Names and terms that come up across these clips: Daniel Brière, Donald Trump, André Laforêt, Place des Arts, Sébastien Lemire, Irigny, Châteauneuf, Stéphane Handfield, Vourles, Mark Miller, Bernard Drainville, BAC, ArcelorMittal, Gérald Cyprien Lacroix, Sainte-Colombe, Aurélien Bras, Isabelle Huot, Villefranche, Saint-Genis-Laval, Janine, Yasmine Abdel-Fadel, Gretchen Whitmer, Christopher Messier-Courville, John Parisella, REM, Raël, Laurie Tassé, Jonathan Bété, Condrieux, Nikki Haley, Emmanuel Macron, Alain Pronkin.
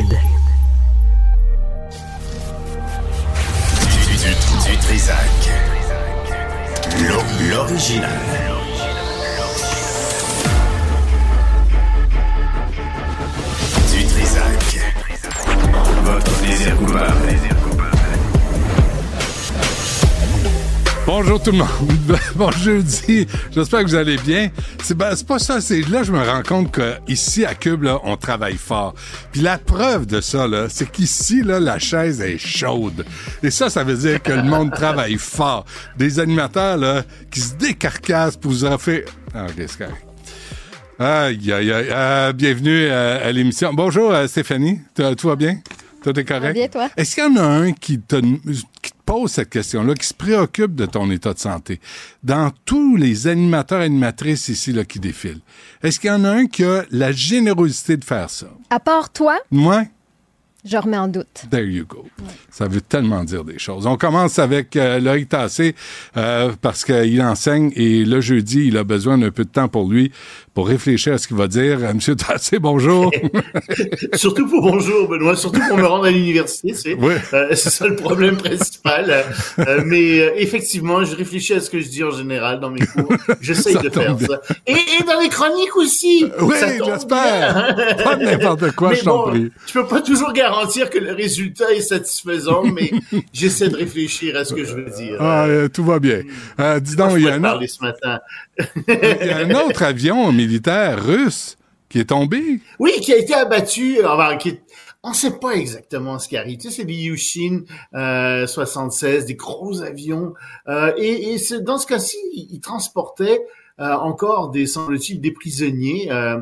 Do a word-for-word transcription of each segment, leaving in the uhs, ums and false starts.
Handfield. Du, du, du Trizac. L'original. Du Trizac. Votre plaisir coupable. Bonjour tout le monde. Bon jeudi. J'espère que vous allez bien. C'est, ben, c'est pas ça. C'est là je me rends compte que ici à Cube là, on travaille fort. Puis la preuve de ça là, c'est qu'ici là, la chaise est chaude. Et ça, ça veut dire que le monde travaille fort. Des animateurs là qui se décarcassent pour vous en faire. Ah, ok, c'est correct. Aïe, aïe, aïe. Euh, bienvenue euh, à l'émission. Bonjour euh, Stéphanie. T'as, tout va bien? Toi, t'es correct? Bien, toi. Est-ce qu'il y en a un qui te qui pose cette question-là, qui se préoccupe de ton état de santé? Dans tous les animateurs et animatrices ici là, qui défilent, est-ce qu'il y en a un qui a la générosité de faire ça? À part toi? Moi? Je remets en doute. There you go. Ouais. Ça veut tellement dire des choses. On commence avec euh, Laurie Tassé, euh, parce qu'il enseigne et le jeudi, il a besoin d'un peu de temps pour lui, pour réfléchir à ce qu'il va dire. Monsieur Tassé, bonjour. Surtout pour bonjour, Benoît. Surtout pour me rendre à l'université, c'est, oui. euh, c'est ça le problème principal. Euh, mais euh, effectivement, je réfléchis à ce que je dis en général dans mes cours. J'essaye de faire bien. Ça. Et, et dans les chroniques aussi. Euh, oui, j'espère. Pas n'importe quoi, mais je t'en bon, prie. Je peux pas toujours garder garantir que le résultat est satisfaisant, mais j'essaie de réfléchir à ce que je veux dire. Ah, euh, tout va bien. Euh, dis donc, il y a un autre... ce matin. Il y a un autre avion militaire russe qui est tombé. Oui, qui a été abattu. Enfin, qui est... On ne sait pas exactement ce qui arrive. Tu sais, c'est des Yushin euh, soixante-seize, des gros avions. Euh, et et ce, dans ce cas-ci, ils transportaient euh, encore des, semble-t-il, des prisonniers. Euh,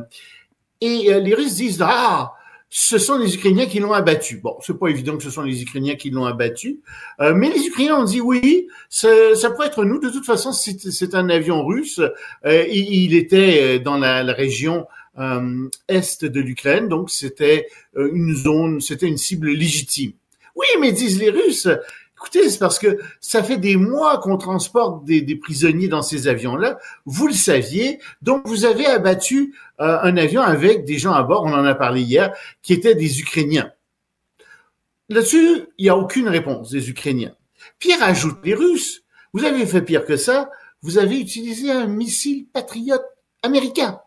et euh, les Russes disent « Ah !» ce sont les Ukrainiens qui l'ont abattu. Bon, c'est pas évident que ce sont les Ukrainiens qui l'ont abattu, euh, mais les Ukrainiens ont dit oui, ça, ça pourrait être nous. De toute façon, c'est, c'est un avion russe. Euh, il, il était dans la, la région euh, est de l'Ukraine, donc c'était une zone, c'était une cible légitime. Oui, mais disent les Russes, écoutez, c'est parce que ça fait des mois qu'on transporte des, des prisonniers dans ces avions-là. Vous le saviez, donc vous avez abattu Euh, un avion avec des gens à bord, on en a parlé hier, qui étaient des Ukrainiens. Là-dessus, il n'y a aucune réponse des Ukrainiens. Pire ajoute les Russes. Vous avez fait pire que ça, vous avez utilisé un missile patriote américain.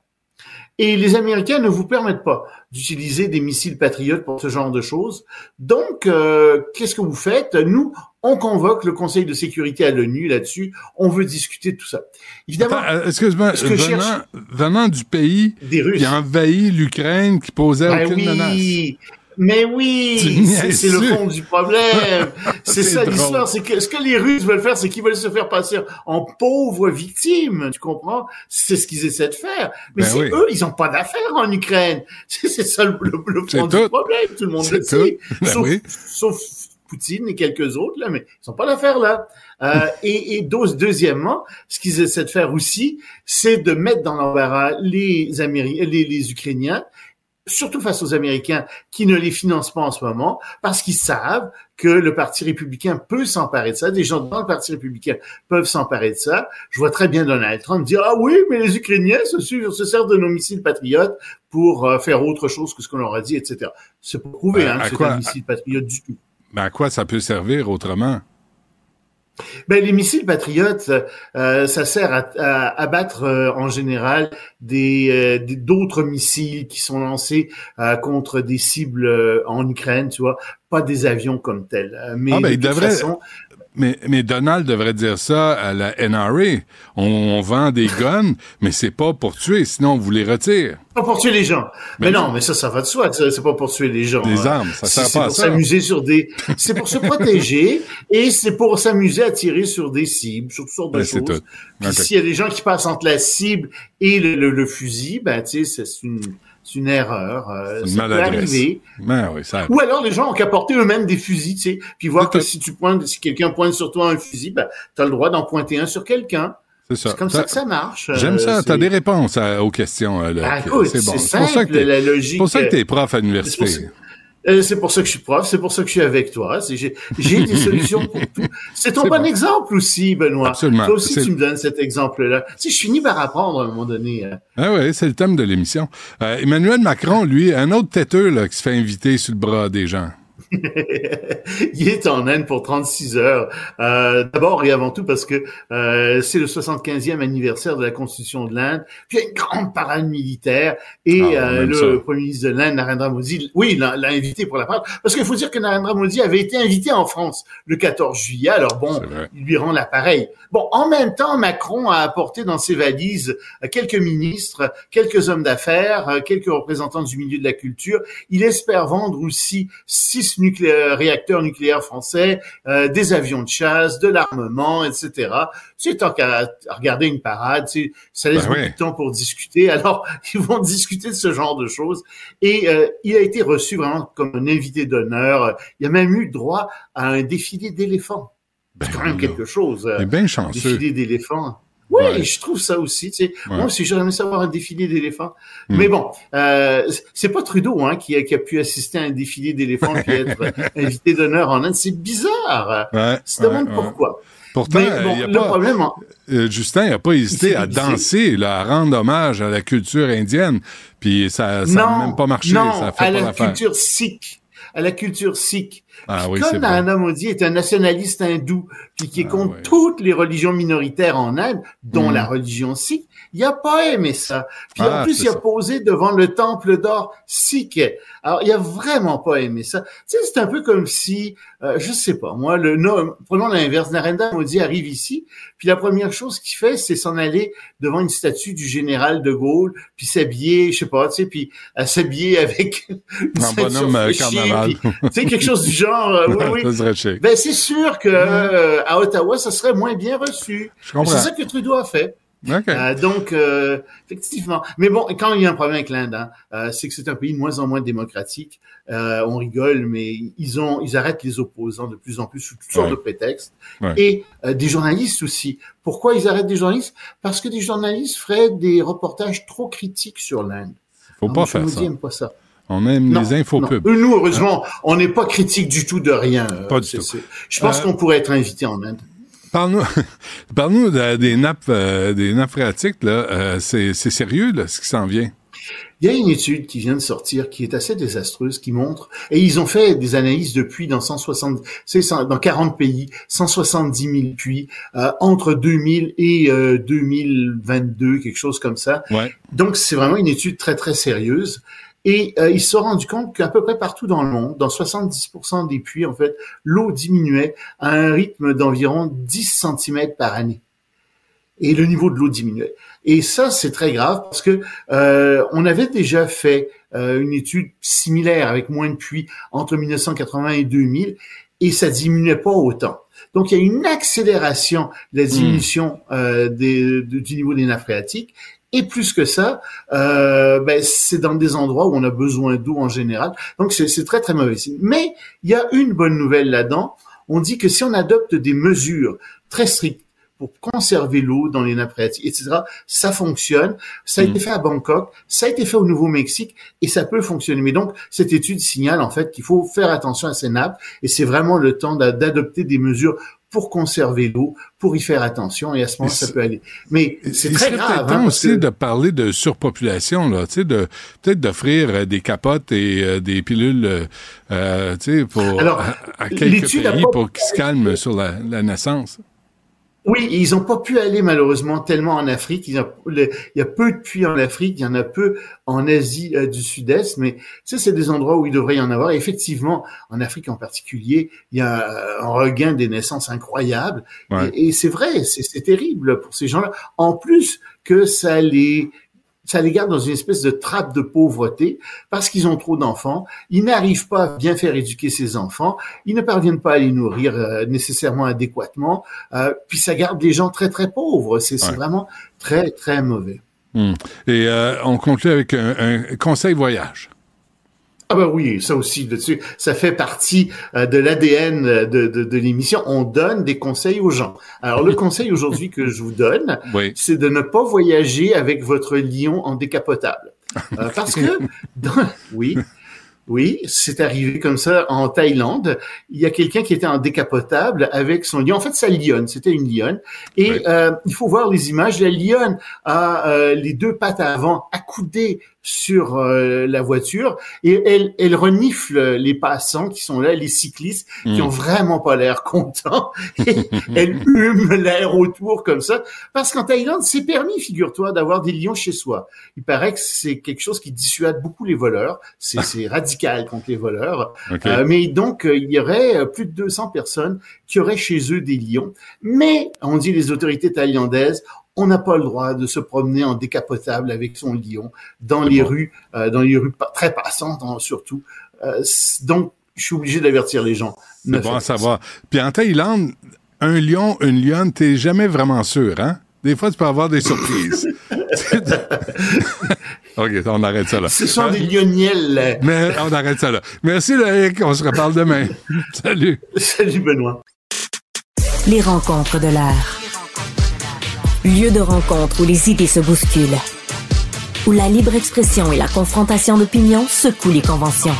Et les Américains ne vous permettent pas d'utiliser des missiles patriotes pour ce genre de choses. Donc, euh, qu'est-ce que vous faites? Nous, on convoque le Conseil de sécurité à l'ONU là-dessus. On veut discuter de tout ça. Évidemment, attends, excuse-moi, ce que venant, cherche... venant du pays des Russes qui a envahi l'Ukraine, qui posait ben aucune oui. menace. Mais oui, c'est, c'est le fond du problème. C'est, c'est ça drôle. L'histoire, c'est que ce que les Russes veulent faire, c'est qu'ils veulent se faire passer en pauvres victimes, tu comprends? C'est ce qu'ils essaient de faire. Mais ben c'est oui. eux, ils n'ont pas d'affaires en Ukraine. C'est, c'est ça le, le, le fond du problème, tout le monde c'est le sait. Ben sauf, oui. sauf Poutine et quelques autres, là, mais ils n'ont pas d'affaires là. Euh, et et dose, deuxièmement, ce qu'ils essaient de faire aussi, c'est de mettre dans l'embarras les, Améri- les, les Ukrainiens, surtout face aux Américains qui ne les financent pas en ce moment, parce qu'ils savent que le Parti républicain peut s'emparer de ça. Des gens dans le Parti républicain peuvent s'emparer de ça. Je vois très bien Donald Trump dire « Ah oui, mais les Ukrainiens se, se servent de nos missiles patriotes pour euh, faire autre chose que ce qu'on leur a dit, et cetera » C'est pas prouvé, ben, hein, c'est quoi, un missile patriote du tout. Ben à quoi ça peut servir autrement? Ben, les missiles patriotes, euh, ça sert à, à abattre euh, en général des, euh, des d'autres missiles qui sont lancés euh, contre des cibles euh, en Ukraine, tu vois, pas des avions comme tels. Mais ah ben, de il toute devrait... façon, mais, mais Donald devrait dire ça à la N R A. On, on vend des guns, mais c'est pas pour tuer, sinon on vous les retire. Pas pour tuer les gens. Mais, mais non, je... mais ça, ça va de soi. Ça, c'est pas pour tuer les gens. Des armes, ça sert c'est, pas c'est à ça. C'est pour s'amuser sur des... C'est pour se protéger et c'est pour s'amuser à tirer sur des cibles, sur toutes sortes ben, de choses. Tout. Puis okay. s'il y a des gens qui passent entre la cible et le, le, le fusil, ben tu sais, c'est une... C'est une erreur, euh, c'est ça peut arriver. Ben oui, ça... Ou alors les gens ont qu'à porter eux-mêmes des fusils, tu sais, puis voir c'est que tout. si tu pointes, si quelqu'un pointe sur toi un fusil, ben t'as le droit d'en pointer un sur quelqu'un. C'est ça. C'est comme t'as... ça que ça marche. J'aime euh, ça. C'est... T'as des réponses à, aux questions là. Ben, écoute, c'est bon. C'est, c'est simple, pour ça que la logique. C'est pour ça que t'es prof à l'université. Et c'est pour ça que je suis prof, c'est pour ça que je suis avec toi. C'est, j'ai, j'ai des solutions pour tout. C'est ton c'est bon, bon exemple aussi, Benoît. Absolument. Toi aussi, c'est... tu me donnes cet exemple-là. Tu sais, je finis par apprendre à un moment donné. Ah oui, c'est le thème de l'émission. Euh, Emmanuel Macron, lui, un autre têteux là, qui se fait inviter sur le bras des gens. Il est en Inde pour trente-six heures. Euh, d'abord et avant tout parce que euh, c'est le soixante-quinzième anniversaire de la Constitution de l'Inde. Puis il y a une grande parade militaire et ah, euh, le ça. Premier ministre de l'Inde, Narendra Modi, oui, l'a, l'a invité pour la parade. Parce qu'il faut dire que Narendra Modi avait été invité en France le quatorze juillet. Alors bon, il lui rend l'appareil. Bon, en même temps, Macron a apporté dans ses valises quelques ministres, quelques hommes d'affaires, quelques représentants du milieu de la culture. Il espère vendre aussi six Nucléaire, réacteurs nucléaires français, euh, des avions de chasse, de l'armement, et cetera. C'est tant qu'à regarder une parade, c'est, ça laisse ben beaucoup ouais. de temps pour discuter. Alors, ils vont discuter de ce genre de choses. Et euh, il a été reçu vraiment comme un invité d'honneur. Il a même eu droit à un défilé d'éléphants. Ben c'est quand même non. quelque chose. Euh, ben chanceux. Défilé d'éléphants. Oui, ouais. je trouve ça aussi. Tu sais, ouais. moi aussi, j'aimerais savoir un défilé d'éléphants. Mmh. Mais bon, euh, c'est pas Trudeau hein, qui, a, qui a pu assister à un défilé d'éléphants puis être invité d'honneur en Inde. C'est bizarre. Ouais, je me demande ouais, pourquoi. Ouais. Pourtant, mais bon, y a le pas, problème, hein, Justin n'a pas hésité à danser, là, à rendre hommage à la culture indienne. Puis ça n'a même pas marché. Non, ça fait à pas la l'affaire. culture sikh. à la culture sikh. Ah, oui, comme Narendra Modi est un nationaliste hindou, puis qui est ah, contre oui. toutes les religions minoritaires en Inde, dont mm. la religion sikh, il n'a pas aimé ça. Puis ah, en plus, il ça. a posé devant le temple d'or sikh. Alors, il n'a vraiment pas aimé ça. Tu sais, c'est un peu comme si, euh, je sais pas, moi, le non, prenons l'inverse, Narendra Modi arrive ici, puis la première chose qu'il fait, c'est s'en aller devant une statue du général de Gaulle, puis s'habiller, je sais pas, tu sais, puis à s'habiller avec une un bonhomme carnaval. Puis, tu sais, quelque chose du genre, euh, oui, oui. Ben, c'est sûr que euh, à Ottawa, ça serait moins bien reçu. Je comprends. C'est ça que Trudeau a fait. Okay. Euh, donc, euh, effectivement. Mais bon, quand il y a un problème avec l'Inde, hein, euh, c'est que c'est un pays de moins en moins démocratique. Euh, on rigole, mais ils ont, ils arrêtent les opposants de plus en plus sous toutes ouais. sortes de prétextes. Ouais. Et euh, des journalistes aussi. Pourquoi ils arrêtent des journalistes? Parce que des journalistes feraient des reportages trop critiques sur l'Inde. Faut Alors, pas faire ça. Aime pas ça. On aime non, les infos pubs. Nous, heureusement, hein? on n'est pas critique du tout de rien. Pas du c'est, tout. C'est... Je pense euh... qu'on pourrait être invité en Inde. Parle-nous, parle-nous de, des nappes, euh, des nappes phréatiques. Là, euh, c'est, c'est sérieux là, ce qui s'en vient. Il y a une étude qui vient de sortir, qui est assez désastreuse, qui montre, et ils ont fait des analyses de puits dans cent soixante, c'est cent, dans quarante pays, cent soixante-dix mille puits, euh, entre deux mille et euh, deux mille vingt-deux, quelque chose comme ça. Ouais. Donc, c'est vraiment une étude très, très sérieuse. Et euh, ils se sont rendus compte qu'à peu près partout dans le monde, dans soixante-dix pour cent des puits, en fait, l'eau diminuait à un rythme d'environ dix centimètres par année. Et le niveau de l'eau diminuait. Et ça, c'est très grave parce que euh, on avait déjà fait euh, une étude similaire avec moins de puits entre mille neuf cent quatre-vingts et deux mille, et ça diminuait pas autant. Donc, il y a une accélération de la diminution mmh. euh, des, de, du niveau des nappes phréatiques. Et plus que ça, euh, ben, c'est dans des endroits où on a besoin d'eau en général. Donc, c'est, c'est très, très mauvais signe. Mais il y a une bonne nouvelle là-dedans. On dit que si on adopte des mesures très strictes pour conserver l'eau dans les nappes phréatiques, et cetera, ça fonctionne. Ça a mmh. été fait à Bangkok, ça a été fait au Nouveau-Mexique et ça peut fonctionner. Mais donc, cette étude signale en fait qu'il faut faire attention à ces nappes et c'est vraiment le temps d'adopter des mesures pour conserver l'eau, pour y faire attention, et à ce moment-là, ça peut aller. Mais c'est il très grave. Hein, aussi que... de parler de surpopulation, là, tu sais, de peut-être d'offrir des capotes et euh, des pilules, euh, tu sais, pour Alors, à, à quelques pays pas... pour qu'ils se calment sur la, la naissance. Oui, ils ont pas pu aller malheureusement tellement en Afrique. Il y a, le, il y a peu de puits en Afrique, il y en a peu en Asie euh, du Sud-Est, mais tu sais, c'est des endroits où il devrait y en avoir. Et effectivement, en Afrique en particulier, il y a euh, un regain des naissances incroyables. Ouais. Et, et c'est vrai, c'est, c'est terrible pour ces gens-là. En plus que ça les... ça les garde dans une espèce de trappe de pauvreté parce qu'ils ont trop d'enfants, ils n'arrivent pas à bien faire éduquer ces enfants, ils ne parviennent pas à les nourrir euh, nécessairement adéquatement, euh, puis ça garde les gens très, très pauvres. C'est, c'est ouais. vraiment très, très mauvais. Mmh. Et euh, on conclut avec un, un conseil voyage. Ah ben oui, ça aussi, dessus, ça fait partie euh, de l'A D N de, de, de l'émission. On donne des conseils aux gens. Alors, le conseil aujourd'hui que je vous donne, oui. c'est de ne pas voyager avec votre lion en décapotable. Euh, parce que, dans, oui, Oui, c'est arrivé comme ça en Thaïlande. Il y a quelqu'un qui était en décapotable avec son lion. En fait, sa lionne, c'était une lionne. Et oui. euh, il faut voir les images. La lionne a euh, les deux pattes avant accoudées sur euh, la voiture et elle, elle renifle les passants qui sont là, les cyclistes mmh. qui ont vraiment pas l'air contents. Et elle hume l'air autour comme ça. Parce qu'en Thaïlande, c'est permis, figure-toi, d'avoir des lions chez soi. Il paraît que c'est quelque chose qui dissuade beaucoup les voleurs. C'est, c'est radical contre les voleurs. Okay. Euh, mais donc, euh, il y aurait plus de deux cents personnes qui auraient chez eux des lions. Mais, on dit les autorités thaïlandaises, on n'a pas le droit de se promener en décapotable avec son lion dans les bon. rues, euh, dans les rues pa- très passantes en, surtout. Euh, donc, je suis obligé d'avertir les gens. Ne c'est bon à savoir. Puis en Thaïlande, un lion, une lionne, t'es jamais vraiment sûr, hein? Des fois, tu peux avoir des surprises. OK, on arrête ça là. Ce sont des lioniels. Mais on arrête ça là. Merci Loïc, on se reparle demain. Salut. Salut Benoît. Les rencontres de l'air. Lieu de rencontre où les idées se bousculent, où la libre expression et la confrontation d'opinions secouent les conventions.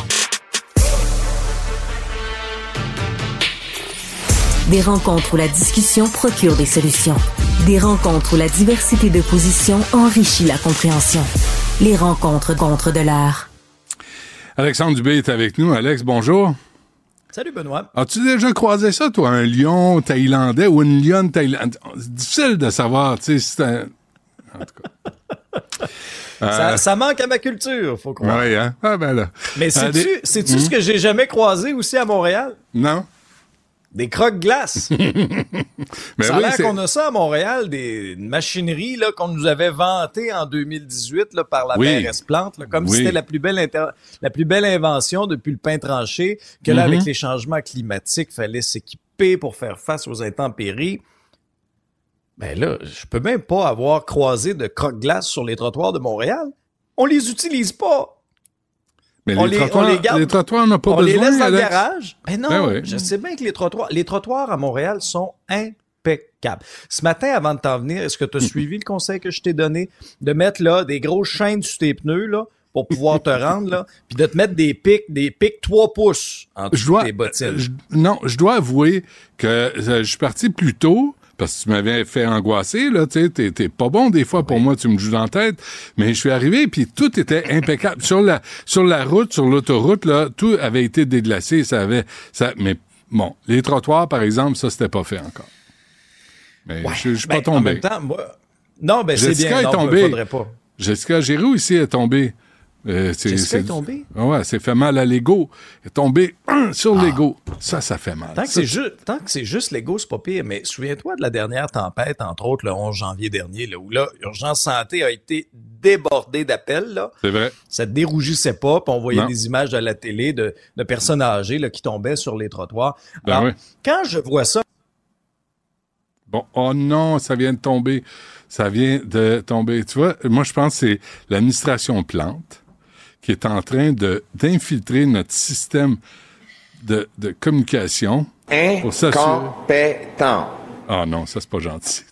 Des rencontres où la discussion procure des solutions. Des rencontres où la diversité de positions enrichit la compréhension. Les rencontres contre de l'art. Alexandre Dubé est avec nous. Alex, bonjour. Salut Benoît. As-tu déjà croisé ça, toi, un lion thaïlandais ou une lionne thaïlandaise? C'est difficile de savoir, tu sais, c'est un... En tout cas... Ça, euh... ça manque à ma culture, faut croire. Oui, hein? Ah ben là... Mais sais-tu, euh, des... sais-tu mmh. ce que j'ai jamais croisé aussi à Montréal? Non. Des croque-glaces. Mais ça a oui, l'air c'est... qu'on a ça à Montréal, des machineries là, qu'on nous avait vantées en deux mille dix-huit là, par la oui. mairesse Plante, là, comme oui. si c'était la plus belle inter... la plus belle invention depuis le pain tranché, que là, mm-hmm. avec les changements climatiques, il fallait s'équiper pour faire face aux intempéries. Ben là, je peux même pas avoir croisé de croque-glaces sur les trottoirs de Montréal. On les utilise pas. Mais on les, les, trottoirs, on les, garde, les trottoirs, on n'a pas on besoin. On les laisse dans le garage. Mais non, ben oui. je sais bien que les trottoirs, les trottoirs à Montréal sont impeccables. Ce matin, avant de t'en venir, est-ce que tu as suivi le conseil que je t'ai donné de mettre là des grosses chaînes sur tes pneus là pour pouvoir te rendre là, puis de te mettre des pics, des pics trois pouces en dessous de tes bottines? Je, non, je dois avouer que je suis parti plus tôt. Parce que tu m'avais fait angoisser, là, tu sais, t'es, t'es pas bon des fois pour oui. moi, tu me joues dans la tête, mais je suis arrivé, puis tout était impeccable. Sur la, sur la route, sur l'autoroute, là, tout avait été déglacé, ça avait, ça, mais bon, les trottoirs, par exemple, ça, c'était pas fait encore. Mais ouais, je suis ben, pas tombé. En même temps, moi, non, ben Jessica c'est bien, est non, tombée. Faudrait pas. Jessica Giroux, ici, est tombée. Euh, c'est, Jessica c'est, est tombée? Ouais, c'est fait mal à l'ego. Elle est tombée hum, sur ah. l'ego. Ça, ça fait mal. Tant que, ça, c'est ju- tant que c'est juste l'ego, c'est pas pire. Mais souviens-toi de la dernière tempête, entre autres, le onze janvier dernier, là, où là, Urgence Santé a été débordée d'appels. Là. C'est vrai. Ça ne dérougissait pas. Puis on voyait non. des images de la télé de, de personnes âgées là, qui tombaient sur les trottoirs. Ben alors, oui. quand je vois ça... Bon, oh non, ça vient de tomber. Ça vient de tomber. Tu vois, moi, je pense que c'est l'administration Plante qui est en train de d'infiltrer notre système de, de communication. Incompétent. Ah non, ça, c'est pas gentil.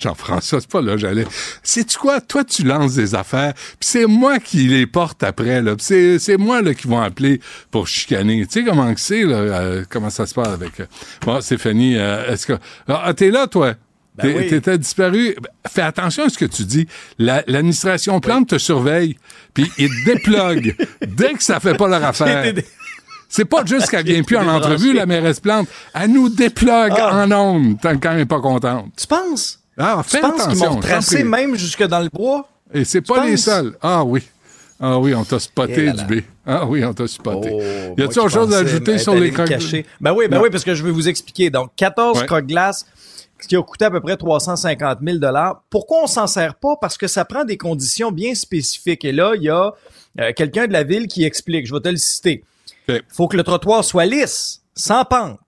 Jean-François, c'est pas là, j'allais... Sais-tu quoi? Toi, tu lances des affaires, puis c'est moi qui les porte après, là. Puis c'est, c'est moi, là, qui vont appeler pour chicaner. Tu sais comment que c'est, là? Euh, comment ça se passe avec... Euh... Bon, Stéphanie, euh, est-ce que... Ah, t'es là, toi? Ben t'es, oui. T'étais disparu. Fais attention à ce que tu dis. La, l'administration Plante oui. te surveille, puis ils te déploguent dès que ça fait pas leur affaire. C'est pas juste qu'elle vient plus en entrevue, la mairesse Plante. Elle nous déplogue ah. en ondes, tant qu'elle n'est pas contente. Tu penses? Ah, fais attention. Tu penses qu'ils m'ont tracé même jusque dans le bois? Et c'est tu pas penses? Les seuls. Ah oui. Ah oui, on t'a spoté, Dubé. Ah oui, on t'a spoté. Oh, y a-t-il autre chose à ajouter sur les croque-glaces? Ben oui, ben non. oui, parce que je vais vous expliquer. Donc, quatorze ouais. croque-glaces, ce qui a coûté à peu près trois cent cinquante mille dollars. Pourquoi on s'en sert pas? Parce que ça prend des conditions bien spécifiques. Et là, il y a euh, quelqu'un de la ville qui explique. Je vais te le citer. Okay. Faut que le trottoir soit lisse, sans pente.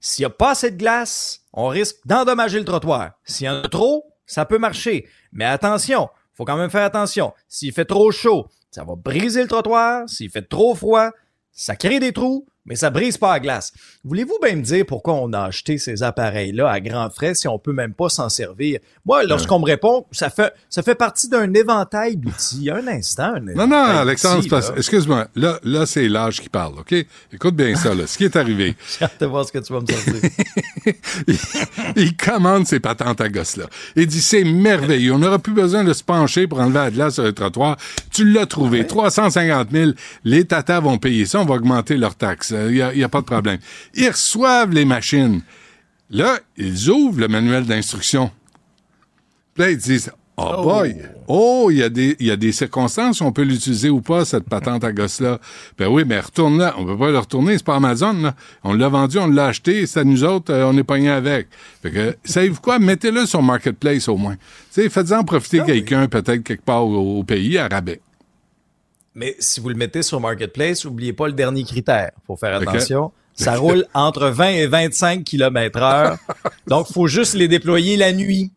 S'il n'y a pas assez de glace, on risque d'endommager le trottoir. S'il y en a trop, ça peut marcher. Mais attention, faut quand même faire attention. S'il fait trop chaud, ça va briser le trottoir. S'il fait trop froid, ça crée des trous. mais ça brise pas la glace. Voulez-vous bien me dire pourquoi on a acheté ces appareils-là à grands frais si on peut même pas s'en servir? Moi, lorsqu'on me répond, ça fait ça fait partie d'un éventail d'outils. Un instant. Un non, non, Alexandre, parce... excuse-moi. Là, là c'est l'âge qui parle, OK? Écoute bien ça, là. Ce qui est arrivé. J'ai hâte de voir ce que tu vas me sortir. il, il commande ces patentes à gosse-là. Il dit, c'est merveilleux. On n'aura plus besoin de se pencher pour enlever la glace sur le trottoir. Tu l'as trouvé. Ouais. trois cent cinquante mille. Les tatas vont payer ça. On va augmenter leur taxe. Il n'y a, a pas de problème. Ils reçoivent les machines. Là, ils ouvrent le manuel d'instruction. Puis là, ils disent, « Oh, oh. boy! Oh, il y, y a des circonstances où on peut l'utiliser ou pas, cette patente à gosse-là. » Ben oui, mais retourne-la. On ne peut pas le retourner. C'est pas Amazon, là. On l'a vendu, on l'a acheté. C'est à nous autres, euh, on est pogné avec. Fait que, savez-vous quoi? Mettez-le sur Marketplace, au moins. T'sais, faites-en profiter ah, quelqu'un, oui. peut-être quelque part au, au pays, à rabais. Mais si vous le mettez sur Marketplace, n'oubliez pas le dernier critère. Il faut faire attention. Okay. Ça roule entre vingt et vingt-cinq kilomètres heure. Donc, il faut juste les déployer la nuit.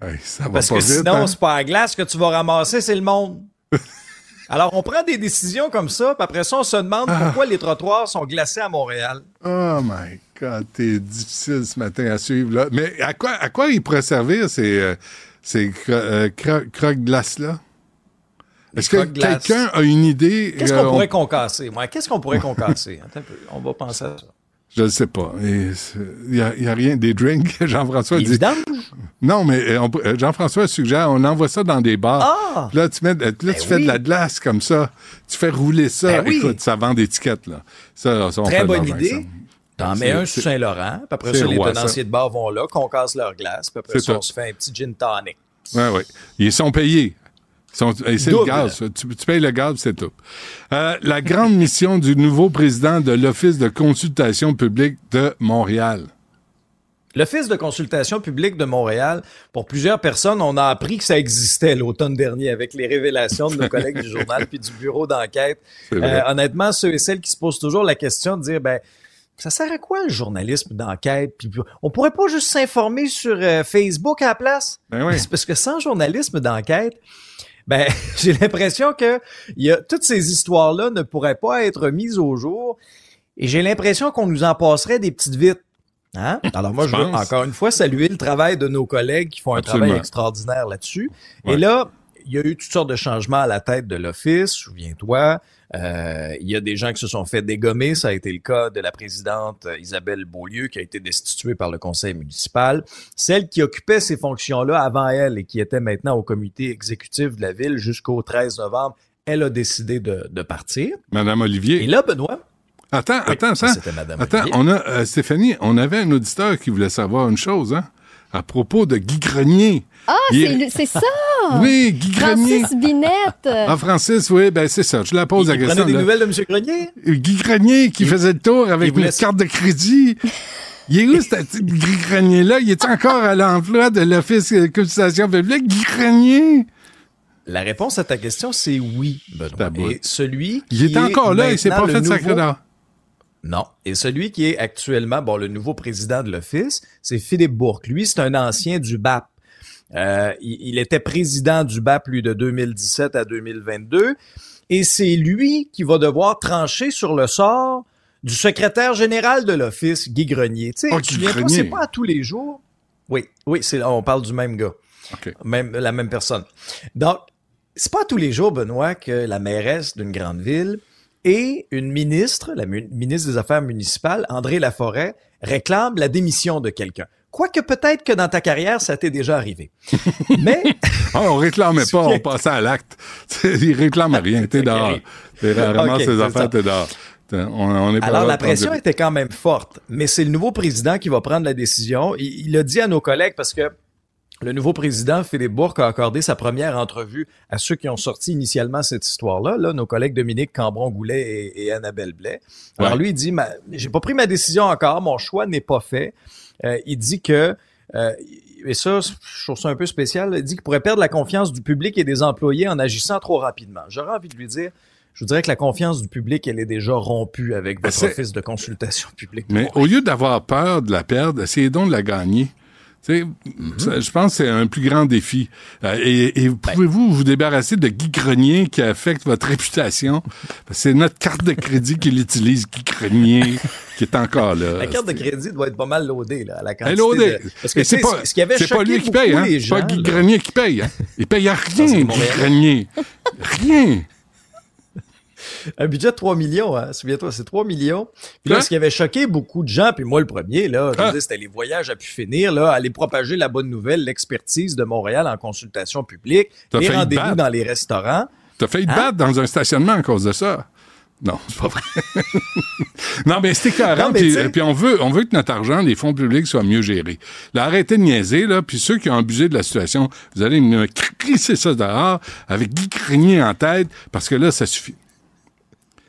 Hey, ça va Parce pas que vite, sinon, hein? c'est pas à glace que tu vas ramasser, c'est le monde. Alors, on prend des décisions comme ça, puis après ça, on se demande ah. pourquoi les trottoirs sont glacés à Montréal. Oh my God, t'es difficile ce matin à suivre. Là. Mais à quoi, à quoi ils pourraient servir ces, euh, ces cro- euh, cro- croque-glaces-là? Est-ce que quelqu'un a une idée? Qu'est-ce qu'on euh, pourrait on... concasser? Ouais, qu'est-ce qu'on pourrait concasser? Attends un peu, on va penser à ça. Je ne sais pas. Il n'y a, a rien. Des drinks, Jean-François dit... Non, mais on, Jean-François suggère, on envoie ça dans des bars. Ah! Là, tu, mets, là, tu ben fais oui. de la glace comme ça. Tu fais rouler ça. Ben Écoute, oui. ça vend des tickets, là. Ça, ça, on Très fait bonne idée. Ça. T'en mets un sur Saint-Laurent. Puis après ça, les roi, tenanciers ça. de bar vont là, concassent leur glace. Puis après c'est ça, on se fait un petit gin tonic. Oui, oui. Ils sont payés. Sont, et c'est Double. le gaz. Tu, tu payes le gaz, c'est tout. Euh, la grande mission du nouveau président de l'Office de consultation publique de Montréal. L'Office de consultation publique de Montréal, pour plusieurs personnes, on a appris que ça existait l'automne dernier avec les révélations de nos collègues du journal puis du bureau d'enquête. Euh, honnêtement, ceux et celles qui se posent toujours la question de dire... ben ça sert à quoi le journalisme d'enquête? Puis on pourrait pas juste s'informer sur euh, Facebook à la place? Ben oui. C'est parce que sans journalisme d'enquête, ben j'ai l'impression que y a, toutes ces histoires-là ne pourraient pas être mises au jour et j'ai l'impression qu'on nous en passerait des petites vites. Hein? Alors moi, je, je veux encore une fois saluer le travail de nos collègues qui font Absolument. un travail extraordinaire là-dessus. Ouais. Et là, il y a eu toutes sortes de changements à la tête de l'Office, souviens-toi. Euh, il y a des gens qui se sont fait dégommer, ça a été le cas de la présidente Isabelle Beaulieu qui a été destituée par le conseil municipal. Celle qui occupait ces fonctions-là avant elle et qui était maintenant au comité exécutif de la ville jusqu'au treize novembre, elle a décidé de, de partir. Madame Olivier. Et là, Benoît... Attends, oui, attends, ça, attends, on a, euh, Stéphanie, on avait un auditeur qui voulait savoir une chose, hein? À propos de Guy Grenier. Ah, c'est, c'est ça! Oui, Guy Grenier. Francis Binette. Ah, Francis, oui, ben c'est ça. Je la pose la question. Vous prenez des nouvelles de M. Grenier? Guy Grenier qui il, faisait le tour avec une laisse... carte de crédit. Il est où, ce Guy Grenier-là? Il est encore à l'emploi de l'Office de consultation publique? Guy Grenier? La réponse à ta question, c'est oui, Benoît. Et celui qui il est, est encore là, il s'est pas fait de sacré d'or. Non. Et celui qui est actuellement, bon, le nouveau président de l'Office, c'est Philippe Bourque. Lui, c'est un ancien du B A P. Euh, il, il était président du B A P, lui, de deux mille dix-sept à deux mille vingt-deux. Et c'est lui qui va devoir trancher sur le sort du secrétaire général de l'Office, Guy Grenier. Tu sais, oh, tu viens pas, c'est pas à tous les jours. Oui, oui, c'est, on parle du même gars. Okay. Même, la même personne. Donc, c'est pas à tous les jours, Benoît, que la mairesse d'une grande ville et une ministre, la mu- ministre des Affaires municipales, André Laforêt, réclame la démission de quelqu'un. Quoique peut-être que dans ta carrière, ça t'est déjà arrivé. Mais... ah, on réclamait pas, on passait à l'acte. Ils réclament rien, t'es dehors. T'es rarement okay, ses affaires, ça. t'es dehors. On, on est Alors, la pression de... était quand même forte, mais c'est le nouveau président qui va prendre la décision. Il, il a dit à nos collègues parce que le nouveau président, Philippe Bourque, a accordé sa première entrevue à ceux qui ont sorti initialement cette histoire-là, là, nos collègues Dominique Cambron-Goulet et, et Annabelle Blais. Alors, ouais. lui, il dit, ma, j'ai pas pris ma décision encore, mon choix n'est pas fait. Euh, il dit que, euh, et ça, je trouve ça un peu spécial, il dit qu'il pourrait perdre la confiance du public et des employés en agissant trop rapidement. J'aurais envie de lui dire... Je vous dirais que la confiance du public, elle est déjà rompue avec votre C'est... office de consultation publique. Mais au lieu d'avoir peur de la perdre, essayez donc de la gagner. Tu sais, mm-hmm. Je pense que c'est un plus grand défi. Euh, et et ben. Pouvez-vous vous débarrasser de Guy Grenier qui affecte votre réputation? C'est notre carte de crédit qu'il utilise, Guy Grenier, qui est encore là. La carte de crédit doit être pas mal loadée, là, à la quantité. Loadée. De... Parce que c'est pas, ce qui avait c'est pas lui qui paye, hein? C'est pas Guy là. Grenier qui paye, hein? Il paye à rien, Guy Grenier. Rien. Un budget de trois millions, hein, souviens-toi, c'est trois millions. Puis là, ce qui avait choqué beaucoup de gens, puis moi le premier, là, je ah. disais, c'était les voyages à pu finir, là, aller propager la bonne nouvelle, l'expertise de Montréal en consultation publique, t'as les rendez-vous dans les restaurants. T'as failli te hein? battre dans un stationnement à cause de ça. Non, c'est pas vrai. Non, mais c'était carrément. Puis, puis on veut, on veut que notre argent, les fonds publics, soit mieux gérés. Là, arrêtez de niaiser, là. Puis ceux qui ont abusé de la situation, vous allez me crisser ça dehors avec Guy Grenier en tête, parce que là, ça suffit.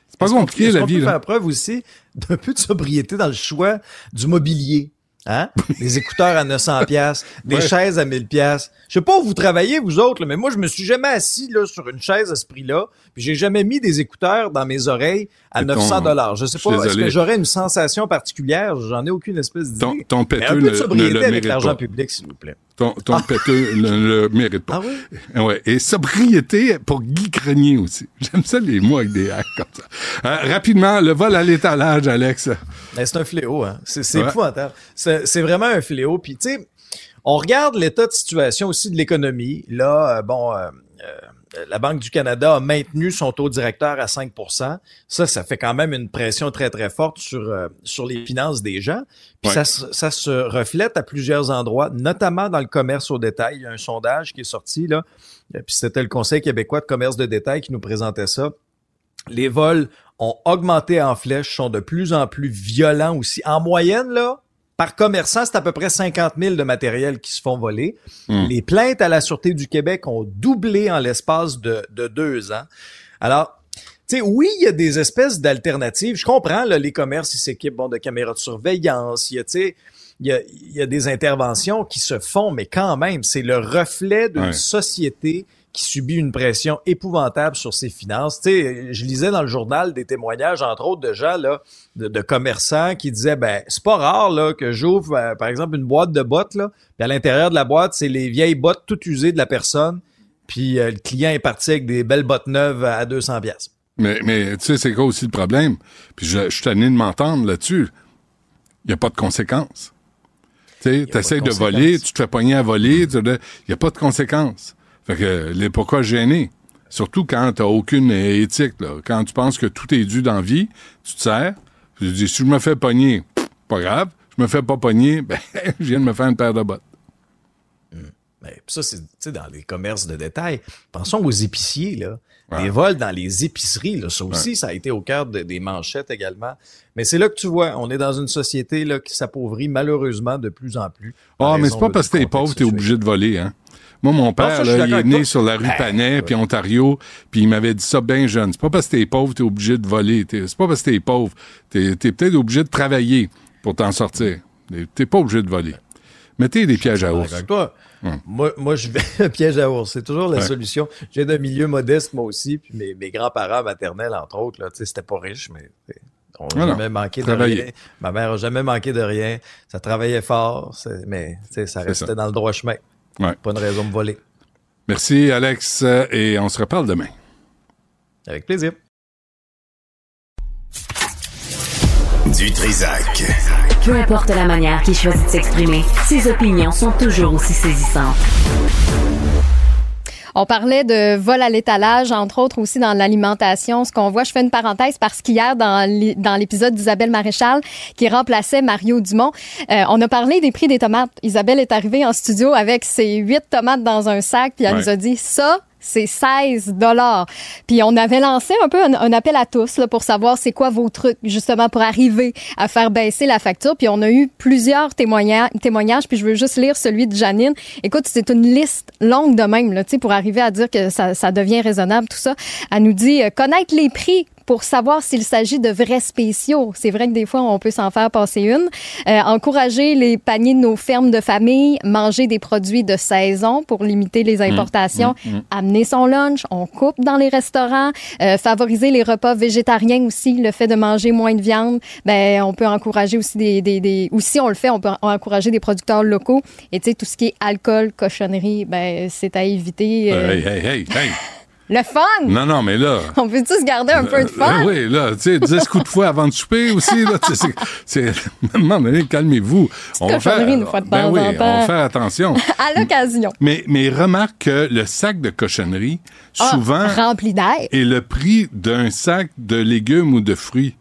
C'est pas compliqué, la vie. On peut faire preuve aussi d'un peu de sobriété dans le choix du mobilier. Hein? Des écouteurs à neuf cents piastres, des ouais. chaises à mille piastres. Je sais pas où vous travaillez, vous autres, là, mais moi, je me suis jamais assis là, sur une chaise à ce prix-là, puis j'ai jamais mis des écouteurs dans mes oreilles à et neuf cents dollars. Je sais pas, est-ce que j'aurais une sensation particulière? J'en ai aucune espèce d'idée. Ton, ton péteux, mais un peu de sobriété ne, ne avec l'argent pas. Public, s'il vous plaît. Ton, ton ah. péteux ne le, le mérite pas. Ah oui? Ouais. Et sobriété pour Guy Grenier aussi. J'aime ça, les mots avec des hacks comme ça. Euh, rapidement, le vol à l'étalage, Alex. Ben, c'est un fléau, hein. C'est, c'est ouais. épouvantable. C'est C'est vraiment un fléau. Puis, tu sais, on regarde l'état de situation aussi de l'économie. Là, euh, bon, euh, euh, la Banque du Canada a maintenu son taux directeur à cinq pour cent. Ça, ça fait quand même une pression très, très forte sur euh, sur les finances des gens. Puis, ouais. ça, ça se reflète à plusieurs endroits, notamment dans le commerce au détail. Il y a un sondage qui est sorti, là. Puis, c'était le Conseil québécois de commerce de détail qui nous présentait ça. Les vols ont augmenté en flèche, sont de plus en plus violents aussi. En moyenne, là, par commerçant, c'est à peu près cinquante mille de matériel qui se font voler. Mmh. Les plaintes à la Sûreté du Québec ont doublé en l'espace de, de deux ans. Alors, tu sais, oui, il y a des espèces d'alternatives. Je comprends, là, les commerces, ils s'équipent bon, de caméras de surveillance. Il y a, tu sais, il y a, il y a des interventions qui se font, mais quand même, c'est le reflet d'une ouais. société qui subit une pression épouvantable sur ses finances. Tu sais, je lisais dans le journal des témoignages, entre autres, de gens, là, de, de commerçants qui disaient, ben, c'est pas rare, là, que j'ouvre, euh, par exemple, une boîte de bottes, là, puis à l'intérieur de la boîte, c'est les vieilles bottes toutes usées de la personne, puis euh, le client est parti avec des belles bottes neuves à deux cents piastres. Mais, mais tu sais, c'est quoi aussi le problème? Puis je, je suis tanné de m'entendre là-dessus. Il n'y a pas de conséquences. Tu sais, t'essayes de, de voler, tu te fais pogner à voler, il n'y a pas de conséquences. Fait que, les pourquoi gêner? Surtout quand t'as aucune éthique, là. Quand tu penses que tout est dû dans la vie, tu te sers, puis tu dis, si je me fais pogner, pas grave, je me fais pas pogner, ben, je viens de me faire une paire de bottes. Mmh. Mais ça, c'est, tu sais, dans les commerces de détail. Pensons aux épiciers, là. Ouais. Les vols dans les épiceries, là. Ça aussi, ouais. ça a été au cœur de, des manchettes également. Mais c'est là que tu vois, on est dans une société, là, qui s'appauvrit malheureusement de plus en plus. Ah, mais c'est pas parce que t'es pauvre, t'es obligé de voler, hein. Moi, mon père, non, ça, là, il est né toi. Sur la rue Panet, puis Ontario, puis il m'avait dit ça bien jeune. C'est pas parce que t'es pauvre, t'es obligé de voler. T'es, c'est pas parce que t'es pauvre. T'es, t'es peut-être obligé de travailler pour t'en sortir. T'es pas obligé de voler. Mettez des pièges à ours. Toi. Hum. Moi, moi, je vais piège à ours. C'est toujours la ouais. solution. J'ai d'un milieu modeste, moi aussi, puis mes, mes grands-parents maternels, entre autres, là, tu sais, c'était pas riche, mais... T'sais. On n'a jamais manqué travailler. De rien. Ma mère n'a jamais manqué de rien. Ça travaillait fort, c'est, mais ça c'est restait ça. Dans le droit chemin. Ouais. Pas une raison de voler. Merci, Alex, et on se reparle demain. Avec plaisir. Du Trizac. Peu importe la manière qu'il choisit de s'exprimer, ses opinions sont toujours aussi saisissantes. On parlait de vol à l'étalage, entre autres aussi dans l'alimentation. Ce qu'on voit, je fais une parenthèse parce qu'hier, dans l'épisode d'Isabelle Maréchal, qui remplaçait Mario Dumont, euh, on a parlé des prix des tomates. Isabelle est arrivée en studio avec ses huit tomates dans un sac, puis elle ouais. nous a dit « ça ». C'est seize dollars. Puis on avait lancé un peu un, un appel à tous là, pour savoir c'est quoi vos trucs, justement, pour arriver à faire baisser la facture. Puis on a eu plusieurs témoignages, témoignages puis je veux juste lire celui de Janine. Écoute, c'est une liste longue de même, là, tu sais, pour arriver à dire que ça, ça devient raisonnable, tout ça. Elle nous dit euh, « Connaître les prix pour savoir s'il s'agit de vrais spéciaux. C'est vrai que des fois, on peut s'en faire passer une. Euh, encourager les paniers de nos fermes de famille, manger des produits de saison pour limiter les importations, mmh, mmh, mmh. amener son lunch, on coupe dans les restaurants, euh, favoriser les repas végétariens aussi, le fait de manger moins de viande. Ben, on peut encourager aussi des... des, des ou si on le fait, on peut encourager des producteurs locaux. Et tu sais, tout ce qui est alcool, cochonnerie, ben, c'est à éviter. Euh... Hey, hey, hey, hey! Le fun! Non, non, mais là... On peut-tu se garder un euh, peu de fun? Euh, oui, là, tu sais, dix coups de fouet avant de souper aussi, là, tu sais, non, mais calmez-vous. On va faire, une fois de ben temps oui, en temps. On va faire attention. À l'occasion. Mais, mais remarque que le sac de cochonnerie, ah, souvent... rempli d'air. ...est le prix d'un sac de légumes ou de fruits.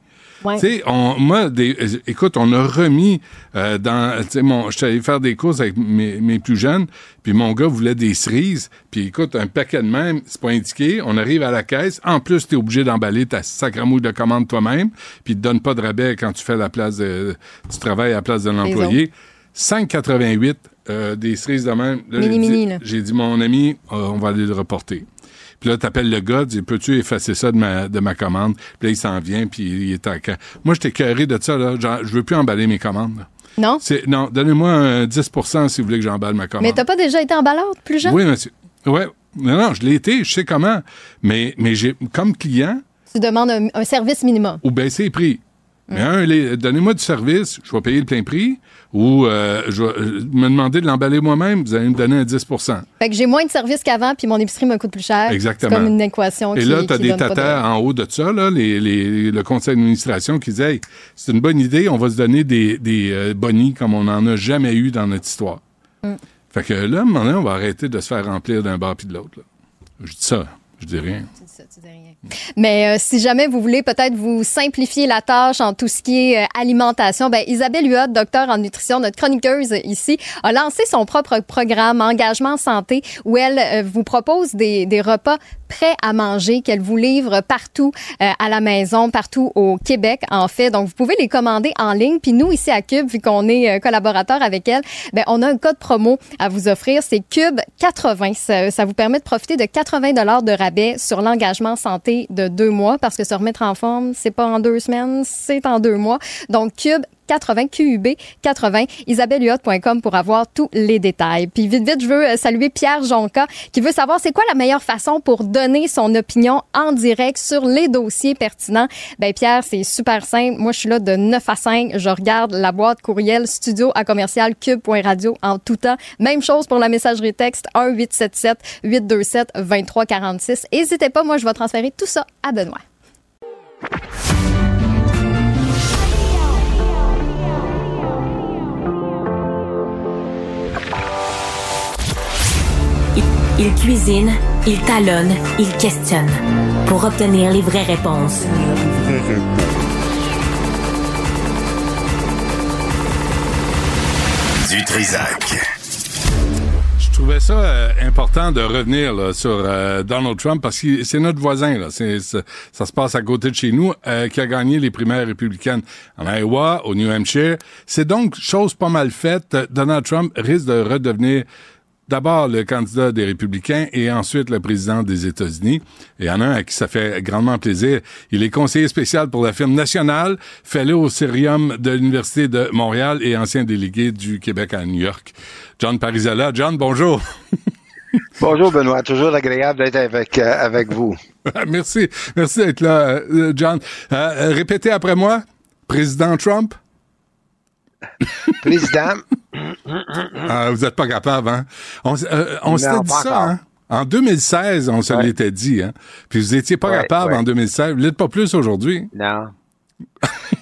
Ouais. Tu sais, on, moi, des, écoute, on a remis euh, dans, tu sais, mon, je suis allé faire des courses avec mes, mes plus jeunes, puis mon gars voulait des cerises, puis écoute, un paquet de même, c'est pas indiqué, on arrive à la caisse, en plus, t'es obligé d'emballer ta sacramouille de commande toi-même, puis te donne pas de rabais quand tu fais la place de, tu travailles à la place de l'employé. cinq quatre-vingt-huit euh, des cerises de même. Là, mini, j'ai, mini, dit, là. J'ai dit, mon ami, euh, on va aller le reporter. Puis là, t'appelles le gars, dis, peux-tu effacer ça de ma, de ma commande? Puis là, il s'en vient, puis il est en camp. Moi, j'étais écœuré de ça, là. Genre, je veux plus emballer mes commandes. Là. Non? C'est, non, donnez-moi un dix pour cent si vous voulez que j'emballe ma commande. Mais t'as pas déjà été emballeur plus jeune? Oui, monsieur. Ouais. Non, non, je l'ai été, je sais comment. Mais, mais j'ai, comme client. Tu demandes un, un service minimum. Ou baisser les prix. Mmh. Mais un, les, donnez-moi du service, je vais payer le plein prix. Ou euh, je vais me demander de l'emballer moi-même, vous allez me donner un dix pour cent. Fait que j'ai moins de services qu'avant, puis mon épicerie me coûte plus cher. Exactement. C'est comme une équation. Et qui, là, tu as des tatas de... en haut de ça, là, les, les, le conseil d'administration qui dit hey, « c'est une bonne idée, on va se donner des, des euh, bonnies comme on n'en a jamais eu dans notre histoire. Mm. » Fait que là, à un moment donné, on va arrêter de se faire remplir d'un bord puis de l'autre. Là. Je dis ça. Je dis rien. Tu dis ça, tu dis rien. Mais euh, si jamais vous voulez peut-être vous simplifier la tâche en tout ce qui est euh, alimentation, ben Isabelle Huot, docteur en nutrition, notre chroniqueuse ici, a lancé son propre programme Engagement Santé où elle euh, vous propose des, des repas prêts à manger qu'elle vous livre partout euh, à la maison, partout au Québec en fait. Donc vous pouvez les commander en ligne. Puis nous ici à Cube, vu qu'on est euh, collaborateur avec elle, ben on a un code promo à vous offrir, c'est Cube quatre-vingts. Ça, ça vous permet de profiter de quatre-vingts dollars de rabais sur l'engagement santé de deux mois parce que se remettre en forme, c'est pas en deux semaines, c'est en deux mois. Donc, Cube quatre-vingts, Q U B quatre-vingts, isabelle huot point com pour avoir tous les détails. Puis vite, vite, je veux saluer Pierre Jonca qui veut savoir c'est quoi la meilleure façon pour donner son opinion en direct sur les dossiers pertinents. Ben Pierre, c'est super simple. Moi, je suis là de neuf à cinq. Je regarde la boîte courriel studio à commercial cube.radio en tout temps. Même chose pour la messagerie texte un huit sept sept, huit deux sept, deux trois quatre six. N'hésitez pas, moi, je vais transférer tout ça à Benoît. Il cuisine, il talonne, il questionne pour obtenir les vraies réponses. Du Trizac. Je trouvais ça euh, important de revenir là, sur euh, Donald Trump parce que c'est notre voisin. Là. C'est, c'est, ça se passe à côté de chez nous euh, qui a gagné les primaires républicaines en Iowa, au New Hampshire. C'est donc chose pas mal faite. Donald Trump risque de redevenir... D'abord, le candidat des Républicains et ensuite le président des États-Unis. Et il y en a un à qui ça fait grandement plaisir. Il est conseiller spécial pour la firme nationale, fellow au Cirium de l'Université de Montréal et ancien délégué du Québec à New York. John Parisella. John, bonjour. Bonjour, Benoît. Toujours agréable d'être avec, euh, avec vous. Merci. Merci d'être là, euh, John. Euh, répétez après moi. Président Trump. Président. Ah, vous n'êtes pas capable, hein? On, euh, on non, s'était dit ça, hein? En deux mille seize, on se ouais. l'était dit, hein? Puis vous n'étiez pas ouais, capable ouais. en deux mille seize. Vous ne l'êtes pas plus aujourd'hui. Non.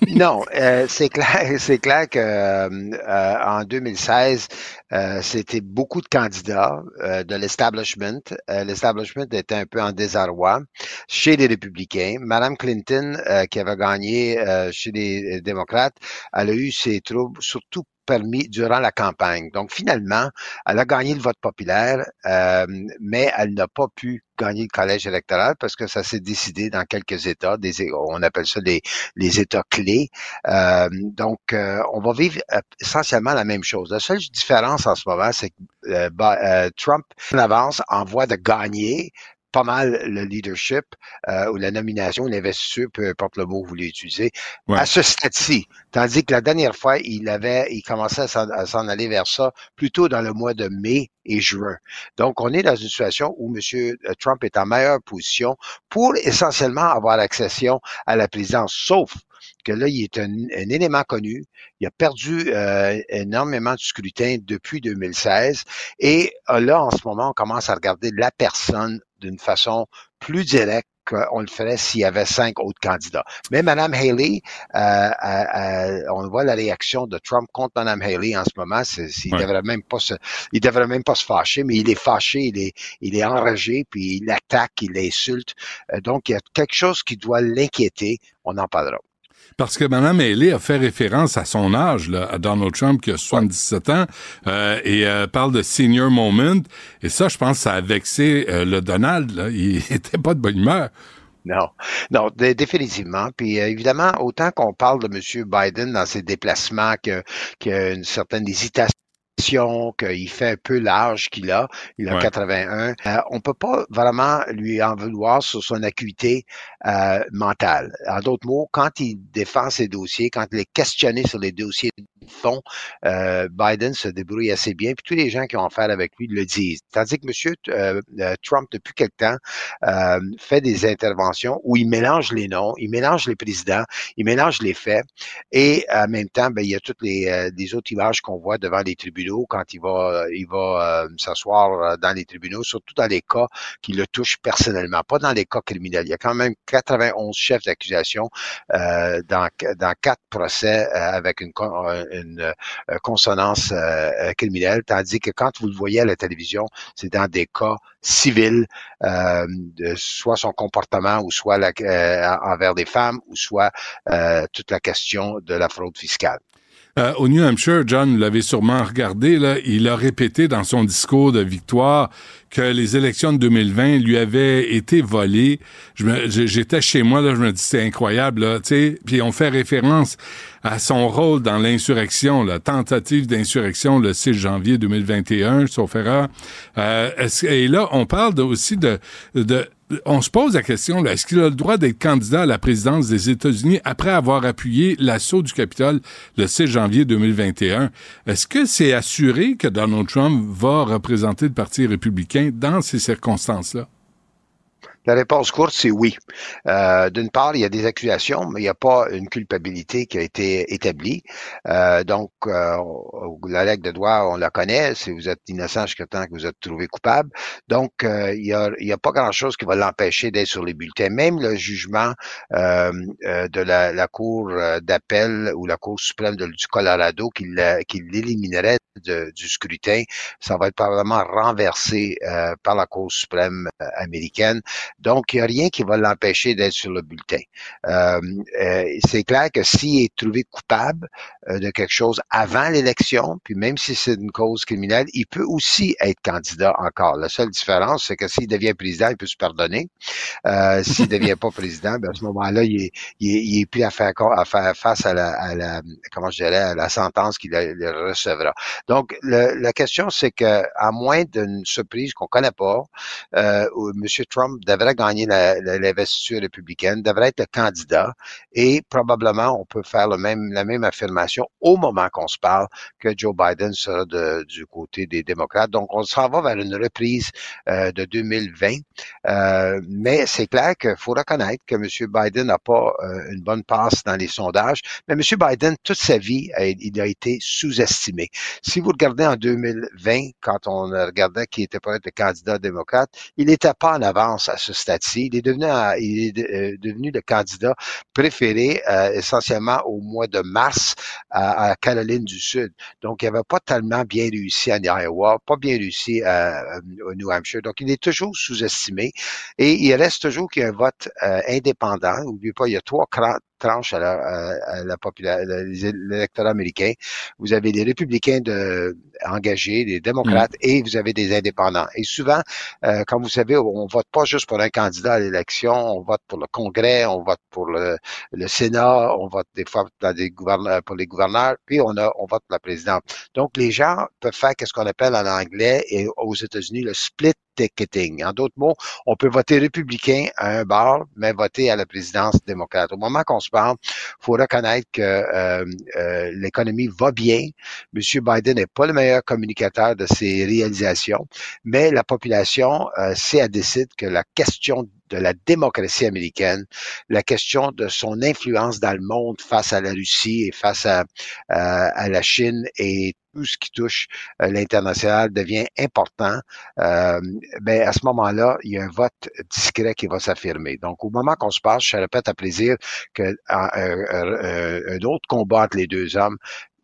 non, euh, c'est clair, c'est clair que euh, euh, en deux mille seize, euh, c'était beaucoup de candidats euh, de l'establishment. Euh, l'establishment était un peu en désarroi chez les républicains. Madame Clinton, euh, qui avait gagné euh, chez les démocrates, elle a eu ses troubles, surtout permis durant la campagne. Donc, finalement, elle a gagné le vote populaire, euh, mais elle n'a pas pu gagner le collège électoral parce que ça s'est décidé dans quelques États, des, on appelle ça les, les États clés. Euh, donc, euh, on va vivre essentiellement la même chose. La seule différence en ce moment, c'est que euh, bah, euh, Trump avance en voie de gagner, pas mal le leadership euh, ou la nomination, l'investiture, peu importe le mot que vous voulez utiliser, ouais. à ce stade-ci. Tandis que la dernière fois, il avait, il commençait à s'en aller vers ça plutôt dans le mois de mai et juin. Donc, on est dans une situation où M. Trump est en meilleure position pour essentiellement avoir l'accession à la présidence, sauf que là, il est un, un élément connu. Il a perdu euh, énormément de scrutins depuis deux mille seize. Et là, en ce moment, on commence à regarder la personne d'une façon plus directe qu'on le ferait s'il y avait cinq autres candidats. Mais Mme Haley, euh, euh, on voit la réaction de Trump contre Mme Haley en ce moment. C'est, c'est, il ouais. devrait même pas se, il devrait même pas se fâcher, mais il est fâché, il est, il est enragé, puis il attaque, il l'insulte. Donc, il y a quelque chose qui doit l'inquiéter. On en parlera. Parce que Mme Haley a fait référence à son âge, là, à Donald Trump, qui a soixante-dix-sept ans, euh, et euh, parle de « senior moment ». Et ça, je pense, ça a vexé euh, le Donald. Là. Il était pas de bonne humeur. Non, non, d- définitivement. Puis euh, évidemment, autant qu'on parle de M. Biden dans ses déplacements que, que une certaine hésitation, qu'il fait un peu l'âge qu'il a, il a ouais. quatre-vingt-un, euh, on peut pas vraiment lui en vouloir sur son acuité euh, mentale. En d'autres mots, quand il défend ses dossiers, quand il est questionné sur les dossiers de fond, euh, Biden se débrouille assez bien, puis tous les gens qui ont affaire avec lui le disent. Tandis que M. Euh, Trump, depuis quelque temps, euh, fait des interventions où il mélange les noms, il mélange les présidents, il mélange les faits, et en même temps, ben, il y a toutes les, euh, les autres images qu'on voit devant les tribunaux quand il va, il va euh, s'asseoir dans les tribunaux, surtout dans les cas qui le touchent personnellement, pas dans les cas criminels. Il y a quand même quatre-vingt-onze chefs d'accusation euh, dans, dans quatre procès euh, avec une, une, une consonance euh, criminelle, tandis que quand vous le voyez à la télévision, c'est dans des cas civils, euh, de, soit son comportement ou soit la, euh, envers des femmes ou soit euh, toute la question de la fraude fiscale. Euh, au New Hampshire, John, vous l'avez sûrement regardé, là, il a répété dans son discours de victoire que les élections de deux mille vingt lui avaient été volées. Je me, j'étais chez moi, là, je me dis, c'est incroyable, là, tu sais. Puis on fait référence à son rôle dans l'insurrection, la tentative d'insurrection le six janvier deux mille vingt et un, sauf erreur. Euh, est-ce, et là, on parle de, aussi de... de on se pose la question, là, est-ce qu'il a le droit d'être candidat à la présidence des États-Unis après avoir appuyé l'assaut du Capitole le six janvier deux mille vingt et un? Est-ce que c'est assuré que Donald Trump va représenter le Parti républicain dans ces circonstances-là? La réponse courte, c'est oui. Euh, d'une part, il y a des accusations, mais il n'y a pas une culpabilité qui a été établie. Euh, donc, euh, la règle de droit, on la connaît. Si vous êtes innocent jusqu'à temps que vous êtes trouvé coupable. Donc, euh, il n'y a, il y a pas grand-chose qui va l'empêcher d'être sur les bulletins. Même le jugement euh, de la, la Cour d'appel ou la Cour suprême de, du Colorado qui, la, qui l'éliminerait de, du scrutin, ça va être probablement renversé euh, par la Cour suprême américaine. Donc, il n'y a rien qui va l'empêcher d'être sur le bulletin. Euh, euh, c'est clair que s'il est trouvé coupable euh, de quelque chose avant l'élection, puis même si c'est une cause criminelle, il peut aussi être candidat encore. La seule différence, c'est que s'il devient président, il peut se pardonner. Euh, s'il ne devient pas président, ben à ce moment-là, il n'est il est, il est plus à faire, à faire face à la, à la, comment je dirais, à la sentence qu'il a, le recevra. Donc, le, la question, c'est que à moins d'une surprise qu'on ne connaît pas, euh, M. Trump devrait gagner la, la, l'investiture républicaine, devrait être le candidat et probablement on peut faire le même, la même affirmation au moment qu'on se parle que Joe Biden sera de, du côté des démocrates. Donc, on s'en va vers une reprise euh, de deux mille vingt, euh, mais c'est clair qu'il faut reconnaître que M. Biden n'a pas euh, une bonne passe dans les sondages, mais M. Biden, toute sa vie, il a été sous-estimé. Si vous regardez en deux mille vingt, quand on regardait qui était pour être le candidat démocrate, il n'était pas en avance à ce stade-ci. Il est devenu, il est devenu le candidat préféré euh, essentiellement au mois de mars à, à Caroline du Sud. Donc, il n'avait pas tellement bien réussi en Iowa, pas bien réussi euh, au New Hampshire. Donc, il est toujours sous-estimé et il reste toujours qu'il y a un vote euh, indépendant. N'oubliez pas, il y a trois tranches à, la, à, la popula- à l'électorat américain. Vous avez des républicains de, engagés, des démocrates mmh. et vous avez des indépendants. Et souvent, euh, comme vous savez, on vote pas juste pour un candidat à l'élection, on vote pour le Congrès, on vote pour le, le Sénat, on vote des fois dans des gouverneurs, pour les gouverneurs, puis on a on vote pour la présidente. Donc, les gens peuvent faire ce qu'on appelle en anglais et aux États-Unis le split ticketing. En d'autres mots, on peut voter républicain à un bar, mais voter à la présidence démocrate. Au moment qu'on se parle, faut reconnaître que euh, euh, l'économie va bien. Monsieur Biden n'est pas le meilleur communicateur de ses réalisations, mais la population, euh, c'est à décider que la question de la démocratie américaine, la question de son influence dans le monde face à la Russie et face à, à, à la Chine et tout ce qui touche l'international devient important, euh, ben à ce moment-là, il y a un vote discret qui va s'affirmer. Donc, au moment qu'on se passe, je répète à plaisir que un, un, un autre combat entre les deux hommes,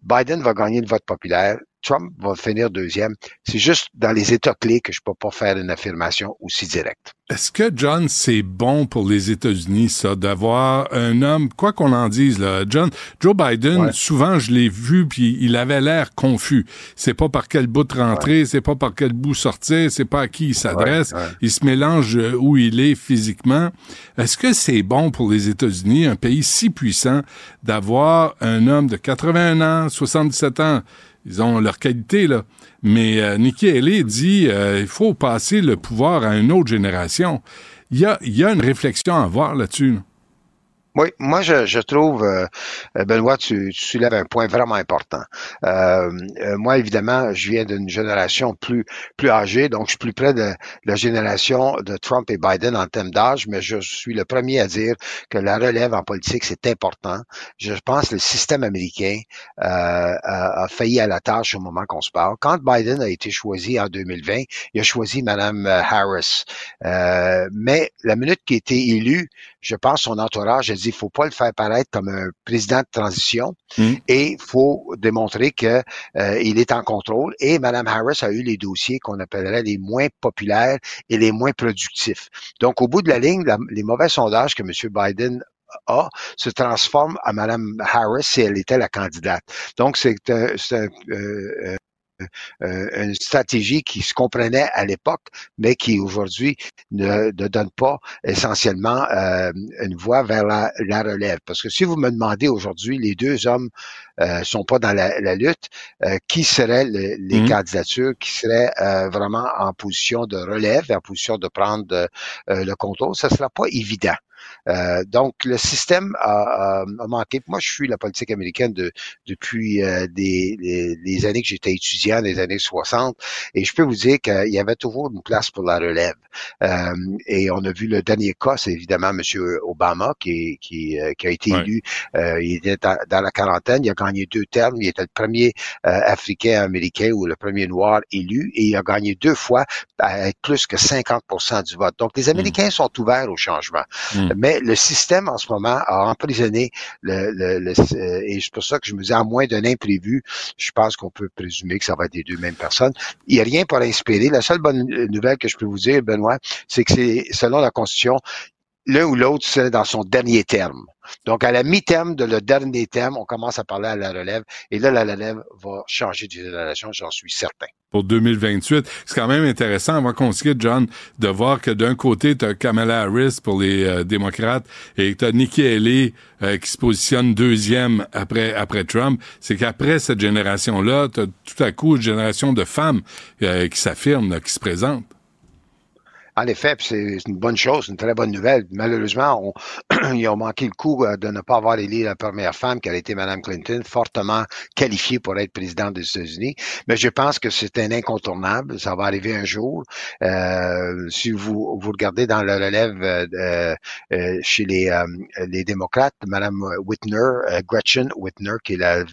Biden va gagner le vote populaire, Trump va finir deuxième. C'est juste dans les États clés que je peux pas faire une affirmation aussi directe. Est-ce que, John, c'est bon pour les États-Unis, ça, d'avoir un homme, quoi qu'on en dise, là, John, Joe Biden, ouais. souvent, je l'ai vu, puis il avait l'air confus. C'est pas par quel bout rentrer, ouais. c'est pas par quel bout sortir, c'est pas à qui il s'adresse, ouais, ouais. il se mélange où il est physiquement. Est-ce que c'est bon pour les États-Unis, un pays si puissant, d'avoir un homme de quatre-vingt-un ans, soixante-dix-sept ans, ils ont leur qualité, là. Mais euh, Nikki Haley dit euh, il faut passer le pouvoir à une autre génération. Il y a, il y a une réflexion à avoir là-dessus, là. Oui, moi je, je trouve, euh, Benoît, tu, tu soulèves un point vraiment important. Euh, euh, moi, évidemment, je viens d'une génération plus plus âgée, donc je suis plus près de la génération de Trump et Biden en termes d'âge, mais je suis le premier à dire que la relève en politique, c'est important. Je pense que le système américain euh, a, a failli à la tâche au moment qu'on se parle. Quand Biden a été choisi en deux mille vingt, il a choisi Madame Harris. Euh, mais la minute qu'il a été élu, je pense son entourage a dit il faut pas le faire paraître comme un président de transition mmh. et faut démontrer que euh, il est en contrôle. Et Mme Harris a eu les dossiers qu'on appellerait les moins populaires et les moins productifs. Donc, au bout de la ligne, la, les mauvais sondages que M. Biden A se transforment à Mme Harris si elle était la candidate. Donc, c'est un... C'est un euh, Euh, une stratégie qui se comprenait à l'époque, mais qui aujourd'hui ne, ne donne pas essentiellement euh, une voie vers la, la relève. Parce que si vous me demandez aujourd'hui, les deux hommes euh, sont pas dans la, la lutte, euh, qui seraient le, les mmh. candidatures qui seraient euh, vraiment en position de relève, en position de prendre de, euh, le contrôle, ça sera pas évident. Euh, donc, le système a, a, a manqué. Moi, je suis la politique américaine de, depuis euh, des, des, des années que j'étais étudiant, des années soixante, et je peux vous dire qu'il y avait toujours une place pour la relève. Euh, et on a vu le dernier cas, c'est évidemment M. Obama qui, qui, euh, qui a été ouais. élu. Euh, il était dans la quarantaine, il a gagné deux termes, il était le premier euh, Africain-Américain ou le premier Noir élu, et il a gagné deux fois avec plus que cinquante pour cent du vote. Donc, les Américains mmh. sont ouverts au changement. Mmh. Mais le système, en ce moment, a emprisonné, le, le, le, et c'est pour ça que je me dis, à moins d'un imprévu, je pense qu'on peut présumer que ça va être les deux mêmes personnes. Il n'y a rien pour inspirer. La seule bonne nouvelle que je peux vous dire, Benoît, c'est que c'est, selon la Constitution, l'un ou l'autre serait dans son dernier terme. Donc, à la mi-terme de le dernier terme, on commence à parler à la relève. Et là, la relève va changer de génération, j'en suis certain. Pour deux mille vingt-huit, c'est quand même intéressant, avant qu'on se quitte, John, de voir que d'un côté, tu as Kamala Harris pour les euh, démocrates et tu as Nikki Haley euh, qui se positionne deuxième après après Trump. C'est qu'après cette génération-là, tu as tout à coup une génération de femmes euh, qui s'affirment, là, qui se présentent. En effet, c'est une bonne chose, une très bonne nouvelle. Malheureusement, on, ils ont manqué le coup de ne pas avoir élu la première femme, qui a été Mme Clinton, fortement qualifiée pour être présidente des États-Unis. Mais je pense que c'est un incontournable. Ça va arriver un jour. Euh, si vous vous regardez dans le relève euh, euh, chez les, euh, les démocrates, Mme Whitner, euh, Gretchen Whitner, qui est la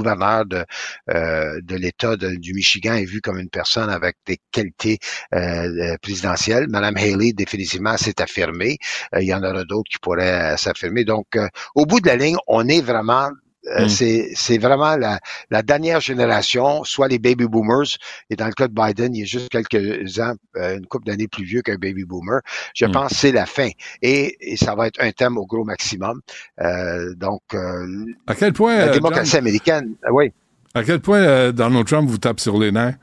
gouverneur de, euh, de l'État de, du Michigan est vu comme une personne avec des qualités euh, présidentielles. Madame Haley, définitivement, s'est affirmée. Euh, il y en aura d'autres qui pourraient euh, s'affirmer. Donc, euh, au bout de la ligne, on est vraiment... Euh, mm. c'est, c'est vraiment la, la dernière génération, soit les baby boomers, et dans le cas de Biden, il est juste quelques ans, euh, une couple d'années plus vieux qu'un baby boomer. Je mm. pense que c'est la fin. Et, et ça va être un thème au gros maximum. Euh, donc, euh, à quel point, la démocratie euh, John, américaine, euh, oui. À quel point euh, Donald Trump vous tape sur les nerfs?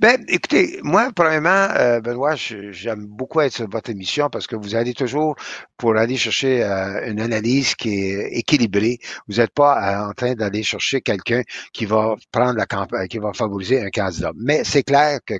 Ben, écoutez, moi, premièrement, euh, Benoît, j'aime beaucoup être sur votre émission parce que vous allez toujours pour aller chercher euh, une analyse qui est équilibrée. Vous n'êtes pas euh, en train d'aller chercher quelqu'un qui va prendre la campagne, qui va favoriser un candidat. Mais c'est clair que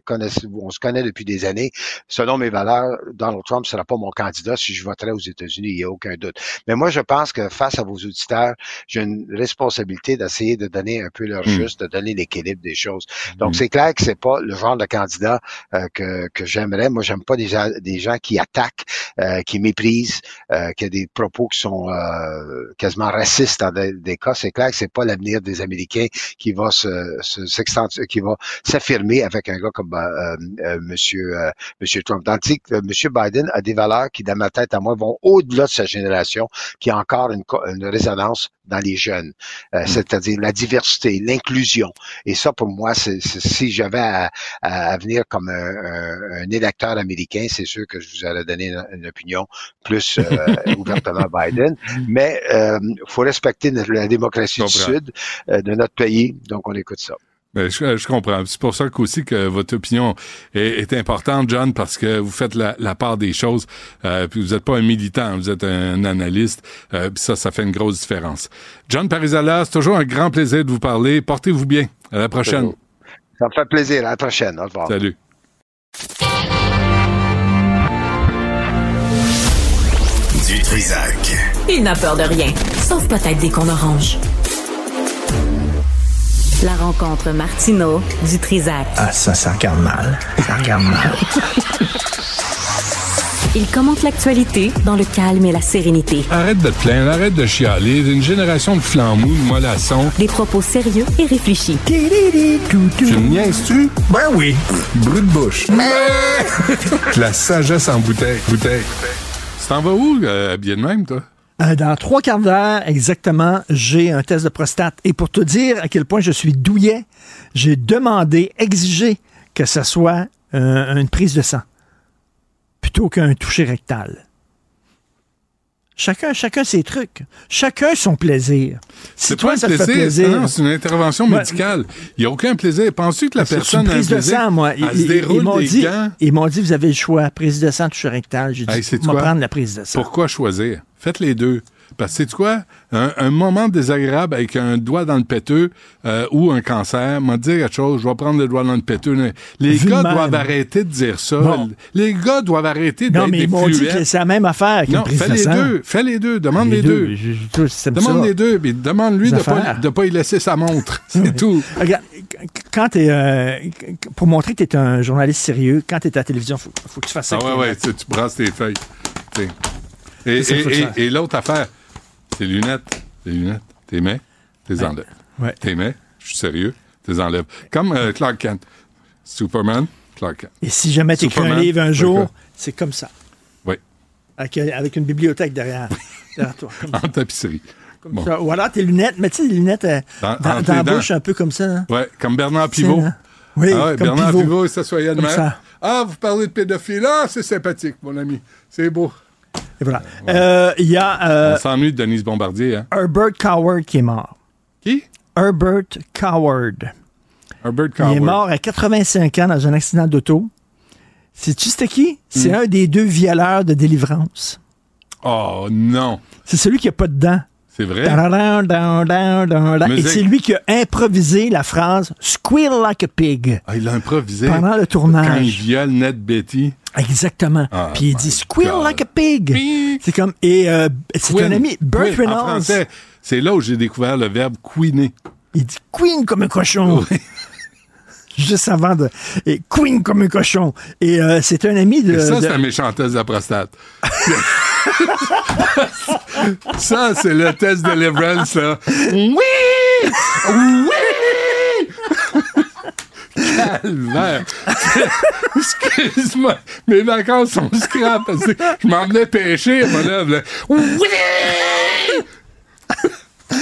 on se connaît depuis des années. Selon mes valeurs, Donald Trump ne sera pas mon candidat si je voterais aux États-Unis, il n'y a aucun doute. Mais moi, je pense que face à vos auditeurs, j'ai une responsabilité d'essayer de donner un peu leur juste, de donner l'équilibre des choses. Donc, c'est clair que c'est pas le genre de candidat euh, que, que j'aimerais. Moi, j'aime pas des gens, des gens qui attaquent, euh, qui méprisent, euh, qui ont des propos qui sont euh, quasiment racistes dans des, des cas. C'est clair que c'est pas l'avenir des Américains qui va se, se qui va s'affirmer avec un gars comme euh, euh, Monsieur euh, Monsieur Trump. Tandis que euh, Monsieur Biden a des valeurs qui, dans ma tête à moi, vont au-delà de sa génération, qui a encore une, une résonance dans les jeunes. Euh, c'est-à-dire la diversité, l'inclusion. Et ça, pour moi, c'est si j'avais à, à venir comme un, un, un électeur américain, c'est sûr que je vous aurais donné une, une opinion plus euh, ouvertement Biden. Mais il euh, faut respecter notre, la démocratie du Sud, euh, de notre pays. Donc, on écoute ça. Ben, je, je comprends. C'est pour ça qu'aussi que votre opinion est, est importante, John, parce que vous faites la, la part des choses. Euh, puis vous n'êtes pas un militant, vous êtes un, un analyste. Euh, puis ça, ça fait une grosse différence. John Parisella, c'est toujours un grand plaisir de vous parler. Portez-vous bien. À la prochaine. Ça me fait plaisir. À la prochaine. Au revoir. Salut. Du Trizac. Il n'a peur de rien, sauf peut-être dès qu'on orange. La rencontre Martineau du Trizac. Ah, ça, ça regarde mal. Ça regarde mal. Il commente l'actualité dans le calme et la sérénité. Arrête de te plaindre, arrête de chialer. Une génération de flambous, de mollassons. Des propos sérieux et réfléchis. Tu me niaises-tu? Ben oui. Brut de bouche. La sagesse en bouteille. Bouteille. Tu t'en vas où, euh, bien de même, toi? Euh, dans trois quarts d'heure, exactement, j'ai un test de prostate. Et pour te dire à quel point je suis douillet, j'ai demandé, exigé que ce soit euh, une prise de sang. Plutôt qu'un toucher rectal. Chacun, chacun ses trucs. Chacun son plaisir. C'est si toi, pas un ça plaisir, te fait plaisir. Non, c'est une intervention moi, médicale. Il n'y a aucun plaisir. Penses-tu que la personne une prise a un plaisir? De sang, moi. Elle ils, se déroule ils m'ont des dit, gants. Ils m'ont dit, vous avez le choix, prise de sang, toucher rectal. J'ai hey, dit, on va prendre la prise de sang. Pourquoi choisir? Faites les deux. Parce que c'est quoi? Un, un moment désagréable avec un doigt dans le péteux euh, ou un cancer, m'a dit quelque chose, je vais prendre le doigt dans le péteux. Les Vu gars même. doivent arrêter de dire ça. Bon. Les gars doivent arrêter d'être des fluets. Non, mais ils m'ont dit que c'est la même affaire qu'une prise de sang. Non, fais les deux. Fais les deux. Demande les, les deux. deux. Je, je, je, demande ça. les deux. Puis demande-lui de ne pas, pas y laisser sa montre. C'est tout. Regarde, quand t'es, euh, pour montrer que tu es un journaliste sérieux, quand tu es à la télévision, il faut, faut que tu fasses ça. Ah ouais, ouais, tu, tu brasses tes feuilles. T'sais. Et, et, et, et l'autre affaire, tes lunettes, tes lunettes, tes mets, tes enlèves. Ouais. Tes mets, je suis sérieux, tes enlèves. Comme euh, Clark Kent, Superman, Clark Kent. Et si jamais tu écris un livre un jour, d'accord. C'est comme ça. Oui. Avec, avec une bibliothèque derrière, derrière toi. Comme en tapisserie. Comme bon. ça. Ou alors tes lunettes, mais tu sais, les lunettes euh, dans, dans, dans la bouche dents. Un peu comme ça. Hein? Oui, comme Bernard Pivot. Hein? Oui, ah ouais, comme Bernard Pivot, Pivot il s'assoyait de même. Ah, vous parlez de pédophilie, ah, c'est sympathique, mon ami, c'est beau. Et voilà. Il ouais. euh, y a. Euh, On s'ennuie de Denise Bombardier. Hein? Herbert Coward qui est mort. Qui? Herbert Coward. Herbert Coward. Il est mort à quatre-vingt-cinq ans dans un accident d'auto. Sais-tu c'était qui? Mm. C'est un des deux violeurs de Délivrance. Oh non! C'est celui qui n'a pas de dents. C'est vrai? Dun, dun, dun, dun, dun. Et c'est lui qui a improvisé la phrase « Squeal like a pig ». Ah, il l'a improvisé. Pendant le tournage. Quand il viole Ned Beatty. Exactement. Ah, puis il dit « Squeal God. like a pig ». C'est comme... Et euh, c'est Queen. un ami, Bert Queen. Reynolds. En français, c'est là où j'ai découvert le verbe « queener ». Il dit « queen comme un cochon oui. ». Juste avant de... Et « queen comme un cochon ». Et euh, c'est un ami de... Et ça, de... c'est la méchanteuse de la prostate. Ça, c'est le test de Leverell, ça. Oui! Oui! Calvaire! Excuse-moi, mes vacances sont scrap. Je m'en venais pêcher, mon œuvre. Oui!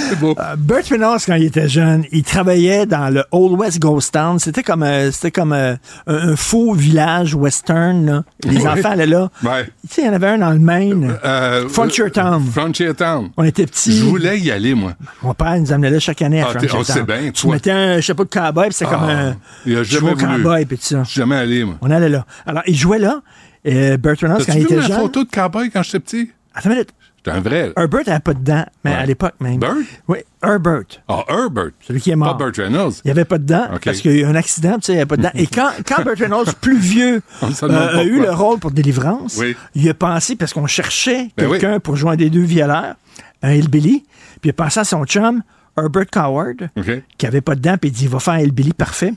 C'est beau. Euh, Bert Reynolds, quand il était jeune, il travaillait dans le Old West Ghost Town. C'était comme, euh, c'était comme euh, un, un faux village western. Là. Les oui. enfants allaient là. Ouais. Tu sais, il y en avait un dans le Maine. Euh, euh, Frontier Town. Frontier Town. On était petits. Je voulais y aller, moi. Mon père nous amenait là chaque année à ah, Frontier Town. On sait bien, tu mettais un chapeau de cowboy, puis c'était ah, comme un... Il a jamais voulu. Cowboy, puis tout ça. Je suis jamais allé, moi. On allait là. Alors, il jouait là. Et Bert Reynolds, quand il était jeune... T'as-tu vu ma photo de cowboy quand j'étais petit? Attends une minute. C'était un vrai. Herbert n'avait pas de dents, mais ouais. à l'époque même. Bert? Oui, Herbert. Ah, oh, Herbert. Celui qui est mort. Pas Bert Reynolds. Il n'avait pas de dents okay. parce qu'il y a eu un accident, tu sais, il n'avait pas de dents. Et quand, quand Bert Reynolds, plus vieux, euh, a eu le rôle pour Délivrance, oui. il a pensé, parce qu'on cherchait ben quelqu'un oui. pour joindre les deux violeurs, un hillbilly, puis il a pensé à son chum, Herbert Coward, okay. qui n'avait pas de dents, puis il dit, il va faire un hillbilly parfait.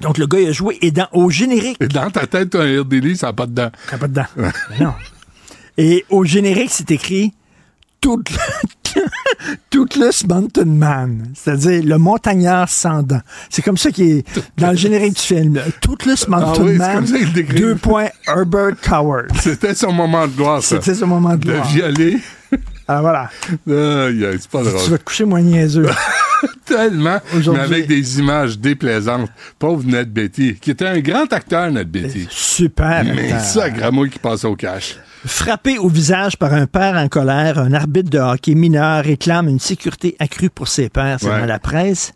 Donc, le gars, il a joué et dans, au générique. Et dans ta tête, toi, un hillbilly, ça n'a pas de dents. Ça n'a pas de dents. Mais non. Et au générique, c'est écrit Toothless Mountain Man, c'est-à-dire le montagnard sans dents. C'est comme ça qu'il est dans le générique du film. Toothless Mountain ah oui, Man, deux points, Herbert Coward. C'était son moment de gloire, ça. C'était son moment de gloire. De violer. Alors voilà. Euh, yeah, c'est pas drôle. Tu vas te coucher moins niaiseux. Tellement, mais avec des images déplaisantes. Pauvre Ned Beatty, qui était un grand acteur, Ned Beatty. Super. Mais acteur. Ça, Gramouille qui passe au cash. Frappé au visage par un père en colère, un arbitre de hockey mineur réclame une sécurité accrue pour ses pairs, selon ouais. la presse.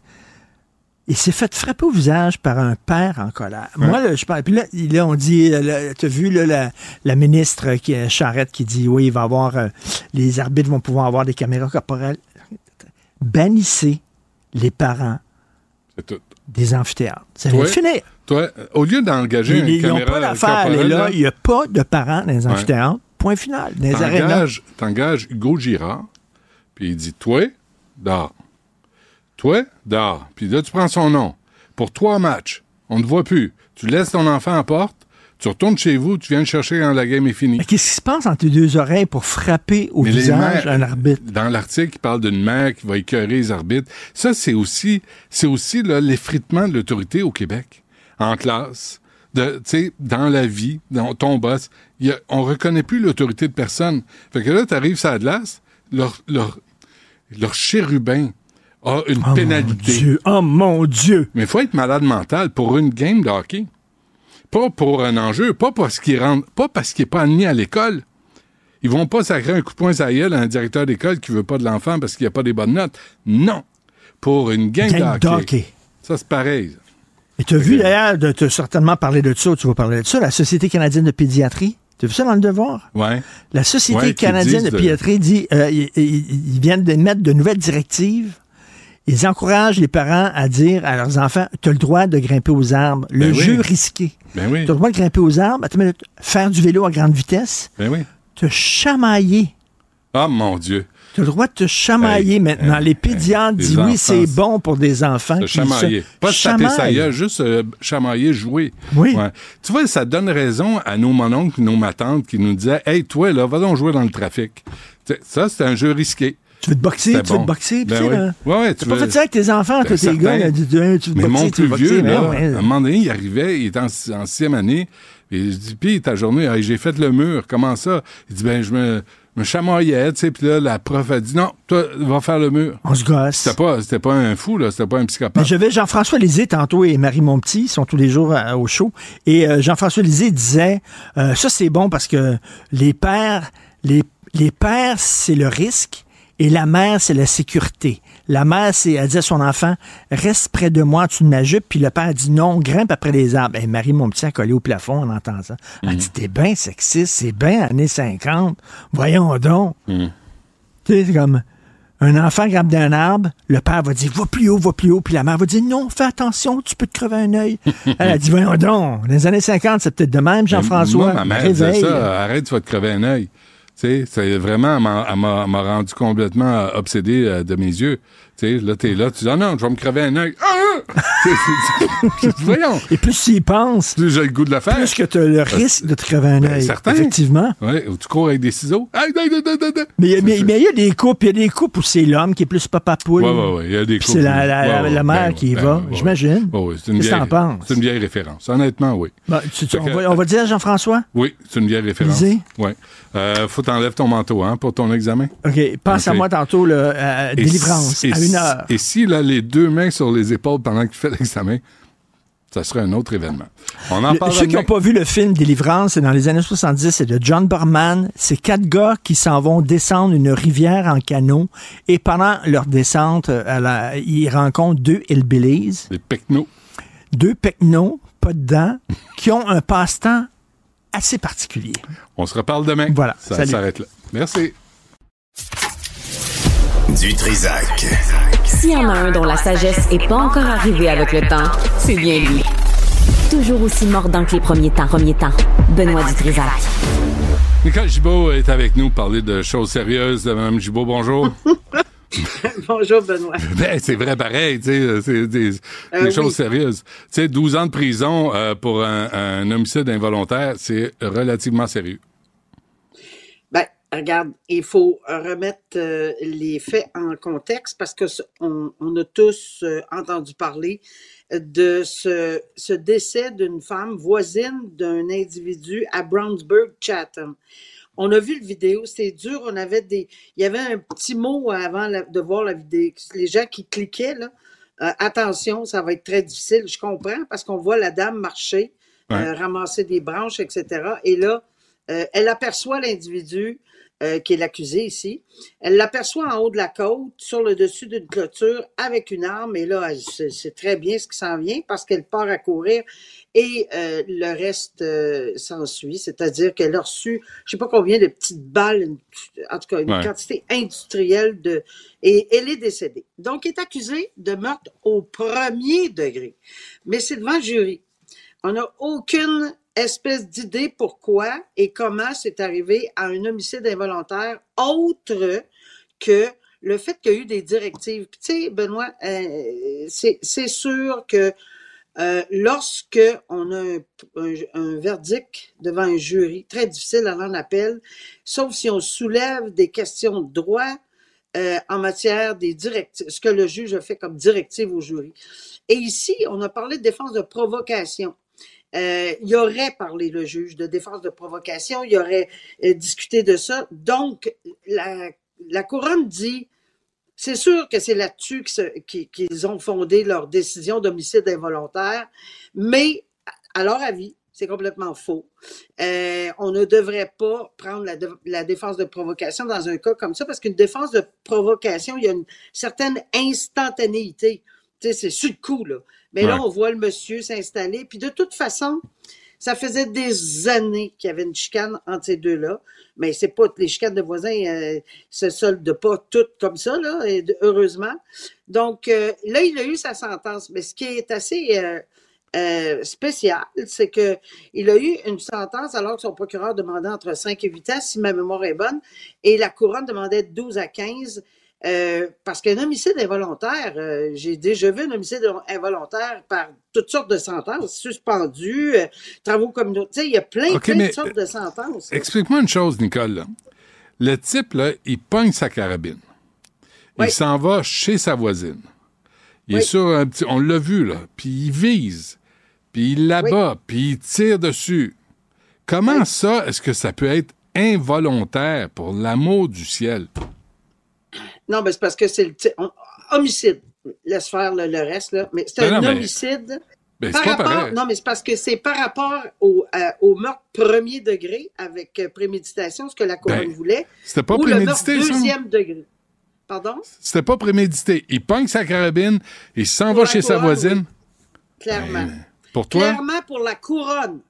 Il s'est fait frapper au visage par un père en colère. Ouais. Moi, là, je parle. Puis là, là on dit, tu as vu là, la, la ministre qui, Charette qui dit oui, il va avoir, euh, les arbitres vont pouvoir avoir des caméras corporelles. Bannissez les parents tout. Des amphithéâtres. Ça vient de finir. Toi, au lieu d'engager une caméra... Ils n'ont pas d'affaires, les là. Il n'y a pas de parents dans les amphithéâtres. Ouais. Point final. Dans les arénas. T'engages Hugo Girard, puis il dit, toi, dors. Toi, dors. Puis là, tu prends son nom. Pour trois matchs, on ne te voit plus. Tu laisses ton enfant à la porte, tu retournes chez vous, tu viens le chercher quand la game est finie. Mais qu'est-ce qui se passe entre tes deux oreilles pour frapper au Mais visage mères, un arbitre? Dans l'article, il parle d'une mère qui va écœurer les arbitres. Ça, c'est aussi, c'est aussi là, l'effritement de l'autorité au Québec. En classe, tu sais, dans la vie, dans ton boss, y a, on reconnaît plus l'autorité de personne. Fait que là, t'arrives sur la glace, leur, leur, leur chérubin a une oh pénalité. Mon Dieu, oh mon Dieu! Mais il faut être malade mental pour une game de hockey. Pas pour un enjeu, pas parce qu'il rentre, pas parce qu'il n'est pas admis à l'école. Ils vont pas sacrer un coup de poing sur la gueule à un directeur d'école qui veut pas de l'enfant parce qu'il n'y a pas des bonnes notes. Non! Pour une game, game de hockey. hockey. Ça, c'est pareil. Et tu as okay. vu d'ailleurs, tu as certainement parlé de ça, tu vas parler de ça, la Société canadienne de pédiatrie. Tu as vu ça dans Le Devoir? Oui. La Société ouais, canadienne de pédiatrie dit, euh, ils, ils viennent de mettre de nouvelles directives. Ils encouragent les parents à dire à leurs enfants, tu as le droit de grimper aux arbres. Le ben jeu oui. risqué. Ben oui. Tu as le droit de grimper aux arbres, attends une minute, faire du vélo à grande vitesse. Ben oui. Te chamailler. Ah, oh, mon Dieu. Tu as le droit de te chamailler hey, maintenant. Hey, les pédiatres hey, disent oui, c'est bon pour des enfants. Se chamailler. Se Pas se taper sa gueule, juste euh, chamailler, jouer. Oui. Ouais. Tu vois, ça donne raison à nos mononcles, nos matantes qui nous disaient, hey, toi, là, va donc jouer dans le trafic. T'sais, ça, c'est un jeu risqué. Tu veux te boxer, tu bon. veux te boxer, ben tu sais, oui. là. Ouais, ouais, tu veux... pas fait ça avec tes enfants, ben, tes gars, là, tu, tu veux te boxer, mon plus tu veux boxer, vieux, là, ouais. à un moment donné, il arrivait, il était en, en sixième année, et je dis, pis ta journée, hey, j'ai fait le mur, comment ça? Il dit, ben, je me... me chamaillait, tu sais, puis là, la prof a dit, non, toi, va faire le mur. On se gosse. C'était pas, c'était pas un fou, là, c'était pas un psychopathe. J'avais Jean-François Lisée, tantôt, et Marie Montpetit, ils sont tous les jours à, au show, et euh, Jean-François Lisée disait, euh, ça, c'est bon, parce que les pères, les, les pères, c'est le risque, et la mère, c'est la sécurité. La mère, c'est, elle dit à son enfant, reste près de moi, tu de ma jupe, puis le père dit non, grimpe après les arbres. Et Marie Montpetit a collé au plafond en entendant ça. Elle mm-hmm. dit, t'es bien sexiste, c'est bien années cinquante, voyons donc. Mm-hmm. Tu sais, c'est comme un enfant grimpe d'un arbre, le père va dire, va plus haut, va plus haut, puis la mère va dire, non, fais attention, tu peux te crever un œil. Elle a dit, voyons donc, dans les années cinquante, c'est peut-être de même, Jean-François. Moi, ma mère disait ça, arrête, tu vas te crever un œil. T'sais, c'est vraiment, elle m'a, elle m'a, elle m'a rendu complètement obsédé euh, de mes yeux. T'sais, là, t'es là, tu dis, ah non, je vais me crever un œil. Ah! Voyons. Et plus tu y penses, plus j'ai le goût de le faire. Plus que tu as le risque de te crever un œil. Certain. Effectivement. Oui, ou tu cours avec des ciseaux. Mais il y a des coupes, il y a des coupes où c'est l'homme qui est plus papa poule. Oui, oui, oui. Il y a des coupes. C'est la mère qui y va, j'imagine. Oui, c'est une vieille référence. C'est une vieille référence. Honnêtement, oui. On va dire Jean-François? Oui, c'est une vieille référence. Oui. Euh, faut t'enlèves ton manteau hein, pour ton examen. OK. Pense okay. à moi tantôt, là, euh, délivrance, si, à une heure. Et s'il a les deux mains sur les épaules pendant qu'il fait l'examen, ça serait un autre événement. On en le, parle ceux qui n'ont pas vu le film Délivrance, c'est dans les années soixante-dix, c'est de John Barman. C'est quatre gars qui s'en vont descendre une rivière en canot et pendant leur descente, à la, ils rencontrent deux hillbillies. Des pecnos. Deux pecnos, pas de dents, qui ont un passe-temps assez particulier. On se reparle demain. Voilà. Ça s'arrête là. Merci. Du Trizac. S'il y en a un dont la sagesse n'est pas encore arrivée avec le temps, c'est bien lui. Toujours aussi mordant que les premiers temps, premiers temps. Benoît Du Trizac. Nicole Gibault est avec nous pour parler de choses sérieuses. Mme Gibault, bonjour. Bonjour, Benoît. Ben, c'est vrai, pareil, tu sais, c'est des, euh, des choses oui. sérieuses. Tu sais, douze ans de prison euh, pour un, un homicide involontaire, c'est relativement sérieux. Ben, regarde, il faut remettre euh, les faits en contexte parce que on, on a tous euh, entendu parler de ce, ce décès d'une femme voisine d'un individu à Brownsburg, Chatham. On a vu le vidéo, c'était dur, on avait des... Il y avait un petit mot avant la, de voir la vidéo. Les gens qui cliquaient, là, euh, attention, ça va être très difficile, je comprends, parce qu'on voit la dame marcher, ouais. euh, ramasser des branches, et cetera. Et là, euh, elle aperçoit l'individu, euh, qui est l'accusé ici, elle l'aperçoit en haut de la côte, sur le dessus d'une clôture, avec une arme, et là, elle sait très bien ce qui s'en vient, parce qu'elle part à courir... Et euh, le reste euh, s'ensuit, c'est-à-dire qu'elle a reçu, je sais pas combien de petites balles, une, en tout cas une ouais. quantité industrielle de, et elle est décédée. Donc, elle est accusée de meurtre au premier degré, mais c'est devant le jury. On n'a aucune espèce d'idée pourquoi et comment c'est arrivé à un homicide involontaire autre que le fait qu'il y a eu des directives. Puis, tu sais, Benoît, euh, c'est, c'est sûr que Euh, lorsque on a un, un, un verdict devant un jury, très difficile à en appel, sauf si on soulève des questions de droit euh, en matière des directives, ce que le juge a fait comme directive au jury. Et ici, on a parlé de défense de provocation. Euh, il aurait parlé, le juge, de défense de provocation, il aurait euh, discuté de ça. Donc, la, la couronne dit... C'est sûr que c'est là-dessus qu'ils ont fondé leur décision d'homicide involontaire, mais à leur avis, c'est complètement faux. Euh, on ne devrait pas prendre la, la défense de provocation dans un cas comme ça, parce qu'une défense de provocation, il y a une certaine instantanéité. Tu sais, c'est sur le coup, là. Mais ouais. là, on voit le monsieur s'installer. Puis de toute façon, ça faisait des années qu'il y avait une chicane entre ces deux-là. Mais c'est pas les chicanes de voisins euh, se soldent pas toutes comme ça, là, et heureusement. Donc, euh, là, il a eu sa sentence. Mais ce qui est assez euh, euh, spécial, c'est que il a eu une sentence alors que son procureur demandait entre cinq et huit ans, si ma mémoire est bonne, et la couronne demandait douze à quinze. Euh, parce qu'un homicide involontaire, euh, j'ai déjà vu un homicide involontaire par toutes sortes de sentences, suspendu, euh, travaux communautaires, il y a plein, okay, plein de sortes de sentences. Explique-moi une chose, Nicole. Là. Le type, là, il pogne sa carabine. Il oui. s'en va chez sa voisine. Il oui. est sur un petit... On l'a vu, là. Puis il vise. Puis il l'abat. Oui. Puis il tire dessus. Comment oui. ça, est-ce que ça peut être involontaire pour l'amour du ciel? Non, mais c'est parce que c'est le... On, homicide. Laisse faire le, le reste, là. Mais c'est ben un non, homicide... Ben, par c'est pas rapport, non, mais c'est parce que c'est par rapport au, euh, au meurtre premier degré, avec euh, préméditation, ce que la couronne ben, voulait. C'était pas ou prémédité, le meurtre deuxième degré. Pardon? C'était pas prémédité. Il pogne sa carabine, il s'en pour va chez couronne, sa voisine. Oui. Clairement. Ben, pour toi? Clairement pour la couronne.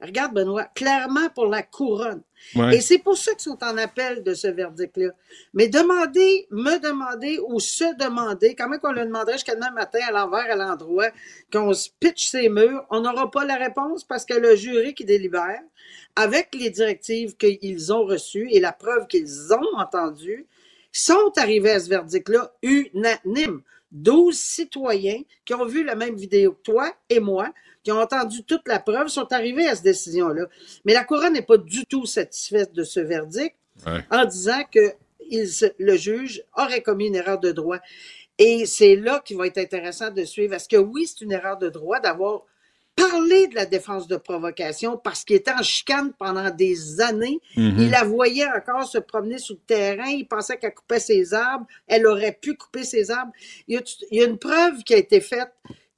Regarde, Benoît, clairement pour la couronne. Ouais. Et c'est pour ça qu'ils sont en appel de ce verdict-là. Mais demander, me demander ou se demander, quand même qu'on le demanderait jusqu'à demain matin à l'envers, à l'endroit, qu'on se pitche ses murs, on n'aura pas la réponse parce que le jury qui délibère, avec les directives qu'ils ont reçues et la preuve qu'ils ont entendue, sont arrivés à ce verdict-là unanime. douze citoyens qui ont vu la même vidéo que toi et moi, qui ont entendu toute la preuve, sont arrivés à cette décision-là. Mais la couronne n'est pas du tout satisfaite de ce verdict ouais. en disant que il, le juge aurait commis une erreur de droit. Et c'est là qu'il va être intéressant de suivre. Est-ce que oui, c'est une erreur de droit d'avoir parler de la défense de provocation parce qu'il était en chicane pendant des années. Mm-hmm. Il la voyait encore se promener sur le terrain. Il pensait qu'elle coupait ses arbres. Elle aurait pu couper ses arbres. Il y a, il y a une preuve qui a été faite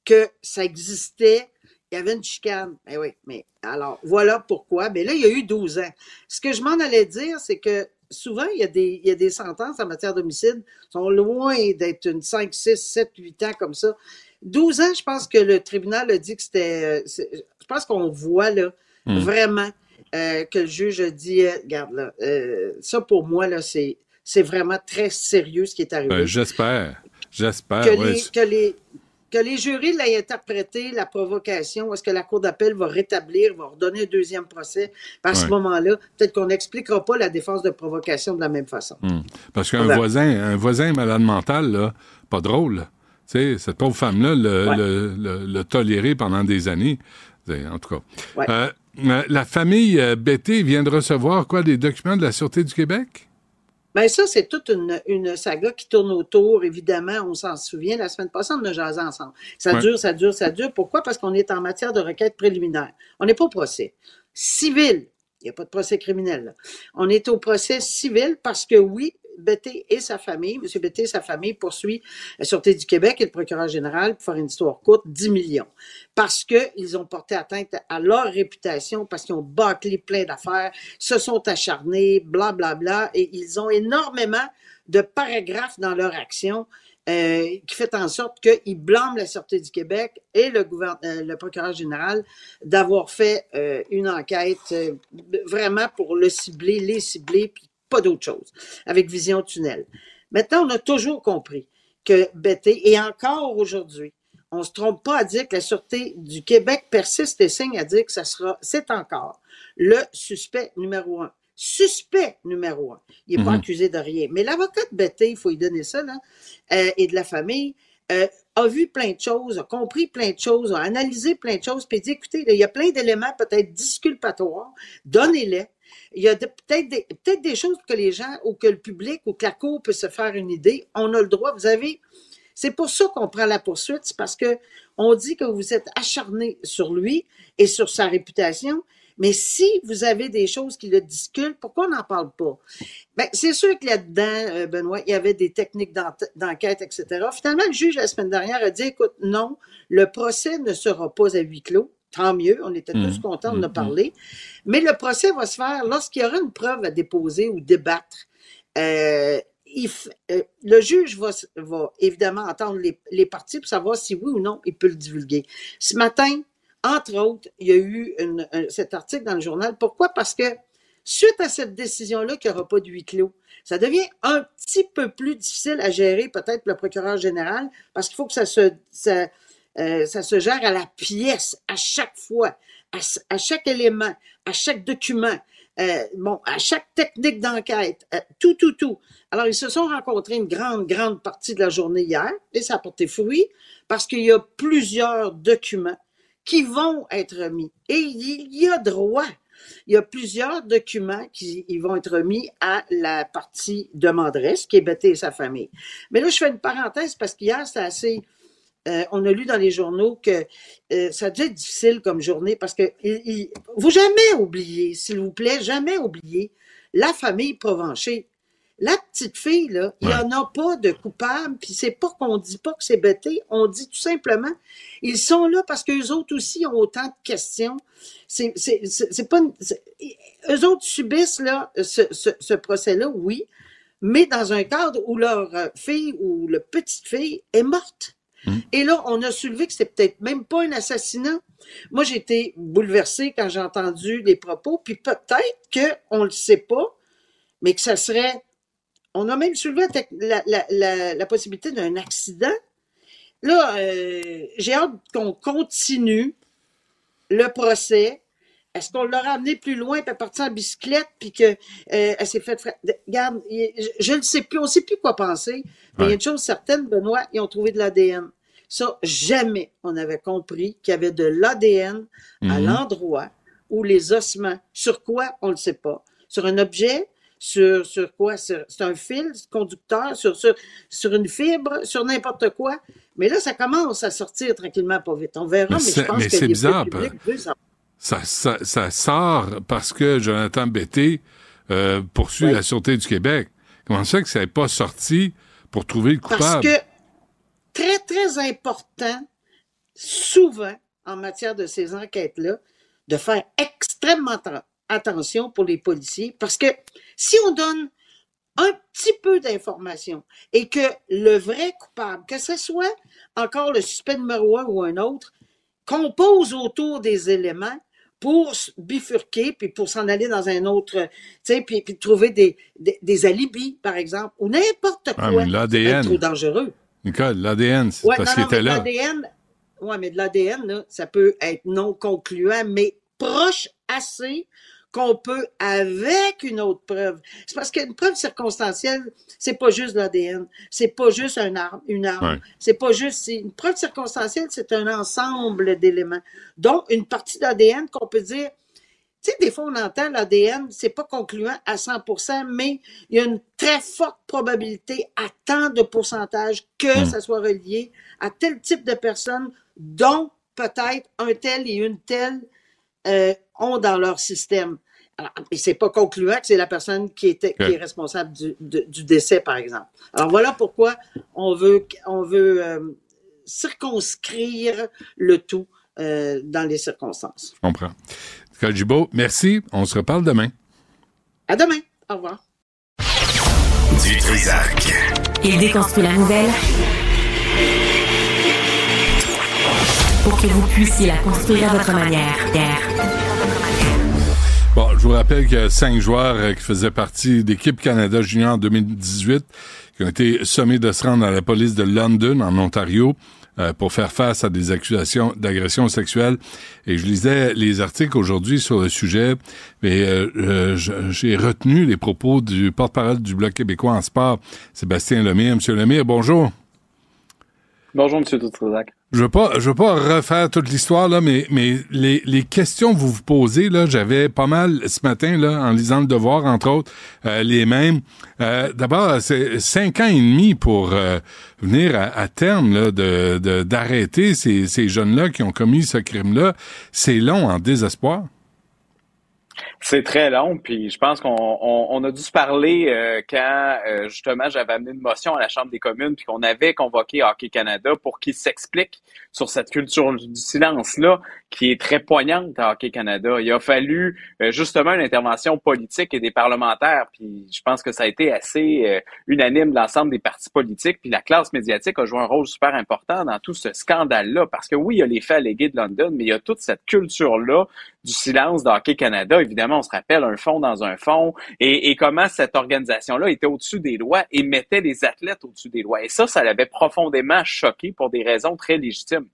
que ça existait. Il y avait une chicane. Mais oui, mais alors, voilà pourquoi. Mais là, il y a eu douze ans. Ce que je m'en allais dire, c'est que souvent, il y a des, il y a des sentences en matière d'homicide qui sont loin d'être une cinq, six, sept, huit ans comme ça. douze ans, je pense que le tribunal a dit que c'était... Je pense qu'on voit là, mmh. vraiment, euh, que le juge a dit, euh, regarde là, euh, ça pour moi, là, c'est, c'est vraiment très sérieux ce qui est arrivé. Euh, j'espère, j'espère. Que, ouais. les, que, les, que les jurys l'aient interprété, la provocation, est-ce que la cour d'appel va rétablir, va redonner un deuxième procès? À ouais. ce moment-là, peut-être qu'on n'expliquera pas la défense de provocation de la même façon. Mmh. Parce qu'un enfin, voisin, un voisin malade mental, là, pas drôle. T'sais, cette pauvre femme-là le, ouais. le, le, le tolérer pendant des années. En tout cas. Ouais. Euh, la famille Bété vient de recevoir quoi, des documents de la Sûreté du Québec? Bien, ça, c'est toute une, une saga qui tourne autour. Évidemment, on s'en souvient. La semaine passée, on a jasé ensemble. Ça ouais. dure, ça dure, ça dure. Pourquoi? Parce qu'on est en matière de requête préliminaire. On n'est pas au procès civil. Il n'y a pas de procès criminel, là. On est au procès civil parce que, oui, Bété et sa famille, M. Bété et sa famille poursuit la Sûreté du Québec et le procureur général pour faire une histoire courte, dix millions. Parce qu'ils ont porté atteinte à leur réputation, parce qu'ils ont bâclé plein d'affaires, se sont acharnés, blablabla, bla, bla, et ils ont énormément de paragraphes dans leur action euh, qui fait en sorte qu'ils blâment la Sûreté du Québec et le, gouvern- euh, le procureur général d'avoir fait euh, une enquête euh, vraiment pour le cibler, les cibler, puis pas d'autre chose, avec vision tunnel. Maintenant, on a toujours compris que Bété, et encore aujourd'hui, on ne se trompe pas à dire que la Sûreté du Québec persiste et signe à dire que ça sera, c'est encore le suspect numéro un. Suspect numéro un. Il n'est mmh. pas accusé de rien. Mais l'avocat de Bété, il faut lui donner ça, là, euh, et de la famille, euh, a vu plein de choses, a compris plein de choses, a analysé plein de choses, puis dit, écoutez, là, il y a plein d'éléments peut-être disculpatoires, donnez-les. Il y a de, peut-être, des, peut-être des choses que les gens ou que le public ou que la cour peut se faire une idée. On a le droit. Vous avez. C'est pour ça qu'on prend la poursuite. C'est parce que on dit que vous êtes acharné sur lui et sur sa réputation. Mais si vous avez des choses qui le disculpent, pourquoi on n'en parle pas? Bien, c'est sûr que là-dedans, Benoît, il y avait des techniques d'en- d'enquête, et cetera. Finalement, le juge, la semaine dernière, a dit, écoute, non, le procès ne sera pas à huis clos. Tant mieux, on était tous mmh, contents de nous parler. Mmh. Mais le procès va se faire lorsqu'il y aura une preuve à déposer ou débattre. Euh, il f... euh, le juge va, va évidemment entendre les, les parties pour savoir si oui ou non il peut le divulguer. Ce matin, entre autres, il y a eu une, un, cet article dans le journal. Pourquoi? Parce que suite à cette décision-là qu'il n'y aura pas de huis clos, ça devient un petit peu plus difficile à gérer peut-être le procureur général parce qu'il faut que ça se... Ça, Euh, ça se gère à la pièce, à chaque fois, à, à chaque élément, à chaque document, euh, bon, à chaque technique d'enquête, euh, tout, tout, tout. Alors, ils se sont rencontrés une grande, grande partie de la journée hier, et ça a porté fruit, parce qu'il y a plusieurs documents qui vont être remis. Et il y a droit. Il y a plusieurs documents qui ils vont être remis à la partie demanderesse, qui est Bété et sa famille. Mais là, je fais une parenthèse, parce qu'hier, c'était assez... Euh, on a lu dans les journaux que euh, ça devait être difficile comme journée parce que il, il faut jamais oublier, s'il vous plaît, jamais oublier la famille Provencher. La petite fille, là, il n'y en a pas de coupable, puis c'est pas qu'on dit pas que c'est Bété, on dit tout simplement, ils sont là parce qu'eux autres aussi ont autant de questions. C'est, c'est, c'est, c'est pas une, c'est, eux autres subissent là, ce, ce, ce procès-là, oui, mais dans un cadre où leur fille ou leur petite fille est morte. Et là, on a soulevé que c'était peut-être même pas un assassinat. Moi, j'ai été bouleversée quand j'ai entendu les propos, puis peut-être qu'on le sait pas, mais que ça serait... On a même soulevé la, la, la, la possibilité d'un accident. Là, euh, j'ai hâte qu'on continue le procès. Est-ce qu'on l'aurait amené plus loin, puis elle partit en bicyclette, puis qu'elle euh, s'est faite... Fra... Regarde, je ne sais plus, on ne sait plus quoi penser, mais il ouais. y a une chose certaine, Benoît, ils ont trouvé de l'A D N. Ça, jamais on avait compris qu'il y avait de l'A D N à mm-hmm. l'endroit où les ossements, sur quoi, on ne le sait pas, sur un objet, sur, sur quoi? C'est un fil conducteur, sur, sur, sur une fibre, sur n'importe quoi. Mais là, ça commence à sortir tranquillement, pas vite. On verra, mais, mais je pense mais que les bizarre, ça, ça, ça sort parce que Jonathan Bété euh, poursuit oui. la Sûreté du Québec. Comment ça que ça n'est pas sorti pour trouver le coupable? Parce que, très, très important, souvent, en matière de ces enquêtes-là, de faire extrêmement attention pour les policiers, parce que si on donne un petit peu d'informations et que le vrai coupable, que ce soit encore le suspect numéro un ou un autre, compose autour des éléments pour bifurquer puis pour s'en aller dans un autre, tu sais, puis, puis trouver des, des, des alibis, par exemple, ou n'importe quoi. Ouais, l'A D N. C'est trop dangereux. Nicole, l'A D N, c'est ouais, parce qu'il était là. l'A D N, oui, mais de l'A D N, là, ça peut être non concluant, mais proche assez qu'on peut, avec une autre preuve. C'est parce qu'une preuve circonstancielle, c'est pas juste l'A D N, c'est pas juste un arme, une arme, ouais. c'est pas juste... Une preuve circonstancielle, c'est un ensemble d'éléments. Donc, une partie de l'A D N qu'on peut dire... Tu sais, des fois, on entend l'A D N, c'est pas concluant à cent pour cent, mais il y a une très forte probabilité à tant de pourcentage que mmh. ça soit relié à tel type de personnes dont peut-être un tel et une telle euh, ont dans leur système. Alors, et c'est pas concluant que c'est la personne qui, était, okay. qui est responsable du, de, du décès, par exemple. Alors, voilà pourquoi on veut, on veut euh, circonscrire le tout euh, dans les circonstances. Je comprends. Dubo, merci. On se reparle demain. À demain. Au revoir. Du Trizac. Il déconstruit la nouvelle pour que vous puissiez la construire à votre manière. Bon, je vous rappelle qu'il y a cinq joueurs qui faisaient partie d'équipe Canada Junior en deux mille dix-huit qui ont été sommés de se rendre à la police de London, en Ontario, pour faire face à des accusations d'agression sexuelle. Et je lisais les articles aujourd'hui sur le sujet, mais euh, j'ai retenu les propos du porte-parole du Bloc québécois en sport, Sébastien Lemire. Monsieur Lemire, bonjour. Bonjour, Monsieur Dutrisac. Je veux pas, je veux pas refaire toute l'histoire, là, mais, mais les, les questions que vous vous posez, là, j'avais pas mal ce matin, là, en lisant Le Devoir, entre autres, euh, les mêmes. Euh, d'abord, c'est cinq ans et demi pour euh, venir à, à terme, là, de, de, d'arrêter ces, ces jeunes-là qui ont commis ce crime-là. C'est long en désespoir. C'est très long, puis je pense qu'on on, on a dû se parler euh, quand, euh, justement, j'avais amené une motion à la Chambre des communes, puis qu'on avait convoqué Hockey Canada pour qu'ils s'expliquent sur cette culture du silence-là, qui est très poignante à Hockey Canada. Il a fallu, euh, justement, une intervention politique et des parlementaires, puis je pense que ça a été assez euh, unanime, l'ensemble des partis politiques, puis la classe médiatique a joué un rôle super important dans tout ce scandale-là, parce que oui, il y a les faits allégués de London, mais il y a toute cette culture-là du silence d'Hockey Canada, évidemment, on se rappelle un fond dans un fond, et, et comment cette organisation-là était au-dessus des lois et mettait les athlètes au-dessus des lois. Et ça, ça l'avait profondément choqué pour des raisons très légitimes.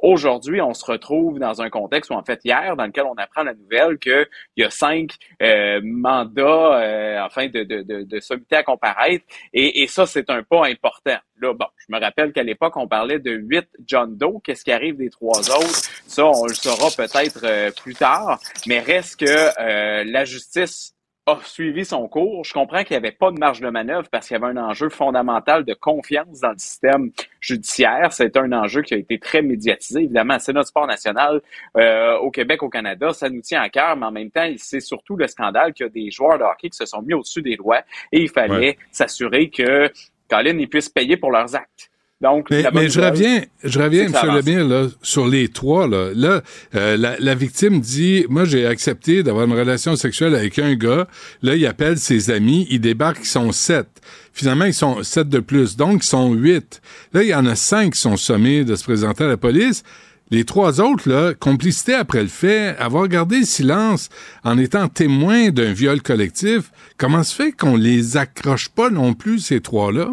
Aujourd'hui, on se retrouve dans un contexte où, en fait, hier, dans lequel on apprend la nouvelle qu'il y a cinq euh, mandats euh, enfin de, de, de, de sommité à comparaître, et, et ça, c'est un pas important. Là, bon, je me rappelle qu'à l'époque, on parlait de huit John Doe. Qu'est-ce qui arrive des trois autres? Ça, on le saura peut-être euh, plus tard, mais reste que euh, la justice a suivi son cours. Je comprends qu'il n'y avait pas de marge de manœuvre parce qu'il y avait un enjeu fondamental de confiance dans le système judiciaire. C'est un enjeu qui a été très médiatisé. Évidemment, c'est notre sport national euh, au Québec, au Canada. Ça nous tient à cœur, mais en même temps, c'est surtout le scandale qu'il y a des joueurs de hockey qui se sont mis au-dessus des lois et il fallait ouais. s'assurer que Colin, ils puissent payer pour leurs actes. Donc, mais mais je reviens, je reviens, M. Lemire, là, sur les trois. Là, là euh, la, la victime dit, moi, j'ai accepté d'avoir une relation sexuelle avec un gars. Là, il appelle ses amis. Il débarque, ils sont sept. Finalement, ils sont sept de plus. Donc, ils sont huit. Là, il y en a cinq qui sont sommés de se présenter à la police. Les trois autres, là, complicité après le fait, avoir gardé le silence en étant témoin d'un viol collectif. Comment se fait qu'on les accroche pas non plus, ces trois-là?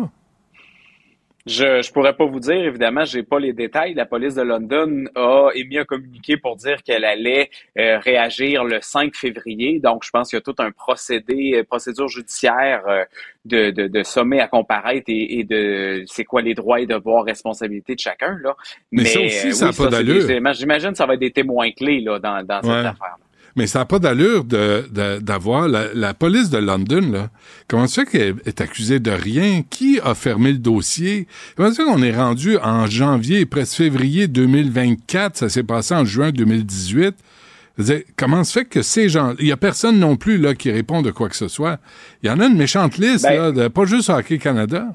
Je je pourrais pas vous dire, évidemment, j'ai pas les détails. La police de London a émis un communiqué pour dire qu'elle allait euh, réagir le cinq février. Donc, je pense qu'il y a tout un procédé, procédure judiciaire euh, de, de, de sommet à comparaître et, et de c'est quoi les droits et devoirs, responsabilités de chacun, là. Mais, Mais ça aussi, ça n'a oui, pas d'allure. J'imagine que ça va être des témoins clés, là, dans, dans ouais. cette affaire-là. Mais ça n'a pas d'allure de, de, d'avoir la, la police de London, là. Comment ça qu'elle est accusée de rien? Qui a fermé le dossier? Comment ça qu'on est rendu en janvier, presque février deux mille vingt-quatre? Ça s'est passé en juin deux mille dix-huit. C'est-à-dire, comment se fait que ces gens... Il n'y a personne non plus là qui répond de quoi que ce soit. Il y en a une méchante liste, ben, là, de, pas juste Hockey Canada.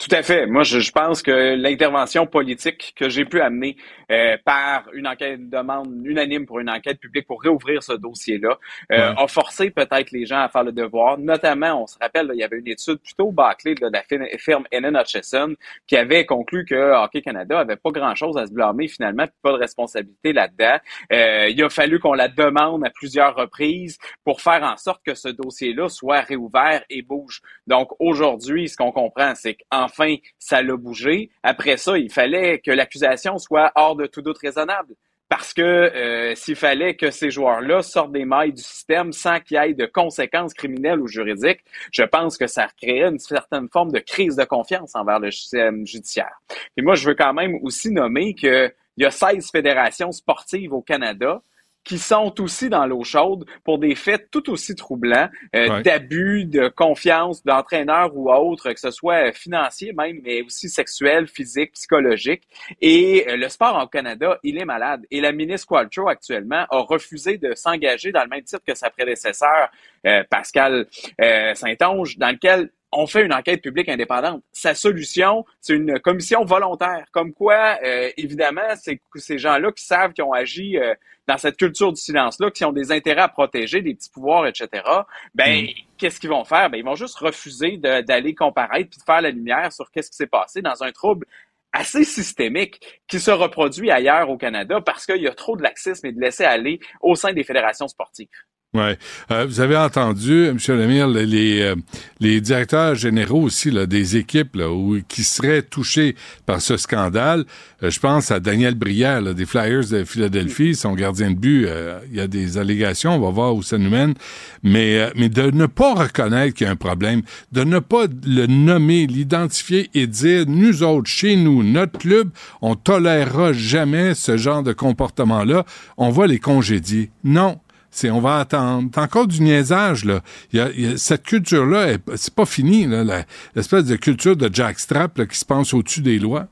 Tout à fait. Moi, je, je pense que l'intervention politique que j'ai pu amener euh, par une enquête, une demande unanime pour une enquête publique pour réouvrir ce dossier-là, euh, ouais. a forcé peut-être les gens à faire le devoir. Notamment, on se rappelle, là, il y avait une étude plutôt bâclée de la firme Ellen Hutchison qui avait conclu que Hockey Canada avait pas grand-chose à se blâmer finalement, puis pas de responsabilité là-dedans. Euh, il a fallu qu'on la demande à plusieurs reprises pour faire en sorte que ce dossier-là soit réouvert et bouge. Donc aujourd'hui, ce qu'on comprend, c'est qu'en enfin, ça l'a bougé. Après ça, il fallait que l'accusation soit hors de tout doute raisonnable. Parce que euh, s'il fallait que ces joueurs-là sortent des mailles du système sans qu'il y ait de conséquences criminelles ou juridiques, je pense que ça créait une certaine forme de crise de confiance envers le système judiciaire. Et moi, je veux quand même aussi nommer qu'il y a seize fédérations sportives au Canada qui sont aussi dans l'eau chaude pour des faits tout aussi troublants, euh, ouais. d'abus, de confiance, d'entraîneurs ou autres, que ce soit financier même, mais aussi sexuel, physique, psychologique. Et euh, le sport au Canada, il est malade. Et la ministre Qualtrough, actuellement, a refusé de s'engager dans le même titre que sa prédécesseur, euh, Pascal euh, Saint-Onge, dans lequel... on fait une enquête publique indépendante. Sa solution, c'est une commission volontaire. Comme quoi, euh, évidemment, c'est ces gens-là qui savent, qui ont agi euh, dans cette culture du silence-là, qui ont des intérêts à protéger, des petits pouvoirs, et cetera. Ben, mm. qu'est-ce qu'ils vont faire? Ben, ils vont juste refuser de, d'aller comparaître puis de faire la lumière sur qu'est-ce qui s'est passé dans un trouble assez systémique qui se reproduit ailleurs au Canada parce qu'il y a trop de laxisme et de laisser-aller au sein des fédérations sportives. Ouais, euh, vous avez entendu, M. Lemire, les, les, les directeurs généraux aussi là, des équipes là, où, qui seraient touchés par ce scandale. Euh, je pense à Daniel Brière là, des Flyers de Philadelphie, son gardien de but. Euh, il y a des allégations, on va voir où ça nous mène. Mais, euh, mais de ne pas reconnaître qu'il y a un problème, de ne pas le nommer, l'identifier et dire, nous autres, chez nous, notre club, on tolérera jamais ce genre de comportement-là. On va les congédier. Non. C'est on va attendre. C'est encore du niaisage, là. Il y a, il y a, cette culture-là, elle, c'est pas fini, là, la, l'espèce de culture de jackstrap là, qui se pense au-dessus des lois.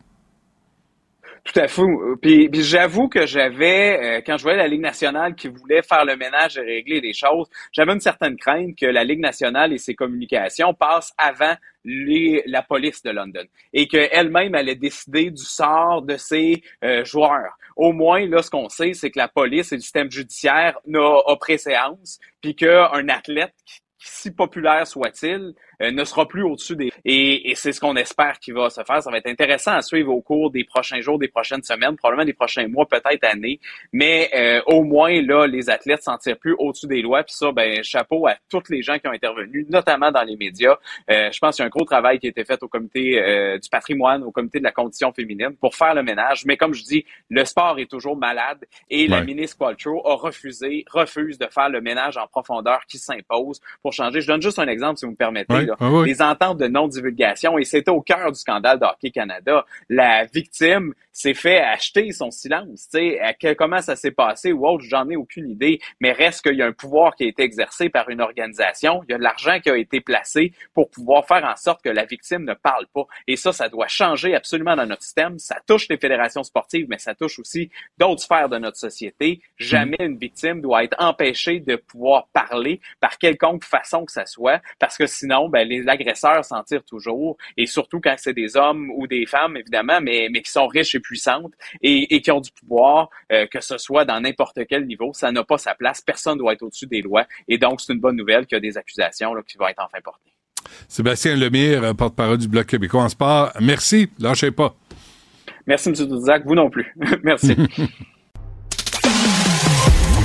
Tout à fait. Puis, puis j'avoue que j'avais, euh, quand je voyais la Ligue nationale qui voulait faire le ménage et régler les choses, j'avais une certaine crainte que la Ligue nationale et ses communications passent avant les, la police de London et qu'elle-même allait décider du sort de ses euh, joueurs. Au moins, là, ce qu'on sait, c'est que la police et le système judiciaire n'a préséance, puis qu'un athlète, si populaire soit-il, euh, ne sera plus au-dessus des... Et, et c'est ce qu'on espère qu'il va se faire. Ça va être intéressant à suivre au cours des prochains jours, des prochaines semaines, probablement des prochains mois, peut-être années. Mais euh, au moins, là, les athlètes s'en tirent plus au-dessus des lois. Puis ça, ben, chapeau à toutes les gens qui ont intervenu, notamment dans les médias. Euh, je pense qu'il y a un gros travail qui a été fait au comité euh, du patrimoine, au comité de la condition féminine, pour faire le ménage. Mais comme je dis, le sport est toujours malade. Et ouais. la ministre Qualtrough a refusé, refuse de faire le ménage en profondeur qui s'impose pour changer. Je donne juste un exemple, si vous me permettez. Oui, là. Oui, oui. Les ententes de non-divulgation, et c'était au cœur du scandale de Hockey Canada. La victime s'est fait acheter son silence. Tu sais, comment ça s'est passé ou autre, j'en ai aucune idée, mais reste qu'il y a un pouvoir qui a été exercé par une organisation, il y a de l'argent qui a été placé pour pouvoir faire en sorte que la victime ne parle pas. Et ça, ça doit changer absolument dans notre système. Ça touche les fédérations sportives, mais ça touche aussi d'autres sphères de notre société. Jamais une victime doit être empêchée de pouvoir parler par quelconque façon que ça soit, parce que sinon, ben, les agresseurs s'en tirent toujours, et surtout quand c'est des hommes ou des femmes, évidemment, mais, mais qui sont riches et puissantes, et, et qui ont du pouvoir, euh, que ce soit dans n'importe quel niveau, ça n'a pas sa place, personne doit être au-dessus des lois, et donc c'est une bonne nouvelle qu'il y a des accusations là, qui vont être enfin portées. Sébastien Lemire, porte-parole du Bloc québécois en sport, merci, lâchez pas. Merci, M. Duzac, vous non plus. Merci.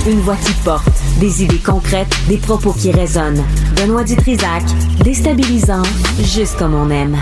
Une voix qui porte, des idées concrètes, des propos qui résonnent. Benoît Dutrizac, déstabilisant, juste comme on aime.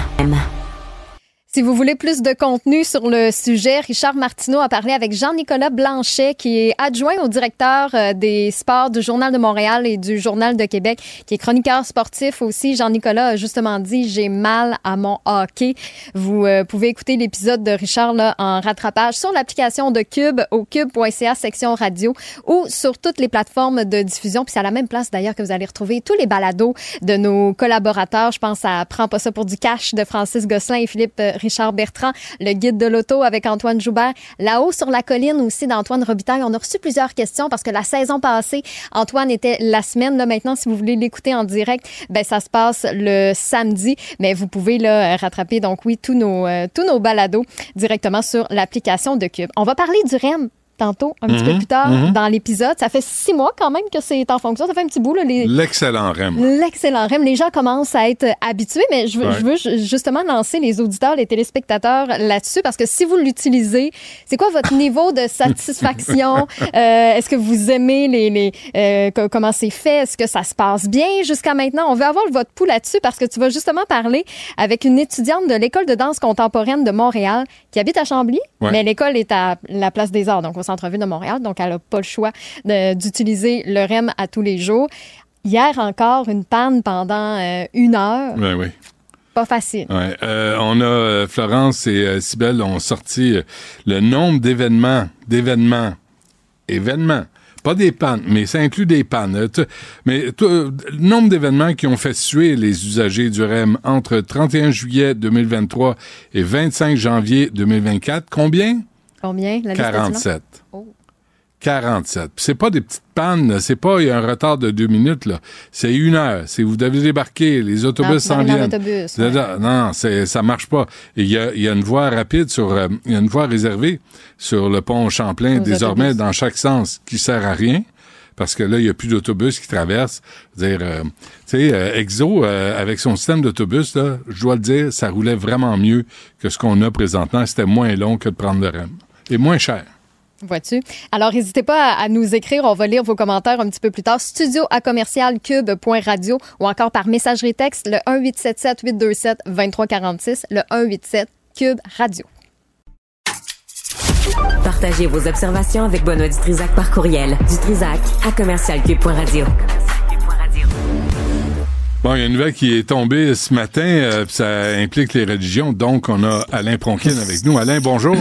Si vous voulez plus de contenu sur le sujet, Richard Martineau a parlé avec Jean-Nicolas Blanchet, qui est adjoint au directeur des sports du Journal de Montréal et du Journal de Québec, qui est chroniqueur sportif aussi. Jean-Nicolas a justement dit « J'ai mal à mon hockey ». Vous euh, pouvez écouter l'épisode de Richard là, en rattrapage sur l'application de Cube au cube.ca section radio ou sur toutes les plateformes de diffusion. Puis c'est à la même place d'ailleurs que vous allez retrouver tous les balados de nos collaborateurs. Je pense à « Prends pas ça pour du cash » de Francis Gosselin et Philippe Richard Bertrand, le guide de l'auto avec Antoine Joubert, là-haut sur la colline aussi d'Antoine Robitaille. On a reçu plusieurs questions parce que la saison passée, Antoine était la semaine. Là, maintenant, si vous voulez l'écouter en direct, ben ça se passe le samedi. Mais vous pouvez là, rattraper donc oui tous nos euh, tous nos balados directement sur l'application de Cube. On va parler du R E M. Tantôt, un petit mm-hmm, peu plus tard mm-hmm. dans l'épisode. Ça fait six mois quand même que c'est en fonction. Ça fait un petit bout. Là, les... L'excellent R E M. L'excellent R E M. Les gens commencent à être habitués, mais je veux, ouais. je veux justement lancer les auditeurs, les téléspectateurs là-dessus, parce que si vous l'utilisez, c'est quoi votre niveau de satisfaction? euh, est-ce que vous aimez les, les euh, comment c'est fait? Est-ce que ça se passe bien jusqu'à maintenant? On veut avoir votre pouls là-dessus parce que tu vas justement parler avec une étudiante de l'École de danse contemporaine de Montréal qui habite à Chambly, ouais. mais l'école est à la Place des Arts, donc on Centre-ville de Montréal, donc elle n'a pas le choix de, d'utiliser le R E M à tous les jours. Hier encore, une panne pendant euh, une heure. Ben oui. Pas facile. Ouais. Euh, on a Florence et euh, Cybèle ont sorti euh, le nombre d'événements, d'événements, événements, pas des pannes, mais ça inclut des pannes. Mais le nombre d'événements qui ont fait suer les usagers du R E M entre trente et un juillet deux mille vingt-trois et vingt-cinq janvier deux mille vingt-quatre, combien? Combien? La quarante-sept. Oh. quarante-sept. Puis c'est pas des petites pannes, là. C'est pas il y a un retard de deux minutes, là. C'est une heure. C'est vous devez débarquer, les autobus s'en viennent. Autobus, ouais. Non, c'est, ça marche pas. Il y a, il y a une voie rapide sur, euh, il y a une voie réservée sur le pont Champlain, aux désormais autobus. Dans chaque sens, qui sert à rien. Parce que là, il n'y a plus d'autobus qui traversent. Dire, euh, tu sais, euh, Exo, euh, avec son système d'autobus, là, je dois le dire, ça roulait vraiment mieux que ce qu'on a présentement. C'était moins long que de prendre le R E M. Et moins cher. Vois-tu? Alors, n'hésitez pas à, à nous écrire. On va lire vos commentaires un petit peu plus tard. Studio à commercial cube.radio ou encore par messagerie texte, le un huit sept sept huit deux sept deux trois quatre six, le un huit sept cube radio. Partagez vos observations avec Benoît Dutrisac par courriel. Dutrisac à commercial cube point radio. Bon, il y a une nouvelle qui est tombée ce matin, euh, ça implique les religions, donc on a Alain Pronkin avec nous. Alain, bonjour.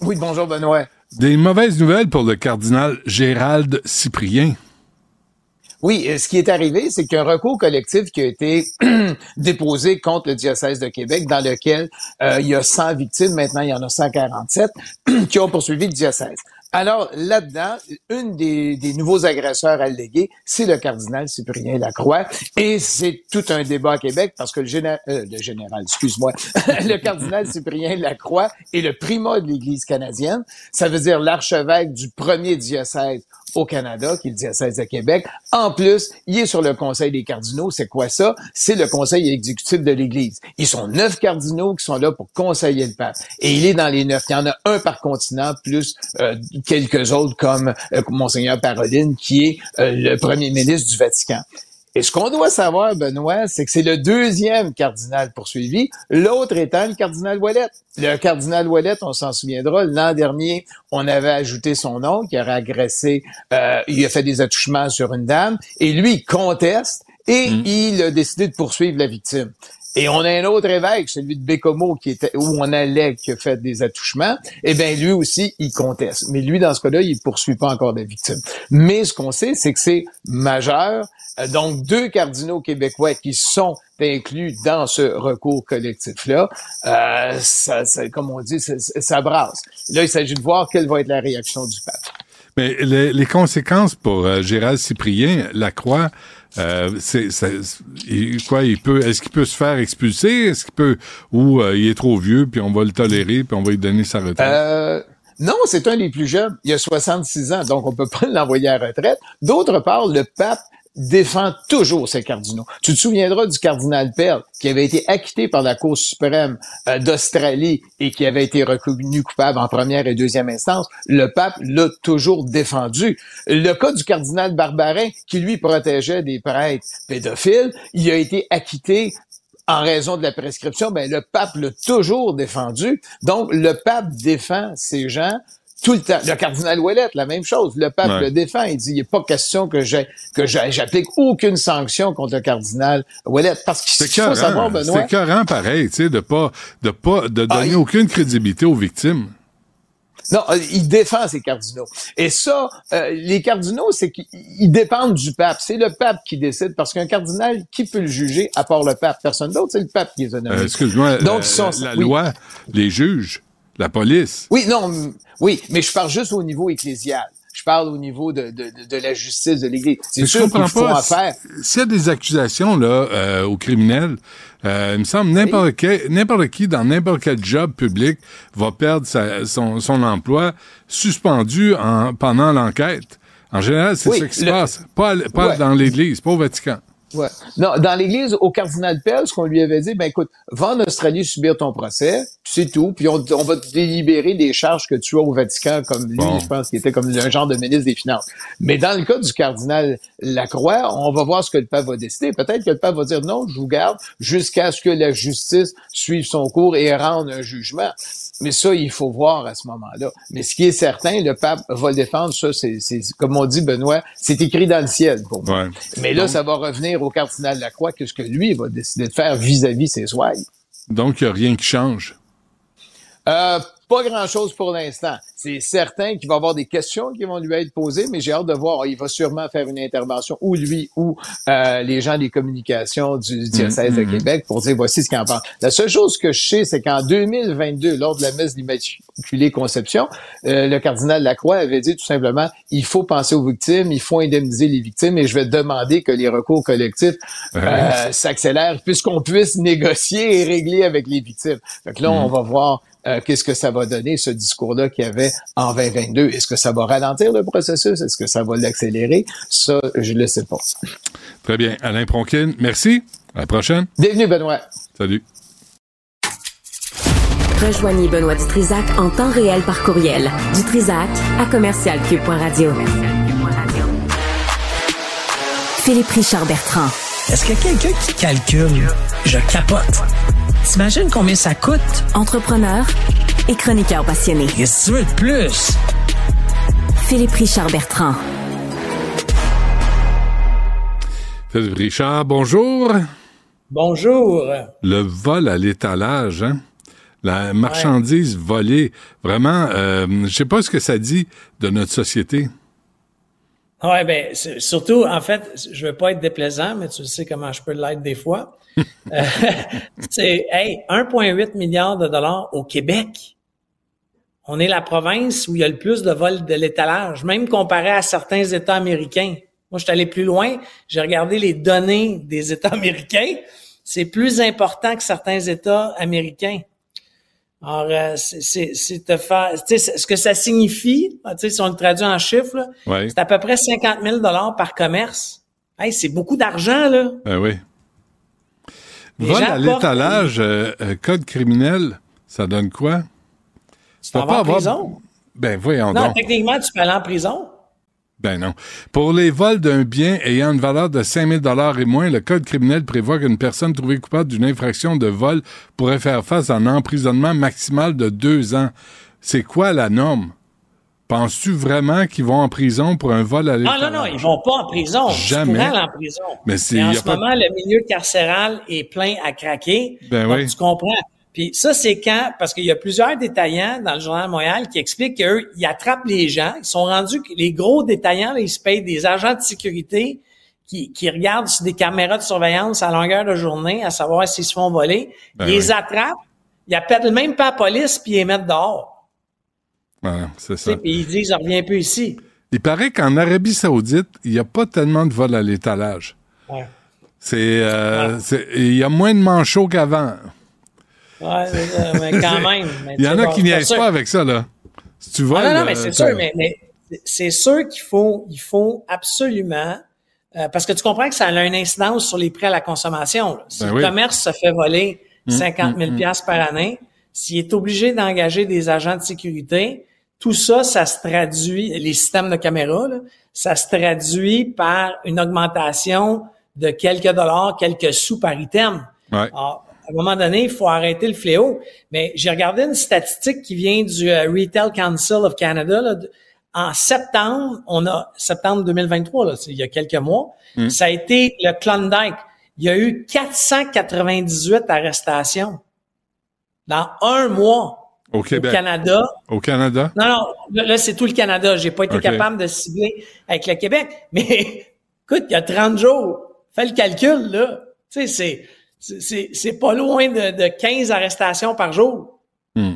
Oui, bonjour Benoît. Des mauvaises nouvelles pour le cardinal Gérald Cyprien. Oui, ce qui est arrivé, c'est qu'un recours collectif qui a été déposé contre le diocèse de Québec, dans lequel euh, il y a cent victimes, maintenant il y en a cent quarante-sept, qui ont poursuivi le diocèse. Alors, là-dedans, une des, des nouveaux agresseurs allégués, c'est le cardinal Cyprien Lacroix. Et c'est tout un débat à Québec parce que le, géné- euh, le général, excuse-moi, le cardinal Cyprien Lacroix est le primat de l'Église canadienne. Ça veut dire l'archevêque du premier diocèse au Canada, qui est le diocèse de Québec. En plus, il est sur le Conseil des cardinaux. C'est quoi ça? C'est le Conseil exécutif de l'Église. Ils sont neuf cardinaux qui sont là pour conseiller le pape. Et il est dans les neuf. Il y en a un par continent, plus euh, quelques autres comme euh, Monseigneur Paroline, qui est euh, le premier ministre du Vatican. Et ce qu'on doit savoir, Benoît, c'est que c'est le deuxième cardinal poursuivi, l'autre étant le cardinal Ouellet. Le cardinal Ouellet, on s'en souviendra, l'an dernier, on avait ajouté son nom, qui aurait agressé, euh, il a fait des attouchements sur une dame, et lui, il conteste, et mmh. il a décidé de poursuivre la victime. Et on a un autre évêque, celui de Bécomo, qui était, où on allait, qui a fait des attouchements. Eh bien, lui aussi, il conteste. Mais lui, dans ce cas-là, il poursuit pas encore des victimes. Mais ce qu'on sait, c'est que c'est majeur. Donc, deux cardinaux québécois qui sont inclus dans ce recours collectif-là, euh, ça, ça, comme on dit, ça, ça brasse. Là, il s'agit de voir quelle va être la réaction du pape. Mais les, les conséquences pour euh, Gérald Cyprien Lacroix, euh, c'est, ça, il, quoi, il peut, est-ce qu'il peut se faire expulser, est-ce qu'il peut, ou euh, il est trop vieux, puis on va le tolérer, puis on va lui donner sa retraite? Euh... Non, c'est un des plus jeunes. Il a soixante-six ans, donc on peut pas l'envoyer à la retraite. D'autre part, le pape défend toujours ses cardinaux. Tu te souviendras du cardinal Pell, qui avait été acquitté par la Cour suprême euh, d'Australie et qui avait été reconnu coupable en première et deuxième instance. Le pape l'a toujours défendu. Le cas du cardinal Barbarin, qui lui protégeait des prêtres pédophiles, il a été acquitté en raison de la prescription, ben le pape l'a toujours défendu. Donc, le pape défend ces gens tout le temps. Le cardinal Ouellet, la même chose. Le pape ouais. le défend. Il dit, il n'est pas question que j'ai, que j'applique aucune sanction contre le cardinal Ouellet. Parce qu'il faut cohérent, savoir, Benoît. C'est cohérent pareil, tu sais, de pas, de pas, de ah, donner il... aucune crédibilité aux victimes. Non, il défend ses cardinaux. Et ça, euh, les cardinaux, c'est qu'ils dépendent du pape. C'est le pape qui décide, parce qu'un cardinal, qui peut le juger à part le pape? Personne d'autre, c'est le pape qui les a nommés. Euh, excuse-moi, Donc, euh, ils sont... la oui. loi, les juges, la police. Oui, non, oui, mais je parle juste au niveau ecclésial. Je parle au niveau de, de, de la justice de l'Église. C'est sûr qu'ils font affaire. S'il y a des accusations là euh, aux criminels, euh, il me semble n'importe oui. qui, n'importe qui dans n'importe quel job public va perdre sa, son, son emploi suspendu en, pendant l'enquête. En général, c'est oui, ce qui le... se passe. Pas, pas ouais. dans l'Église, pas au Vatican. Ouais. Non, dans l'Église, au cardinal Pell, ce qu'on lui avait dit, ben écoute, va en Australie subir ton procès, c'est tout, puis on, on va te délibérer des charges que tu as au Vatican, comme lui, bon. je pense qu'il était comme un genre de ministre des Finances. Mais dans le cas du cardinal Lacroix, on va voir ce que le pape va décider. Peut-être que le pape va dire non, je vous garde jusqu'à ce que la justice suive son cours et rende un jugement. Mais ça, il faut voir à ce moment-là. Mais ce qui est certain, le pape va le défendre, ça, c'est, c'est comme on dit, Benoît, c'est écrit dans le ciel pour moi. Ouais. Mais là, Donc, ça va revenir au cardinal Lacroix que ce que lui va décider de faire vis-à-vis ses ouailles. Donc, il n'y a rien qui change? Euh, pas grand-chose pour l'instant. C'est certain qu'il va y avoir des questions qui vont lui être posées, mais j'ai hâte de voir. Il va sûrement faire une intervention, ou lui, ou euh, les gens des communications du diocèse de Québec pour dire, voici ce qu'il en pense. La seule chose que je sais, c'est qu'en deux mille vingt-deux, lors de la messe de l'Immaculée Conception, euh, le cardinal Lacroix avait dit tout simplement, il faut penser aux victimes, il faut indemniser les victimes, et je vais demander que les recours collectifs euh, ouais. s'accélèrent, puisqu'on puisse négocier et régler avec les victimes. Fait que là, on va voir Euh, qu'est-ce que ça va donner, ce discours-là qu'il y avait en vingt vingt-deux? Est-ce que ça va ralentir le processus? Est-ce que ça va l'accélérer? Ça, je le sais pas. Très bien. Alain Pronkin, merci. À la prochaine. Bienvenue, Benoît. Salut. Rejoignez Benoît Dutrisac en temps réel par courriel. Dutrisac à commercial cube point radio. Philippe Richard Bertrand. Est-ce que quelqu'un qui calcule, je capote? T'imagines combien ça coûte? Entrepreneur et chroniqueur passionné. Qu'est-ce que tu veux de plus? Philippe Richard Bertrand. Philippe Richard, bonjour. Bonjour. Le vol à l'étalage, hein? La marchandise ouais. volée. Vraiment, euh, je ne sais pas ce que ça dit de notre société. Oui, bien, surtout, en fait, je ne veux pas être déplaisant, mais tu sais comment je peux l'être des fois. euh, c'est, hey, un virgule huit milliard de dollars au Québec. On est la province où il y a le plus de vols de l'étalage, même comparé à certains États américains. Moi, je suis allé plus loin, j'ai regardé les données des États américains. C'est plus important que certains États américains. Alors, euh, c'est, c'est, c'est te faire, tu sais, ce que ça signifie, tu sais, si on le traduit en chiffres, là, ouais. c'est à peu près cinquante mille dollars par commerce. Hey, c'est beaucoup d'argent, là. Ben oui. Les vol à l'étalage, euh, euh, code criminel, ça donne quoi? Tu peux pas en avoir... prison? Ben voyons non, donc. Non, techniquement, tu peux aller en prison. Ben non. Pour les vols d'un bien ayant une valeur de cinq mille dollars et moins, le code criminel prévoit qu'une personne trouvée coupable d'une infraction de vol pourrait faire face à un emprisonnement maximal de deux ans. C'est quoi la norme? Penses-tu vraiment qu'ils vont en prison pour un vol à l'étalage? Ah non, non, ils vont pas en prison. Jamais. Ils vont en prison. Mais c'est, en ce pas... moment, le milieu carcéral est plein à craquer. Ben donc oui. Tu comprends. Puis ça, c'est quand, parce qu'il y a plusieurs détaillants dans le Journal de Montréal qui expliquent qu'eux, ils attrapent les gens. Ils sont rendus, les gros détaillants, là, ils se payent des agents de sécurité qui, qui regardent sur des caméras de surveillance à longueur de journée, à savoir s'ils se font voler. Ben ils oui. les attrapent, ils appellent même pas la police puis ils les mettent dehors. Ah, c'est ça. Puis ils disent, on revient plus ici. Il paraît qu'en Arabie Saoudite, il n'y a pas tellement de vols à l'étalage. Ouais. C'est, euh, ouais. c'est, il y a moins de manchots qu'avant. Ouais, c'est, mais quand même. Mais il y en a qui niaisent pas avec ça, là. Si tu voles, ah non, non, mais c'est t'as... sûr, mais, mais c'est sûr qu'il faut, il faut absolument, euh, parce que tu comprends que ça a une incidence sur les prix à la consommation. Là. Si ben le oui. commerce se fait voler mmh, cinquante mille dollars par année, s'il est obligé d'engager des agents de sécurité, tout ça, ça se traduit, les systèmes de caméra, là, ça se traduit par une augmentation de quelques dollars, quelques sous par item. Ouais. Alors, à un moment donné, il faut arrêter le fléau. Mais j'ai regardé une statistique qui vient du euh, Retail Council of Canada. Là, de, en septembre, on a septembre deux mille vingt-trois, là, il y a quelques mois, mm. ça a été le Klondike. Il y a eu quatre cent quatre-vingt-dix-huit arrestations dans un mois. Au Québec. Au Canada. Au Canada? Non, non, là, c'est tout le Canada. J'ai pas été okay. capable de cibler avec le Québec. Mais écoute, il y a trente jours. Fais le calcul, là. Tu sais, c'est... C'est, c'est pas loin de, de quinze arrestations par jour. Hmm.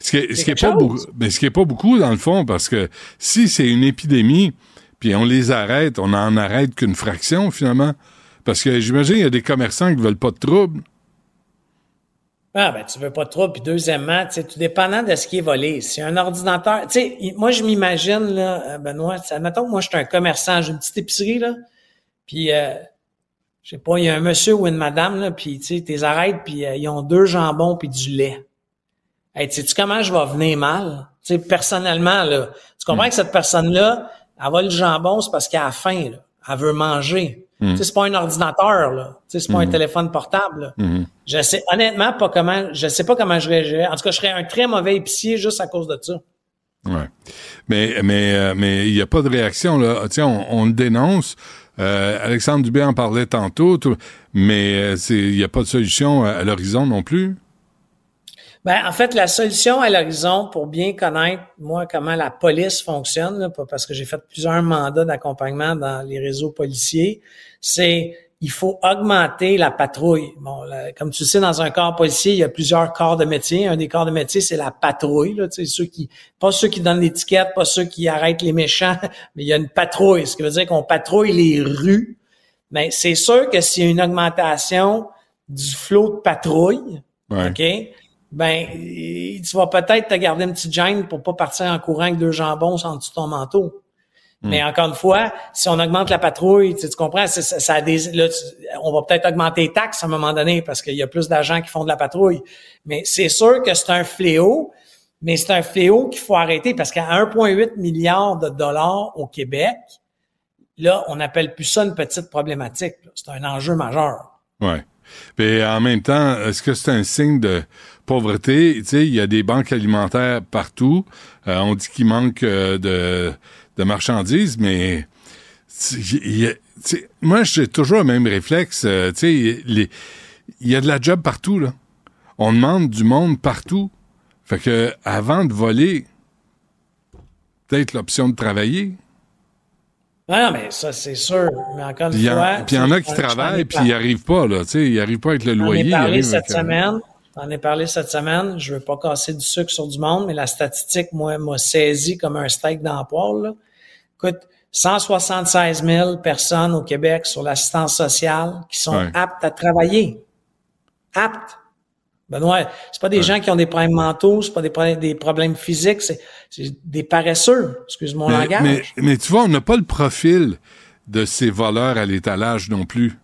Ce qui est, ce qui est pas beaucoup, mais ce qui est pas beaucoup, dans le fond, parce que si c'est une épidémie, puis on les arrête, on n'en arrête qu'une fraction, finalement. Parce que j'imagine qu'il y a des commerçants qui veulent pas de troubles. Ah, ben, tu veux pas de troubles. Puis deuxièmement, tu sais, tout dépendant de ce qui est volé. Si un ordinateur, tu sais, moi, je m'imagine, là, Benoît, admettons que moi, je suis un commerçant, j'ai une petite épicerie, là, puis... Euh, je sais pas, il y a un monsieur ou une madame, là, pis tu sais, t'es arrêtes, pis euh, ils ont deux jambons pis du lait. Hey, tu sais-tu comment je vais venir mal? Tu sais, personnellement, là, tu comprends mm. que cette personne-là, elle va le jambon, c'est parce qu'elle a faim, là. Elle veut manger. Mm. Tu sais, c'est pas un ordinateur, là. Tu sais, c'est mm. pas un téléphone portable, là. Mm. Je sais honnêtement pas comment, je sais pas comment je réagirais. En tout cas, je serais un très mauvais épicier juste à cause de ça. Ouais. Mais, mais, mais, il y a pas de réaction, là. Tu sais, on, on le dénonce. Euh, Alexandre Dubé en parlait tantôt, tout, mais il euh, n'y a pas de solution à, à l'horizon non plus? Ben, en fait, la solution à l'horizon, pour bien connaître, moi, comment la police fonctionne, là, parce que j'ai fait plusieurs mandats d'accompagnement dans les réseaux policiers, c'est il faut augmenter la patrouille. Bon, là, comme tu le sais, dans un corps policier, il y a plusieurs corps de métier. Un des corps de métier, c'est la patrouille, là, tu sais, ceux qui, pas ceux qui donnent l'étiquette, pas ceux qui arrêtent les méchants, mais il y a une patrouille, ce qui veut dire qu'on patrouille les rues. Mais c'est sûr que s'il y a une augmentation du flot de patrouille, ouais. OK, ben tu vas peut-être te garder une petite gêne pour pas partir en courant avec deux jambons sans dessus ton manteau. Mais encore une fois, si on augmente la patrouille, tu, tu comprends, ça, ça, ça a des, là, tu, on va peut-être augmenter les taxes à un moment donné parce qu'il y a plus d'agents qui font de la patrouille. Mais c'est sûr que c'est un fléau, mais c'est un fléau qu'il faut arrêter parce qu'à un virgule huit milliard de dollars au Québec, là, on n'appelle plus ça une petite problématique. Là. C'est un enjeu majeur. Oui. Mais en même temps, est-ce que c'est un signe de pauvreté? Tu sais, il y a des banques alimentaires partout. Euh, on dit qu'il manque euh, de... de marchandises, mais y a, moi, j'ai toujours le même réflexe. Euh, il y a de la job partout, là. On demande du monde partout. Fait que, avant de voler, peut-être l'option de travailler. Ah non, mais ça, c'est sûr. Mais encore une fois... Puis il y en a qui travaillent, puis ils n'y arrivent pas, là. Ils n'y arrivent pas avec le loyer. J'en ai parlé cette semaine. J'en ai parlé cette semaine. Je veux pas casser du sucre sur du monde, mais la statistique, moi, m'a saisi comme un steak dans le poêle, là. Écoute, cent soixante-seize mille personnes au Québec sur l'assistance sociale qui sont ouais. aptes à travailler. Aptes. Benoît, c'est pas des ouais. gens qui ont des problèmes mentaux, c'est pas des problèmes, des problèmes physiques, c'est, c'est des paresseux. Excuse mon mais, langage. Mais, mais tu vois, on n'a pas le profil de ces voleurs à l'étalage non plus. Tu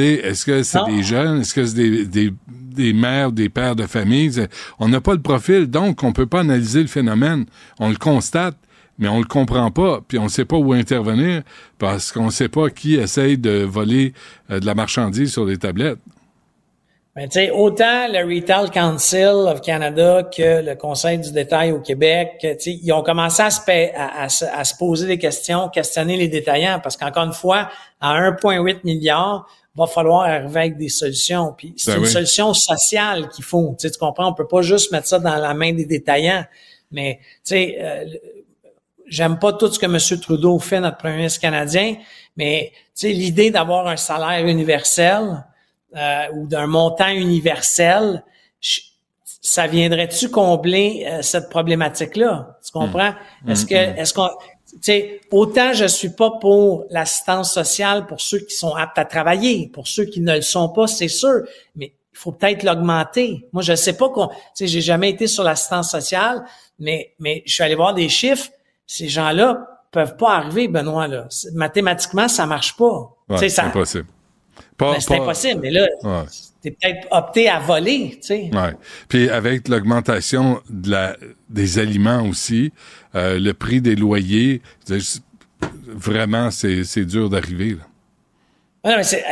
sais, est-ce que c'est non. des jeunes? Est-ce que c'est des, des, des mères, des pères de famille? On n'a pas le profil, donc on peut pas analyser le phénomène. On le constate, mais on le comprend pas, puis on sait pas où intervenir parce qu'on sait pas qui essaye de voler euh, de la marchandise sur des tablettes. Ben, tu sais, autant le Retail Council of Canada que le Conseil du détail au Québec, tu sais, ils ont commencé à se, paye, à, à, à se poser des questions, questionner les détaillants, parce qu'encore une fois, à un virgule huit milliard, va falloir arriver avec des solutions. Puis c'est ben une oui. solution sociale qu'il faut. Tu sais, tu comprends? On peut pas juste mettre ça dans la main des détaillants. Mais, tu sais, euh, j'aime pas tout ce que M. Trudeau fait, notre premier ministre canadien, mais, tu sais, l'idée d'avoir un salaire universel euh, ou d'un montant universel, je, ça viendrait-tu combler euh, cette problématique-là? Tu comprends? Mmh. Est-ce que, mmh. est-ce qu'on... Tu sais, autant je suis pas pour l'assistance sociale pour ceux qui sont aptes à travailler, pour ceux qui ne le sont pas, c'est sûr, mais il faut peut-être l'augmenter. Moi, je sais pas qu'on, tu sais, j'ai jamais été sur l'assistance sociale, mais mais je suis allé voir des chiffres. Ces gens-là peuvent pas arriver, Benoît. Là, c'est, mathématiquement, ça marche pas. Ouais, tu sais, ça, c'est impossible. Pas, ben, c'est pas, impossible, mais là, ouais. t'es peut-être opté à voler, tu sais. Ouais. Puis avec l'augmentation de la des aliments aussi, euh, le prix des loyers, vraiment, c'est c'est dur d'arriver. Là. Ouais, non, mais c'est,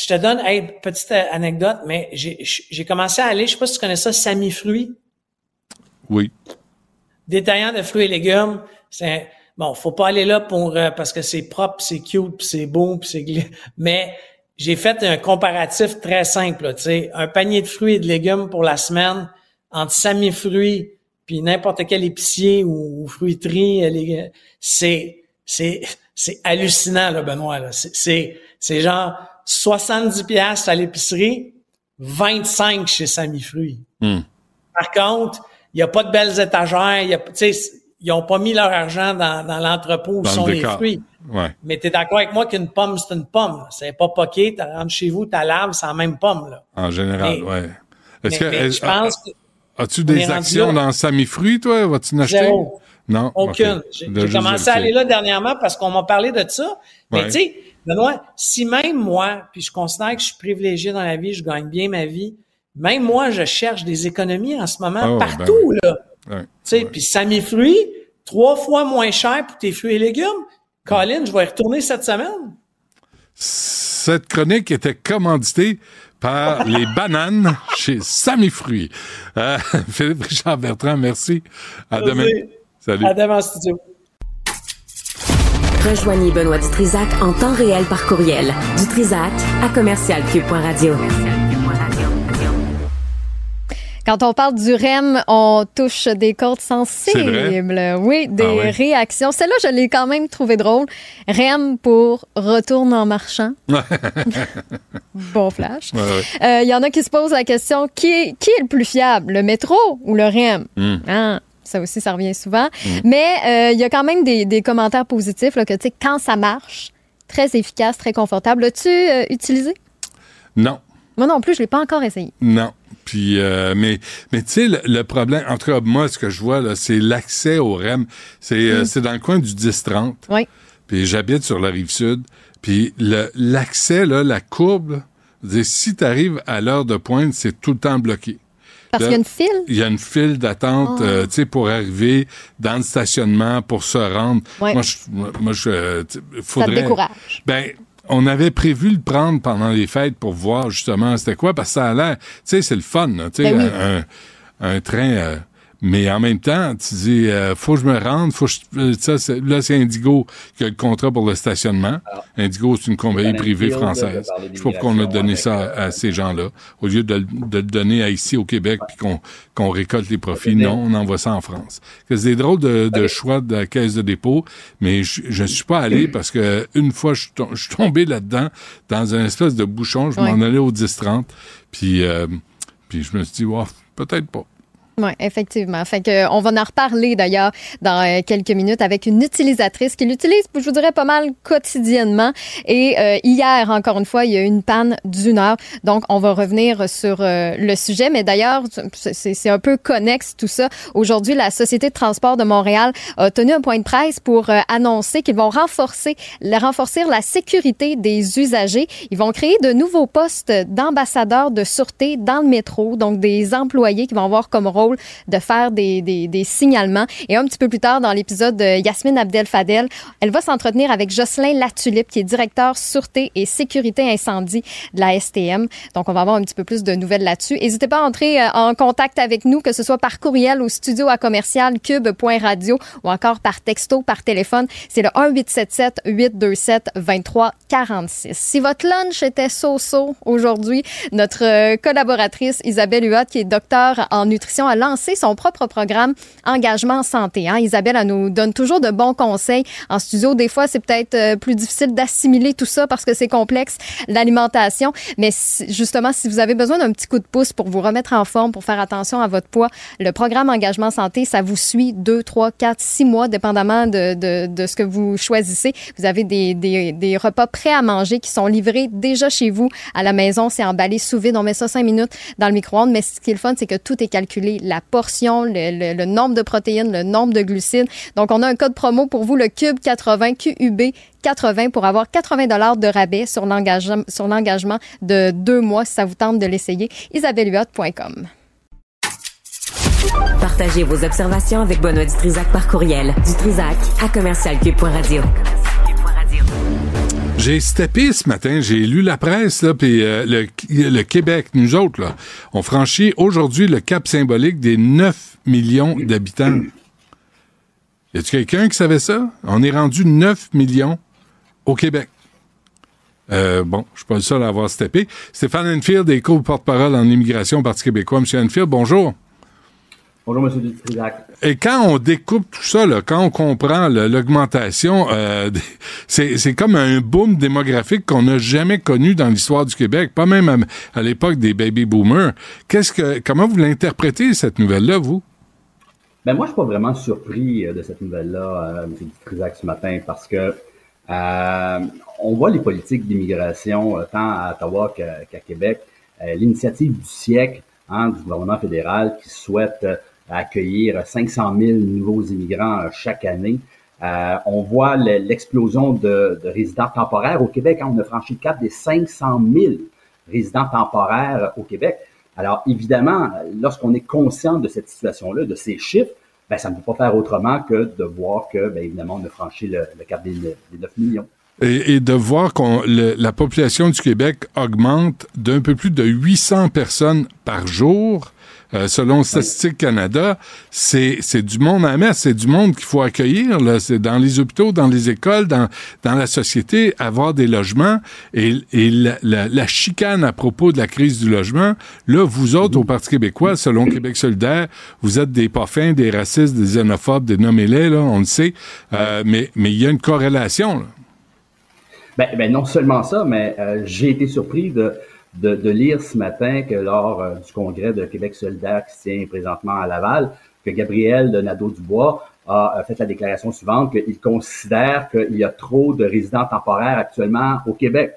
je te donne, hey, petite anecdote, mais j'ai, j'ai commencé à aller, je sais pas si tu connais ça, Samy Fruits. Oui. Détaillant de fruits et légumes, c'est bon, faut pas aller là pour euh, parce que c'est propre, c'est cute, puis c'est beau, puis c'est gl... mais j'ai fait un comparatif très simple, tu sais, un panier de fruits et de légumes pour la semaine entre Samy Fruits puis n'importe quel épicier ou, ou fruiterie, les... c'est c'est c'est hallucinant là, Benoît là, c'est c'est c'est genre soixante-dix piastres à l'épicerie, vingt-cinq chez Samy Fruits. Mm. Par contre, il n'y a pas de belles étagères, il y a, tu sais, ils n'ont pas mis leur argent dans, dans l'entrepôt où dans sont le les fruits. Ouais. Mais t'es d'accord avec moi qu'une pomme, c'est une pomme. C'est pas poqué, tu rentres chez vous, t'as laves, c'est la même pomme, là. En général, oui. Est-ce mais, que, mais, je pense que as-tu des actions dans Samy Fruits, toi? Vas-tu en acheter? Zéro. Non. Aucune. Okay. J'ai, j'ai commencé à aller là dernièrement parce qu'on m'a parlé de ça. Mais ouais. Tu sais, Benoît, si même moi, puis je considère que je suis privilégié dans la vie, je gagne bien ma vie, même moi, je cherche des économies en ce moment oh, partout, ben, là. Ouais, tu sais, puis Samy Fruits, trois fois moins cher pour tes fruits et légumes. Colin, je vais y retourner cette semaine. Cette chronique était commanditée par les bananes chez Samy Fruits. Euh, Philippe Richard Bertrand, merci. À merci. Demain. Salut. À demain en studio. Rejoignez Benoît Dutrisac en temps réel par courriel. Dutrisac à commercial cube point radio. Quand on parle du R E M, on touche des cordes sensibles. Oui, des ah ouais. réactions. Celle-là, je l'ai quand même trouvée drôle. R E M pour retourne en marchant. Bon flash. Il ouais, ouais. euh, y en a qui se posent la question, qui est, qui est le plus fiable, le métro ou le R E M? Mm. Hein? Ça aussi, ça revient souvent. Mm. Mais il euh, y a quand même des, des commentaires positifs là, que tu sais, quand ça marche, très efficace, très confortable. L'as-tu euh, utilisé? Non. Moi non plus, je ne l'ai pas encore essayé. Non. Puis, euh, mais, mais tu sais, le, le problème, en tout cas, moi, ce que je vois, là, c'est l'accès au R E M. C'est, mmh. euh, c'est dans le coin du dix trente. Oui. Puis j'habite sur la Rive-Sud. Puis le, l'accès, là, la courbe, là, si t'arrives à l'heure de pointe, c'est tout le temps bloqué. Parce là, qu'il y a une file? Il y a une file d'attente, oh. euh, tu sais, pour arriver dans le stationnement, pour se rendre. Oui. Moi, je... Moi, je faudrait, ça te décourage. Ben, on avait prévu le prendre pendant les fêtes pour voir justement c'était quoi, parce que ça a l'air... Tu sais, c'est le fun, tu sais, ben oui. un, un train... Euh, mais en même temps, tu dis, euh, faut que je me rende, faut que je... Ça, c'est, là, c'est Indigo qui a le contrat pour le stationnement. Alors, Indigo, c'est une compagnie privée française. Je sais pas pourquoi on a donné ça à, à ces gens-là, au lieu de, de le donner à ici, au Québec, puis qu'on, qu'on récolte les profits. Non, on envoie ça en France. C'est des drôles de, de choix de la caisse de dépôt, mais je ne suis pas allé parce que une fois, je suis tombé là-dedans, dans une espèce de bouchon. Je m'en allais au dix trente, puis, euh, puis je me suis dit, wow, peut-être pas. Oui, effectivement. Fait que, euh, on va en reparler d'ailleurs dans euh, quelques minutes avec une utilisatrice qui l'utilise, je vous dirais, pas mal quotidiennement. Et euh, hier, encore une fois, il y a eu une panne d'une heure. Donc, on va revenir sur euh, le sujet. Mais d'ailleurs, c'est, c'est un peu connexe tout ça. Aujourd'hui, la Société de transport de Montréal a tenu un point de presse pour euh, annoncer qu'ils vont renforcer, renforcer la sécurité des usagers. Ils vont créer de nouveaux postes d'ambassadeurs de sûreté dans le métro. Donc, des employés qui vont avoir comme rôle de faire des, des, des signalements. Et un petit peu plus tard dans l'épisode, Yasmine Abdel-Fadel, elle va s'entretenir avec Jocelyn Latulippe, qui est directeur sûreté et sécurité incendie de la S T M. Donc, on va avoir un petit peu plus de nouvelles là-dessus. N'hésitez pas à entrer en contact avec nous, que ce soit par courriel au studio à commercial cube point radio ou encore par texto, par téléphone. C'est le un huit sept sept huit deux sept deux trois quatre six. Si votre lunch était so-so aujourd'hui, notre collaboratrice Isabelle Huot, qui est docteur en nutrition, a lancé son propre programme Engagement Santé. Hein? Isabelle, elle nous donne toujours de bons conseils en studio. Des fois, c'est peut-être plus difficile d'assimiler tout ça parce que c'est complexe, l'alimentation. Mais si, justement, si vous avez besoin d'un petit coup de pouce pour vous remettre en forme, pour faire attention à votre poids, le programme Engagement Santé, ça vous suit deux, trois, quatre, six mois, dépendamment de, de, de ce que vous choisissez. Vous avez des, des, des repas prêts à manger qui sont livrés déjà chez vous à la maison. C'est emballé sous vide. On met ça cinq minutes dans le micro-ondes. Mais ce qui est le fun, c'est que tout est calculé. La portion, le, le, le nombre de protéines, le nombre de glucides. Donc, on a un code promo pour vous, le Cube quatre-vingts, Q U B quatre-vingts, pour avoir quatre-vingts dollars de rabais sur, l'engage, sur l'engagement de deux mois, si ça vous tente de l'essayer. isabelle huot point com. Partagez vos observations avec Benoît Dutrisac par courriel. Dutrisac à commercial cube point radio. J'ai steppé ce matin, j'ai lu la presse, là, puis euh, le, le Québec, nous autres, là, on franchit aujourd'hui le cap symbolique des neuf millions d'habitants. Y a-tu quelqu'un qui savait ça? On est rendu neuf millions au Québec. Euh, bon, je suis pas le seul à avoir steppé. Stéphane Handfield est co-porte-parole en immigration au Parti québécois. Monsieur Handfield, bonjour. Bonjour, M. Dutrisac. Et quand on découpe tout ça, là, quand on comprend là, l'augmentation, euh, des, c'est, c'est comme un boom démographique qu'on n'a jamais connu dans l'histoire du Québec, pas même à, à l'époque des baby-boomers. Qu'est-ce que, comment vous l'interprétez, cette nouvelle-là, vous? Ben moi, je suis pas vraiment surpris euh, de cette nouvelle-là, euh, M. Dutrisac, ce matin, parce que euh, on voit les politiques d'immigration euh, tant à Ottawa qu'à, qu'à Québec. Euh, l'initiative du siècle hein, du gouvernement fédéral qui souhaite... Euh, à accueillir cinq cent mille nouveaux immigrants chaque année. Euh, on voit le, l'explosion de, de résidents temporaires au Québec. Hein, on a franchi le cap des cinq cent mille résidents temporaires au Québec. Alors, évidemment, lorsqu'on est conscient de cette situation-là, de ces chiffres, ben, ça ne peut pas faire autrement que de voir que, ben, évidemment, on a franchi le, le cap des, des neuf millions. Et, et de voir qu'on le, la population du Québec augmente d'un peu plus de huit cents personnes par jour. Euh, selon Statistique Canada, c'est, c'est du monde à mettre, c'est du monde qu'il faut accueillir, là. C'est dans les hôpitaux, dans les écoles, dans, dans la société, avoir des logements. Et, et la, la, la chicane à propos de la crise du logement, là, vous autres, au Parti québécois, selon Québec solidaire, vous êtes des pas fins, des racistes, des xénophobes, des nommez-les, là, on le sait. Euh, mais mais il y a une corrélation, là. Ben, ben non seulement ça, mais euh, j'ai été surpris de... De, de lire ce matin que lors euh, du congrès de Québec solidaire qui se tient présentement à Laval, que Gabrielle Nadeau-Dubois a, a fait la déclaration suivante qu'il considère qu'il y a trop de résidents temporaires actuellement au Québec.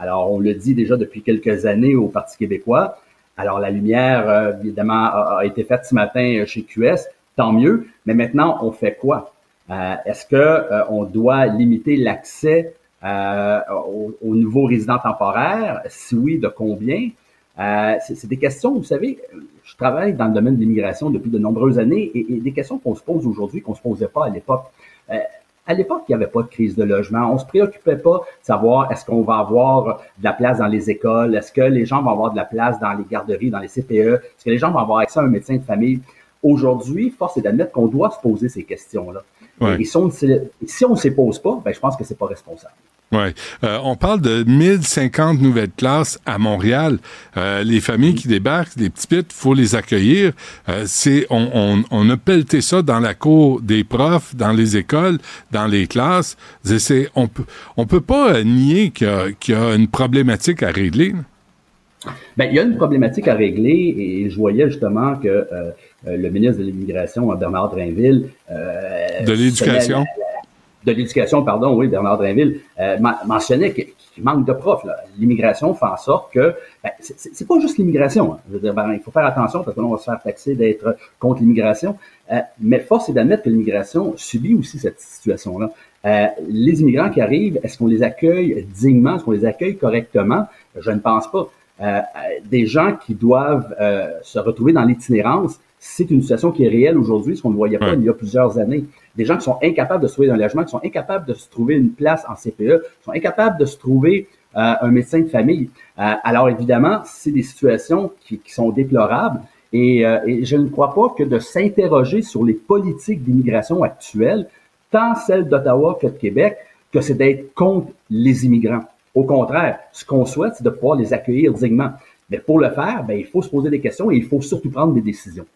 Alors, on le dit déjà depuis quelques années au Parti québécois. Alors, la lumière, euh, évidemment, a, a été faite ce matin chez Q S, tant mieux. Mais maintenant, on fait quoi? Euh, est-ce que euh, on doit limiter l'accès Euh, aux, aux nouveaux résidents temporaires? Si oui, de combien? Euh, c'est, c'est des questions, vous savez, je travaille dans le domaine de l'immigration depuis de nombreuses années et, et des questions qu'on se pose aujourd'hui, qu'on se posait pas à l'époque. Euh, à l'époque, il n'y avait pas de crise de logement. On se préoccupait pas de savoir est-ce qu'on va avoir de la place dans les écoles, est-ce que les gens vont avoir de la place dans les garderies, dans les C P E, est-ce que les gens vont avoir accès à un médecin de famille? Aujourd'hui, force est d'admettre qu'on doit se poser ces questions-là. Ouais. Et si on ne s'y pose pas, ben je pense que c'est pas responsable. Ouais. Euh, on parle de mille cinquante nouvelles classes à Montréal. Euh, les familles qui débarquent, les petits pits, faut les accueillir. Euh, c'est, on, on, on a pelleté ça dans la cour des profs, dans les écoles, dans les classes. C'est, c'est, on peut, on peut pas nier qu'il y a, qu'il y a une problématique à régler. Ben, il y a une problématique à régler et je voyais justement que euh, le ministre de l'Immigration, Bernard Drainville... Euh, de l'Éducation. De l'Éducation, pardon, oui, Bernard Drainville euh, mentionnait qu'il manque de profs. Là. L'immigration fait en sorte que... Ben, c'est, c'est, c'est pas juste l'immigration. Hein. Je veux dire, ben, il faut faire attention parce que là, on va se faire taxer d'être contre l'immigration. Euh, mais force est d'admettre que l'immigration subit aussi cette situation-là. Euh, les immigrants qui arrivent, est-ce qu'on les accueille dignement? Est-ce qu'on les accueille correctement? Je ne pense pas. Euh, des gens qui doivent euh, se retrouver dans l'itinérance, c'est une situation qui est réelle aujourd'hui, ce qu'on ne voyait pas ouais. il y a plusieurs années. Des gens qui sont incapables de se trouver un logement, qui sont incapables de se trouver une place en C P E, qui sont incapables de se trouver euh, un médecin de famille. Euh, alors évidemment, c'est des situations qui, qui sont déplorables et, euh, et je ne crois pas que de s'interroger sur les politiques d'immigration actuelles, tant celles d'Ottawa que de Québec, que c'est d'être contre les immigrants. Au contraire, ce qu'on souhaite, c'est de pouvoir les accueillir dignement. Mais pour le faire, ben, il faut se poser des questions et il faut surtout prendre des décisions.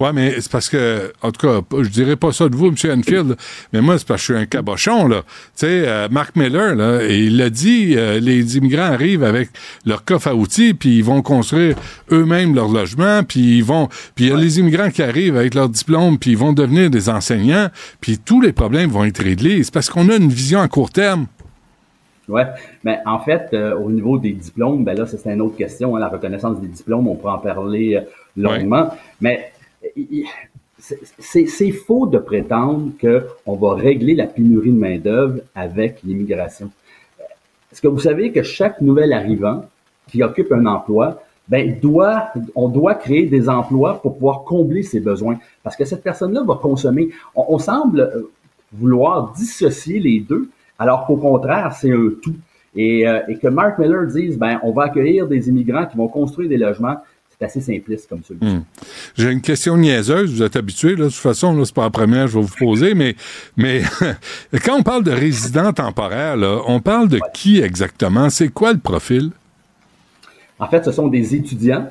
Oui, mais c'est parce que, en tout cas, je dirais pas ça de vous, M. Handfield, mais moi, c'est parce que je suis un cabochon, là. Tu sais, euh, Mark Miller, là, et il l'a dit, euh, les immigrants arrivent avec leur coffre à outils, puis ils vont construire eux-mêmes leur logement, puis ils vont... Puis il y a ouais. les immigrants qui arrivent avec leur diplôme, puis ils vont devenir des enseignants, puis tous les problèmes vont être réglés. C'est parce qu'on a une vision à court terme. Ouais, mais en fait, euh, au niveau des diplômes, ben là, c'est, c'est une autre question. Hein, la reconnaissance des diplômes, on pourrait en parler euh, longuement. Ouais. Mais il, c'est, c'est, c'est faux de prétendre qu'on va régler la pénurie de main-d'œuvre avec l'immigration. Est-ce que vous savez que chaque nouvel arrivant qui occupe un emploi, ben doit, on doit créer des emplois pour pouvoir combler ses besoins, parce que cette personne-là va consommer. On, on semble vouloir dissocier les deux. Alors qu'au contraire, c'est un tout. Et, euh, et que Mark Miller dise, ben, on va accueillir des immigrants qui vont construire des logements, c'est assez simpliste comme solution. Mmh. J'ai une question niaiseuse, vous êtes habitués, là, de toute façon, là, c'est pas la première que je vais vous poser, mais, mais quand on parle de résident temporaire, là, on parle de ouais. qui exactement? C'est quoi le profil? En fait, ce sont des étudiants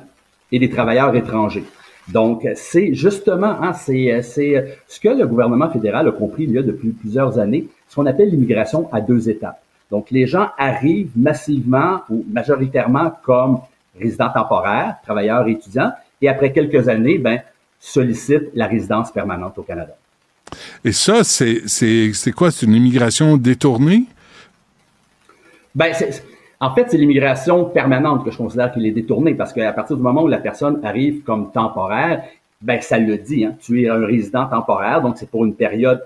et des travailleurs étrangers. Donc, c'est justement, hein, c'est, c'est ce que le gouvernement fédéral a compris il y a depuis plusieurs années, ce qu'on appelle l'immigration à deux étapes. Donc, les gens arrivent massivement ou majoritairement comme résidents temporaires, travailleurs et étudiants, et après quelques années, ben, sollicitent la résidence permanente au Canada. Et ça, c'est, c'est, c'est quoi? C'est une immigration détournée? Ben, c'est... En fait, c'est l'immigration permanente que je considère qu'il est détourné, parce qu'à partir du moment où la personne arrive comme temporaire, ben ça le dit, hein, tu es un résident temporaire, donc c'est pour une période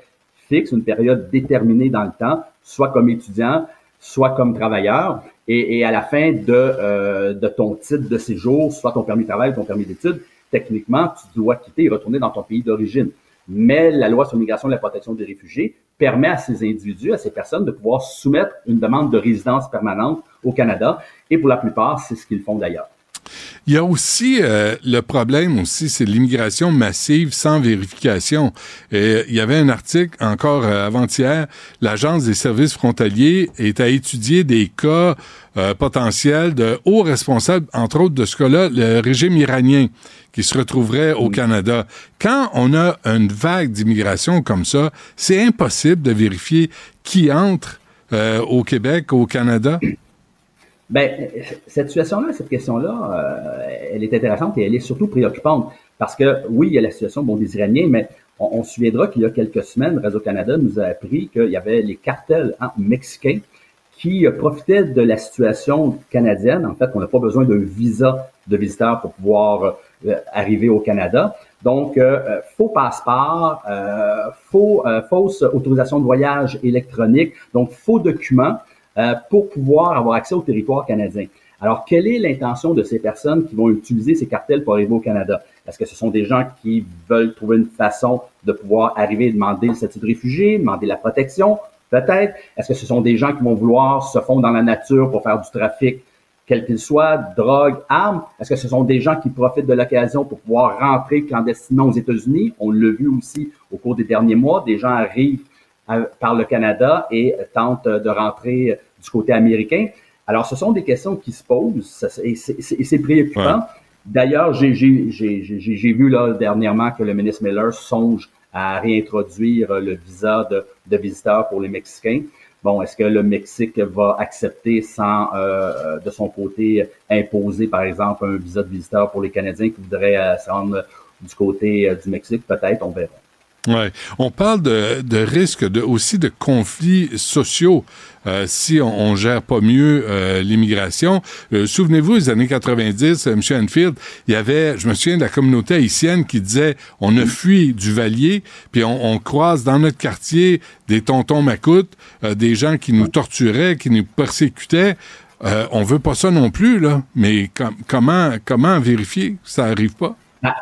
fixe, une période déterminée dans le temps, soit comme étudiant, soit comme travailleur, et, et à la fin de euh, de ton titre de séjour, soit ton permis de travail, ton permis d'études, techniquement, tu dois quitter et retourner dans ton pays d'origine. Mais la loi sur l'immigration et la protection des réfugiés permet à ces individus, à ces personnes, de pouvoir soumettre une demande de résidence permanente au Canada. Et pour la plupart, c'est ce qu'ils font d'ailleurs. Il y a aussi euh, le problème aussi, c'est l'immigration massive sans vérification. Et il y avait un article encore euh, avant-hier, l'Agence des services frontaliers est à étudier des cas euh, potentiels de hauts responsables, entre autres de ce cas-là, le régime iranien qui se retrouverait au Canada. Quand on a une vague d'immigration comme ça, c'est impossible de vérifier qui entre euh, au Québec, au Canada. Ben, cette situation-là, cette question-là, euh, elle est intéressante et elle est surtout préoccupante parce que, oui, il y a la situation bon, des Iraniens, mais on, on se souviendra qu'il y a quelques semaines, Radio-Canada nous a appris qu'il y avait les cartels hein, mexicains qui profitaient de la situation canadienne. En fait, on n'a pas besoin d'un visa de visiteur pour pouvoir euh, arriver au Canada. Donc, euh, faux passeport, euh, faux, euh, fausse autorisation de voyage électronique, donc faux documents. Euh, pour pouvoir avoir accès au territoire canadien. Alors, quelle est l'intention de ces personnes qui vont utiliser ces cartels pour arriver au Canada? Est-ce que ce sont des gens qui veulent trouver une façon de pouvoir arriver et demander le statut de réfugié, demander la protection, peut-être? Est-ce que ce sont des gens qui vont vouloir se fondre dans la nature pour faire du trafic, quel qu'il soit, drogue, armes? Est-ce que ce sont des gens qui profitent de l'occasion pour pouvoir rentrer clandestinement aux États-Unis? On l'a vu aussi au cours des derniers mois, des gens arrivent par le Canada et tente de rentrer du côté américain. Alors, ce sont des questions qui se posent et c'est, c'est, c'est préoccupant. Ouais. D'ailleurs, j'ai, j'ai, j'ai, j'ai, j'ai vu là dernièrement que le ministre Miller songe à réintroduire le visa de, de visiteurs pour les Mexicains. Bon, est-ce que le Mexique va accepter sans, euh, de son côté, imposer, par exemple, un visa de visiteur pour les Canadiens qui voudraient euh, se rendre du côté euh, du Mexique? Peut-être, on verra. Ouais, on parle de, de risques de, aussi de conflits sociaux euh, si on, on gère pas mieux euh, l'immigration. Euh, souvenez-vous, les années quatre-vingt-dix, euh, M. Handfield, il y avait, je me souviens de la communauté haïtienne qui disait, on a fui du Valier, puis on, on croise dans notre quartier des tontons macoutes, euh, des gens qui nous torturaient, qui nous persécutaient. Euh, on veut pas ça non plus, là. Mais com- comment comment vérifier que ça arrive pas? Ah.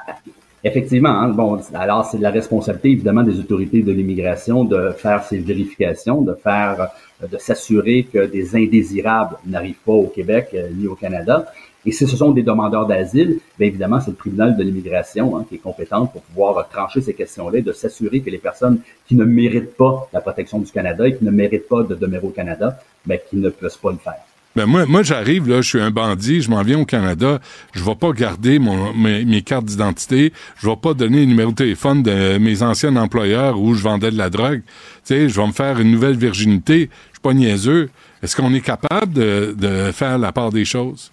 Effectivement, hein, bon, alors c'est de la responsabilité évidemment des autorités de l'immigration de faire ces vérifications, de faire, de s'assurer que des indésirables n'arrivent pas au Québec euh, ni au Canada. Et si ce sont des demandeurs d'asile, bien évidemment c'est le tribunal de l'immigration hein, qui est compétent pour pouvoir trancher ces questions-là, de s'assurer que les personnes qui ne méritent pas la protection du Canada et qui ne méritent pas de demeurer au Canada, bien qu'ils ne peuvent pas le faire. Ben moi, moi j'arrive là, je suis un bandit, je m'en viens au Canada, je vais pas garder mon, mes, mes cartes d'identité, je vais pas donner le numéro de téléphone de mes anciens employeurs où je vendais de la drogue, tu sais, je vais me faire une nouvelle virginité, je suis pas niaiseux. Est-ce qu'on est capable de, de faire la part des choses?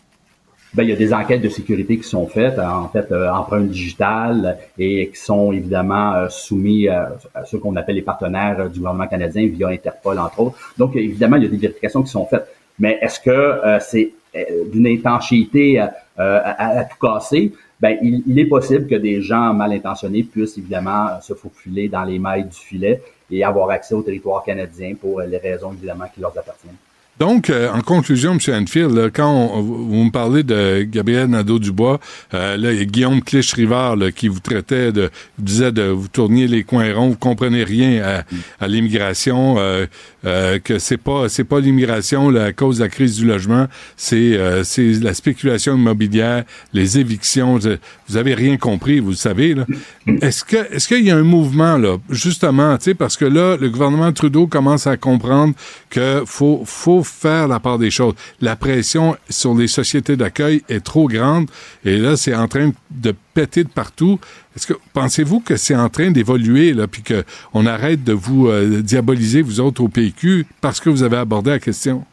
Ben il y a des enquêtes de sécurité qui sont faites, en fait euh, empreintes digitales et qui sont évidemment euh, soumises à, à ceux qu'on appelle les partenaires du gouvernement canadien via Interpol entre autres. Donc évidemment il y a des vérifications qui sont faites. Mais est-ce que euh, c'est euh, d'une étanchéité euh, à, à tout casser? Ben, il, il est possible que des gens mal intentionnés puissent évidemment se faufiler dans les mailles du filet et avoir accès au territoire canadien pour les raisons évidemment qui leur appartiennent. Donc, euh, en conclusion, M. Handfield, là, quand on, vous me parlez de Gabriel Nadeau-Dubois, euh, là, il y a Guillaume Clich-Rivard là, qui vous traitait de, disait de vous tourniez les coins ronds, vous comprenez rien à, à l'immigration, euh, euh, que c'est pas c'est pas l'immigration la cause de la crise du logement, c'est euh, c'est la spéculation immobilière, les évictions. Vous avez rien compris, vous le savez là. Est-ce que est-ce qu'il y a un mouvement là, justement, tu sais, parce que là, le gouvernement Trudeau commence à comprendre que faut faut faire la part des choses. La pression sur les sociétés d'accueil est trop grande et là, c'est en train de péter de partout. Est-ce que pensez-vous que c'est en train d'évoluer là, puis que on arrête de vous euh, diaboliser vous autres au P Q parce que vous avez abordé la question?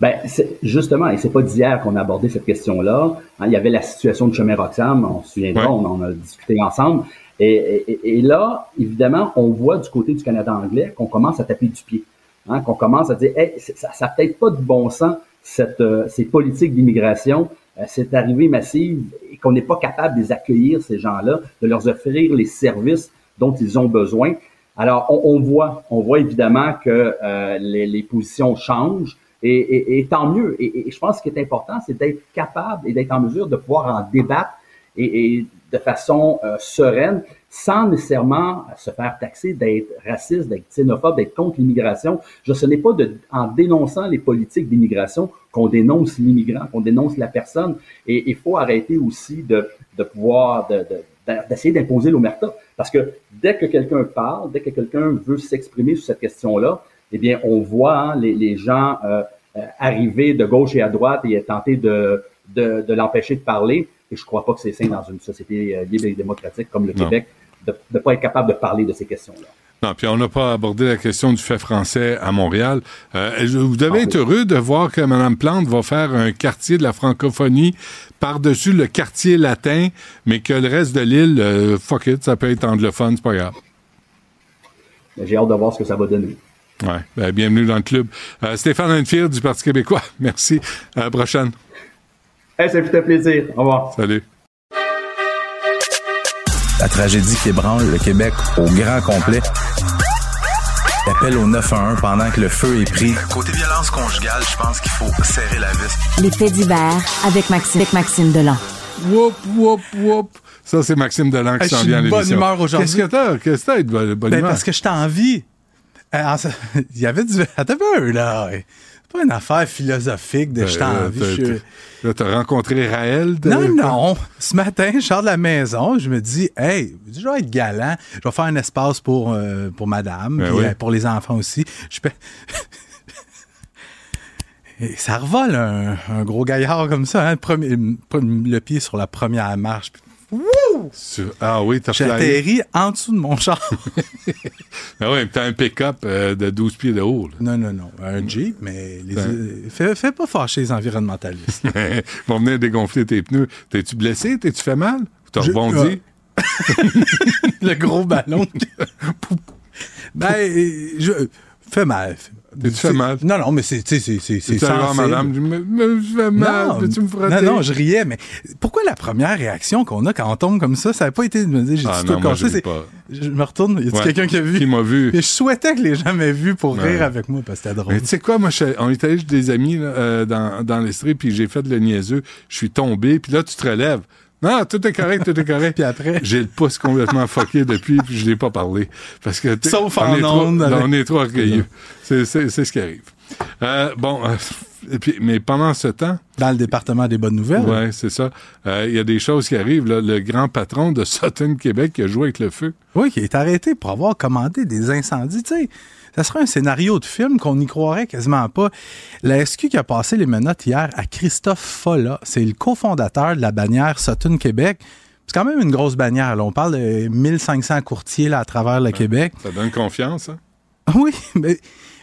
Ben c'est, justement, et c'est pas d'hier qu'on a abordé cette question-là. Hein, il y avait la situation de Chomé-Roxham, on se souvient, ouais. on en a discuté ensemble. Et, et, et là, évidemment, on voit du côté du Canada anglais qu'on commence à taper du pied. Hein, qu'on commence à dire, hey, ça n'a peut-être pas de bon sens, cette, euh, ces politiques d'immigration, euh, cette arrivée massive, et qu'on n'est pas capable de les accueillir, ces gens-là, de leur offrir les services dont ils ont besoin. Alors, on, on voit on voit évidemment que euh, les, les positions changent, et, et, et tant mieux. Et, et je pense que ce qui est important, c'est d'être capable et d'être en mesure de pouvoir en débattre et, et de façon euh, sereine, sans nécessairement se faire taxer d'être raciste, d'être xénophobe, d'être contre l'immigration. Je, ce n'est pas de, en dénonçant les politiques d'immigration qu'on dénonce l'immigrant, qu'on dénonce la personne. Et il faut arrêter aussi de, de pouvoir, de, de, d'essayer d'imposer l'omerta. Parce que dès que quelqu'un parle, dès que quelqu'un veut s'exprimer sur cette question-là, eh bien, on voit hein, les, les gens euh, arriver de gauche et à droite et tenter de, de, de l'empêcher de parler. Et je ne crois pas que c'est sain dans une société libre et démocratique comme le non. Québec de ne pas être capable de parler de ces questions-là. Non, puis on n'a pas abordé la question du fait français à Montréal. Euh, vous devez ah, être oui. heureux de voir que Mme Plante va faire un quartier de la francophonie par-dessus le quartier latin, mais que le reste de l'île, euh, fuck it, ça peut être anglophone, c'est pas grave. J'ai hâte de voir ce que ça va donner. Ouais, ben, bienvenue dans le club. Euh, Stéphane Handfield du Parti québécois, merci. À la prochaine. Hey, ça fait un plaisir. Au revoir. Salut. La tragédie qui ébranle le Québec au grand complet. L'appel au neuf un un pendant que le feu est pris. Côté violence conjugale, je pense qu'il faut serrer la vis. Les faits divers avec Maxime, avec Maxime Deland. Whoop, whoop, whoop. Ça, c'est Maxime Deland qui hey, s'en vient à l'émission. Je suis de bonne humeur aujourd'hui. Qu'est-ce que t'as? Qu'est-ce que t'as de bonne humeur? Ben, parce que je t'envie. Euh, il y avait du... Attends un peu, là. C'est pas une affaire philosophique de euh, je t'envie. T'as, je... t'as, t'as rencontré Raël? Non, non. Ce matin, je sors de la maison, je me dis, hey, je vais être galant, je vais faire un espace pour, euh, pour madame, ben pis, oui. euh, pour les enfants aussi. Je peux... Et ça revole un, un gros gaillard comme ça, hein, le, premier, le pied sur la première marche. Pis... Wouh! Ah oui, t'as j'atterris en dessous de mon char. Ah oui, t'as un pick-up euh, de douze pieds de haut. Là. Non, non, non. Un Jeep, mais... Les... Un... Fais, fais pas fâcher les environnementalistes. Ils vont venir dégonfler tes pneus. T'es-tu blessé? T'es-tu fait mal? T'as Je... rebondi? Ah. Le gros ballon. Ben, je... Fais mal. Tu fais mal. Non, non, mais c'est c'est c'est c'est c'est ça. Madame, je me, me fais mal, non, tu me frotter. Non, non, je riais, mais pourquoi la première réaction qu'on a quand on tombe comme ça, ça n'a pas été de me dire, j'ai ah, tout cassé. C'est... Pas. Je me retourne, y a ouais, quelqu'un qui a vu. Qui m'a vu. Et je souhaitais que les gens m'aient vu pour ouais. rire avec moi parce que c'était drôle. Mais tu sais quoi, moi, je... on était chez des amis là, euh, dans dans l'Estrie, puis j'ai fait de le niaiseux, je suis tombé, puis là tu te relèves. Non, tout est correct, tout est correct. Puis après, j'ai le pouce complètement fucké depuis, puis je l'ai pas parlé. Parce que sauf en ondes, on est trop orgueilleux. C'est, c'est, c'est ce qui arrive. Euh, bon, euh, et puis, mais pendant ce temps... Dans le département des bonnes nouvelles. Oui, c'est ça. Il euh, y a des choses qui arrivent. Là. Le grand patron de Sutton Québec qui a joué avec le feu. Oui, qui est arrêté pour avoir commandé des incendies. Tu sais, ça serait un scénario de film qu'on n'y croirait quasiment pas. La S Q qui a passé les menottes hier à Christophe Folla. C'est le cofondateur de la bannière Sutton Québec. C'est quand même une grosse bannière. Là. On parle de mille cinq cents courtiers là, à travers le ouais, Québec. Ça donne confiance, hein? Oui, mais...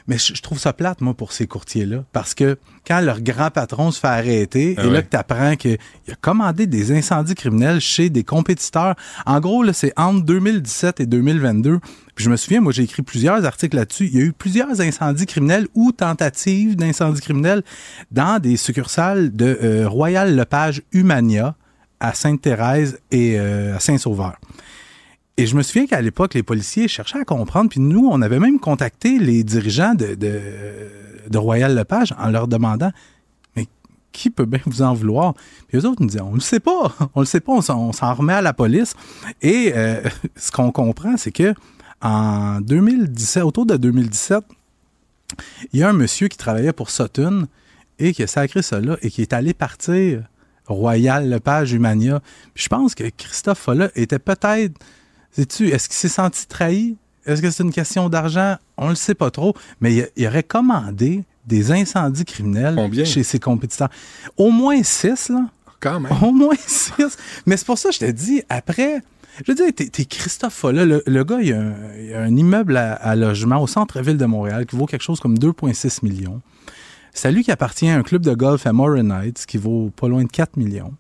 Mais je trouve ça plate, moi, pour ces courtiers-là. Parce que quand leur grand patron se fait arrêter, ah et ouais. là que t'apprends qu'il a commandé des incendies criminels chez des compétiteurs. En gros, là, c'est entre deux mille dix-sept et deux mille vingt-deux. Puis je me souviens, moi, j'ai écrit plusieurs articles là-dessus. Il y a eu plusieurs incendies criminels ou tentatives d'incendies criminels dans des succursales de euh, Royal Lepage Humania à Sainte-Thérèse et euh, à Saint-Sauveur. Et je me souviens qu'à l'époque, les policiers cherchaient à comprendre, puis nous, on avait même contacté les dirigeants de, de de Royal-Lepage en leur demandant « Mais qui peut bien vous en vouloir? » Puis eux autres nous disaient « On ne le sait pas, on le sait pas, on s'en, on s'en remet à la police. » Et euh, ce qu'on comprend, c'est que en deux mille dix-sept, autour de deux mille dix-sept, il y a un monsieur qui travaillait pour Sutton et qui a sacré cela et qui est allé partir Royal, Lepage, Humania. Puis je pense que Christophe Folla était peut-être... Sais-tu, est-ce qu'il s'est senti trahi? Est-ce que c'est une question d'argent? On ne le sait pas trop, mais il, il aurait commandé des incendies criminels Combien? Chez ses compétiteurs. Au moins six, là. Quand même. Au moins six. Mais c'est pour ça que je te dis, après... Je veux dire, t'es, t'es Christophe Folla. Le, le gars, il a, un, il a un immeuble à, à logement au centre-ville de Montréal qui vaut quelque chose comme deux virgule six millions. C'est à lui qui appartient à un club de golf à Morin Heights qui vaut pas loin de quatre millions.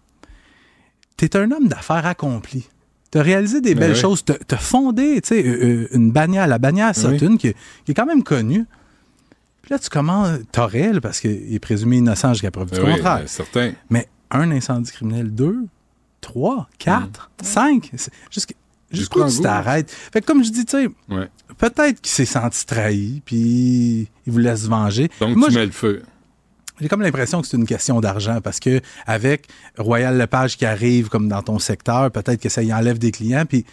T'es un homme d'affaires accompli. T'as réalisé des Mais belles oui. choses. T'as, t'as fondé tu sais, une bannière, la bannière Sutton, oui. qui, qui est quand même connue. Puis là, tu commences... Torel, parce qu'il est présumé innocent jusqu'à preuve du oui, contraire. Certain. Mais un incendie criminel, deux... trois, quatre, cinq, jusqu'où tu t'arrêtes. Fait que comme je dis, tu sais, ouais. peut-être qu'il s'est senti trahi, puis il voulait se venger. Donc moi, tu mets le feu. J'ai comme l'impression que c'est une question d'argent, parce que avec Royal Lepage qui arrive comme dans ton secteur, peut-être que ça y enlève des clients, puis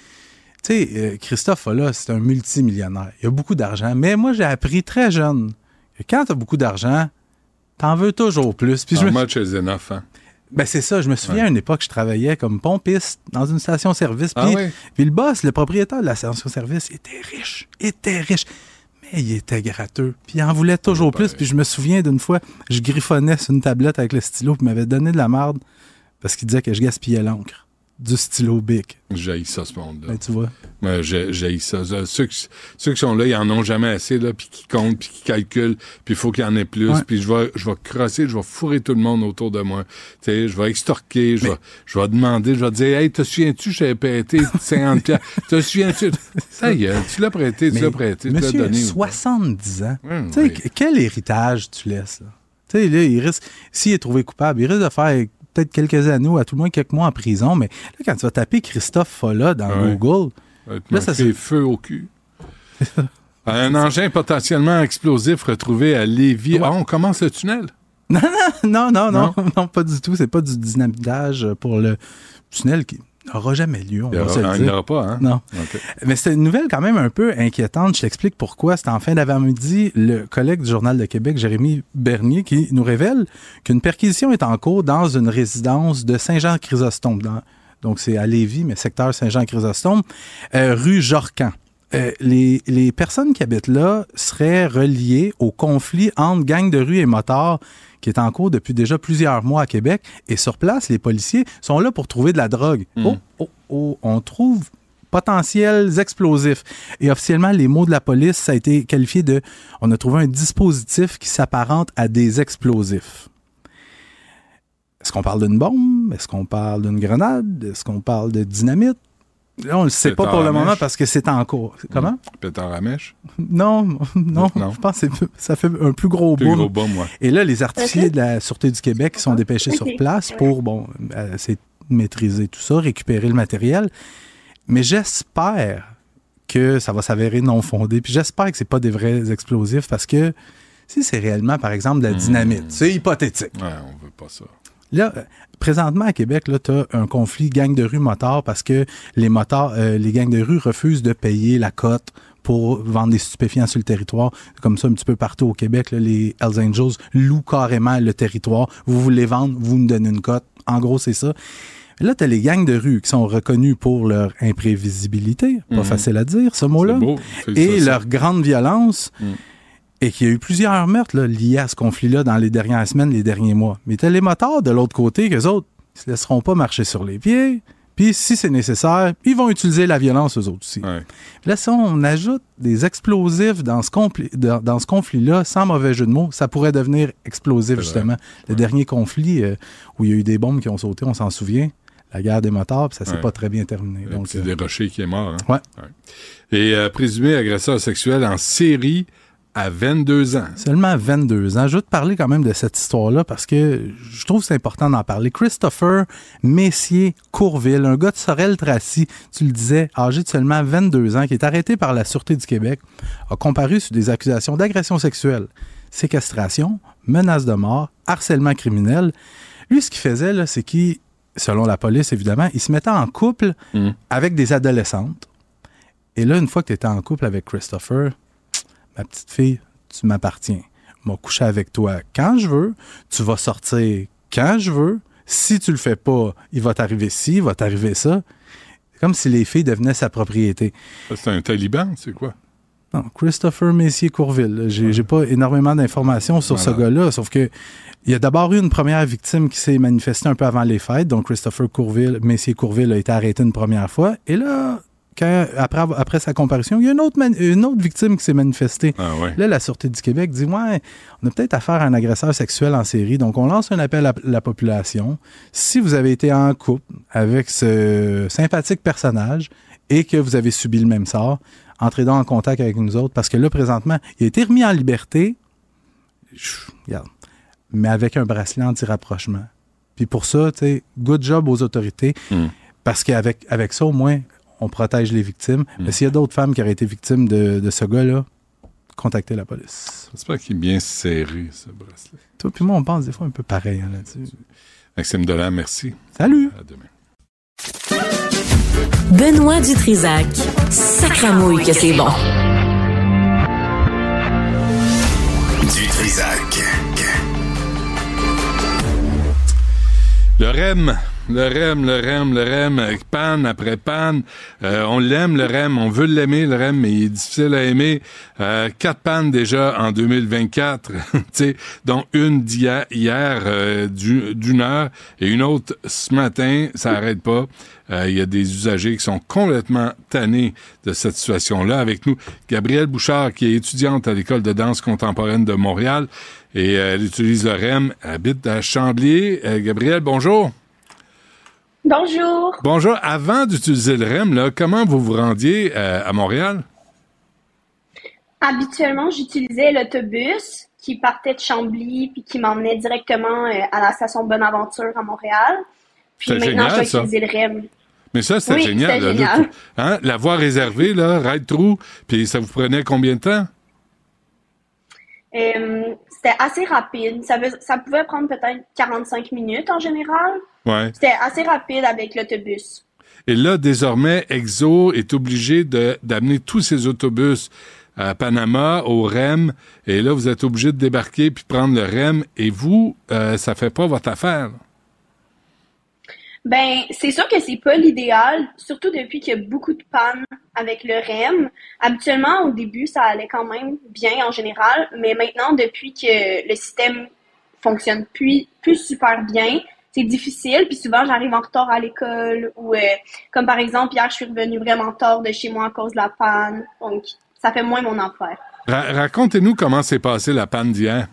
tu sais, Christophe, là, c'est un multimillionnaire. Il a beaucoup d'argent, mais moi, j'ai appris très jeune que quand t'as beaucoup d'argent, t'en veux toujours plus. How much is enough, hein? Ben c'est ça, je me souviens ouais. à une époque, je travaillais comme pompiste dans une station-service. Puis ah oui. le boss, le propriétaire de la station-service, il était riche, il était riche, mais il était gratteux. Puis il en voulait toujours ouais, plus. Puis je me souviens d'une fois, je griffonnais sur une tablette avec le stylo, puis il m'avait donné de la merde parce qu'il disait que je gaspillais l'encre du stylo Bic. J'haïs ça, ce monde-là. Ben, tu vois. Ben, j'ai, j'haïs ça. Ceux qui, ceux qui sont là, ils en ont jamais assez, là, puis qui comptent, puis qui calculent, puis il faut qu'il y en ait plus, puis je vais, je vais crosser, je vais fourrer tout le monde autour de moi. Tu sais, je vais extorquer, je vais, je vais demander, je vais dire, « Hey, te souviens-tu, j'avais prêté cinquante piastres? Te souviens-tu? » Ça y est, tu l'as prêté, tu Mais l'as prêté, tu l'as donné. Monsieur, soixante-dix ans. Mmh, tu sais, oui. quel héritage tu laisses, là? Tu sais, là, il risque, s'il est trouvé coupable, il risque de faire... peut-être quelques années ou à tout le moins quelques mois en prison, mais là, quand tu vas taper Christophe Folla dans ouais. Google... Là, ça c'est feu au cul. Un engin potentiellement explosif retrouvé à Lévis. Ouais. Ah, on commence le tunnel? Non, non, non, non, non, non, pas du tout. C'est pas du dynamitage pour le tunnel qui n'aura jamais lieu, on il va aura, se le dire. Il n'y aura pas, hein? Non. Okay. Mais c'est une nouvelle quand même un peu inquiétante. Je t'explique pourquoi. C'est en fin d'avant-midi, le collègue du Journal de Québec, Jérémy Bernier, qui nous révèle qu'une perquisition est en cours dans une résidence de Saint-Jean-Chrysostome. Dans, donc, c'est à Lévis, mais secteur Saint-Jean-Chrysostome, euh, rue Jorcan. Euh, les, les personnes qui habitent là seraient reliées au conflit entre gangs de rue et motards qui est en cours depuis déjà plusieurs mois à Québec. Et sur place, les policiers sont là pour trouver de la drogue. Mmh. Oh, oh, oh, on trouve potentiels explosifs. Et officiellement, les mots de la police, ça a été qualifié de... On a trouvé un dispositif qui s'apparente à des explosifs. Est-ce qu'on parle d'une bombe? Est-ce qu'on parle d'une grenade? Est-ce qu'on parle de dynamite? Là, on ne le sait Pétard pas pour le moment parce que c'est en cours. Comment? Pétard à mèche? Non, non, non. Je pense que c'est, ça fait un plus gros plus boom. Gros boom ouais. Et là, les artificiers de la Sûreté du Québec sont dépêchés sur place pour, bon, essayer de maîtriser tout ça, récupérer le matériel. Mais j'espère que ça va s'avérer non fondé. Puis j'espère que c'est pas des vrais explosifs parce que si c'est réellement, par exemple, de la dynamite, mmh. c'est hypothétique. Ouais, on veut pas ça. Là, présentement à Québec, là, t'as un conflit gang de rue motard parce que les motards, euh, les gangs de rue refusent de payer la cote pour vendre des stupéfiants sur le territoire. Comme ça, un petit peu partout au Québec, là, les Hells Angels louent carrément le territoire. Vous voulez vendre, vous nous donnez une cote. En gros, c'est ça. Là, t'as les gangs de rue qui sont reconnus pour leur imprévisibilité. Pas mmh. facile à dire, ce mot-là. C'est beau, c'est et ça, leur ça. Grande violence. Mmh. Et qu'il y a eu plusieurs meurtres là, liés à ce conflit-là dans les dernières semaines, les derniers mois. Mais t'as les motards de l'autre côté, qu'eux autres, ils se laisseront pas marcher sur les pieds. Puis, si c'est nécessaire, ils vont utiliser la violence, eux autres aussi. Ouais. Là, si on ajoute des explosifs dans ce, compli- dans, dans ce conflit-là, sans mauvais jeu de mots, ça pourrait devenir explosif, justement. Le ouais. dernier conflit euh, où il y a eu des bombes qui ont sauté, on s'en souvient. La guerre des motards, puis ça s'est ouais. pas très bien terminé. Le donc, petit euh... Desrochers qui est mort. Hein? Ouais. Ouais. Et euh, présumé agresseur sexuel en série... À vingt-deux ans. Seulement vingt-deux ans. Je veux te parler quand même de cette histoire-là parce que je trouve que c'est important d'en parler. Christopher Messier-Courville, un gars de Sorel-Tracy, tu le disais, âgé de seulement vingt-deux ans, qui est arrêté par la Sûreté du Québec, a comparu sur des accusations d'agression sexuelle. séquestration, menace de mort, harcèlement criminel. Lui, ce qu'il faisait, là, c'est qu'il, selon la police, évidemment, il se mettait en couple mmh. avec des adolescentes. Et là, une fois que tu étais en couple avec Christopher, ma petite fille, tu m'appartiens. Je vais coucher avec toi quand je veux. Tu vas sortir quand je veux. Si tu le fais pas, il va t'arriver ci, il va t'arriver ça. C'est comme si les filles devenaient sa propriété. C'est un taliban, c'est quoi? Non, Christopher Messier-Courville. J'ai, ouais. j'ai pas énormément d'informations sur voilà. ce gars-là, sauf que il y a d'abord eu une première victime qui s'est manifestée un peu avant les fêtes. Donc, Christopher Courville, Messier-Courville a été arrêté une première fois. Et là, quand, après, après sa comparution, il y a une autre, mani- une autre victime qui s'est manifestée. Ah ouais. Là, la Sûreté du Québec dit « Ouais, on a peut-être affaire à un agresseur sexuel en série, donc on lance un appel à la population. Si vous avez été en couple avec ce sympathique personnage et que vous avez subi le même sort, entrez donc en contact avec nous autres, parce que là, présentement, il a été remis en liberté, regarde, mais avec un bracelet anti-rapprochement. Puis pour ça, tu sais, good job aux autorités, mm. parce qu'avec avec ça, au moins... on protège les victimes. Mmh. Mais s'il y a d'autres femmes qui auraient été victimes de, de ce gars-là, contactez la police. J'espère qu'il est bien serré, ce bracelet. Toi puis moi, on pense des fois un peu pareil hein, là-dessus. Maxime Deland, merci. Salut! À demain. Benoît Dutrisac. Sacramouille que c'est bon. Dutrisac. Le R E M... Le R E M, le R E M, le R E M, panne après panne. Euh, on l'aime, le R E M, on veut l'aimer, le R E M, mais il est difficile à aimer. Euh, quatre pannes déjà en deux mille vingt-quatre, dont une d'hier, hier, euh, du, d'une heure, et une autre ce matin, ça n'arrête pas. Il euh, y a des usagers qui sont complètement tannés de cette situation-là. Avec nous, Gabrielle Bouchard, qui est étudiante à l'École de danse contemporaine de Montréal, et euh, elle utilise le R E M, elle habite à Chambly. Euh, Gabrielle, bonjour. Bonjour. Bonjour. Avant d'utiliser le R E M, là, comment vous vous rendiez euh, à Montréal? Habituellement, j'utilisais l'autobus qui partait de Chambly puis qui m'emmenait directement euh, à la station Bonaventure à Montréal. Puis c'est maintenant, génial, je dois utiliser le R E M. Mais ça, c'était oui, génial. C'était là, génial. Là, hein, la voie réservée, là, ride through, puis ça vous prenait combien de temps? Euh, c'était assez rapide. Ça, ça pouvait prendre peut-être quarante-cinq minutes en général. Ouais. C'était assez rapide avec l'autobus. Et là, désormais, Exo est obligé de, d'amener tous ses autobus à Panama, au R E M. Et là, vous êtes obligé de débarquer puis prendre le R E M. Et vous, euh, ça fait pas votre affaire. Ben, c'est sûr que c'est pas l'idéal, surtout depuis qu'il y a beaucoup de pannes avec le R E M. Habituellement, au début, ça allait quand même bien en général, mais maintenant, depuis que le système fonctionne plus, plus super bien, c'est difficile, puis souvent, j'arrive en retard à l'école, ou euh, comme par exemple, hier, je suis revenue vraiment tard de chez moi à cause de la panne, donc ça fait moins mon affaire. Ra- racontez-nous comment s'est passée la panne d'hier.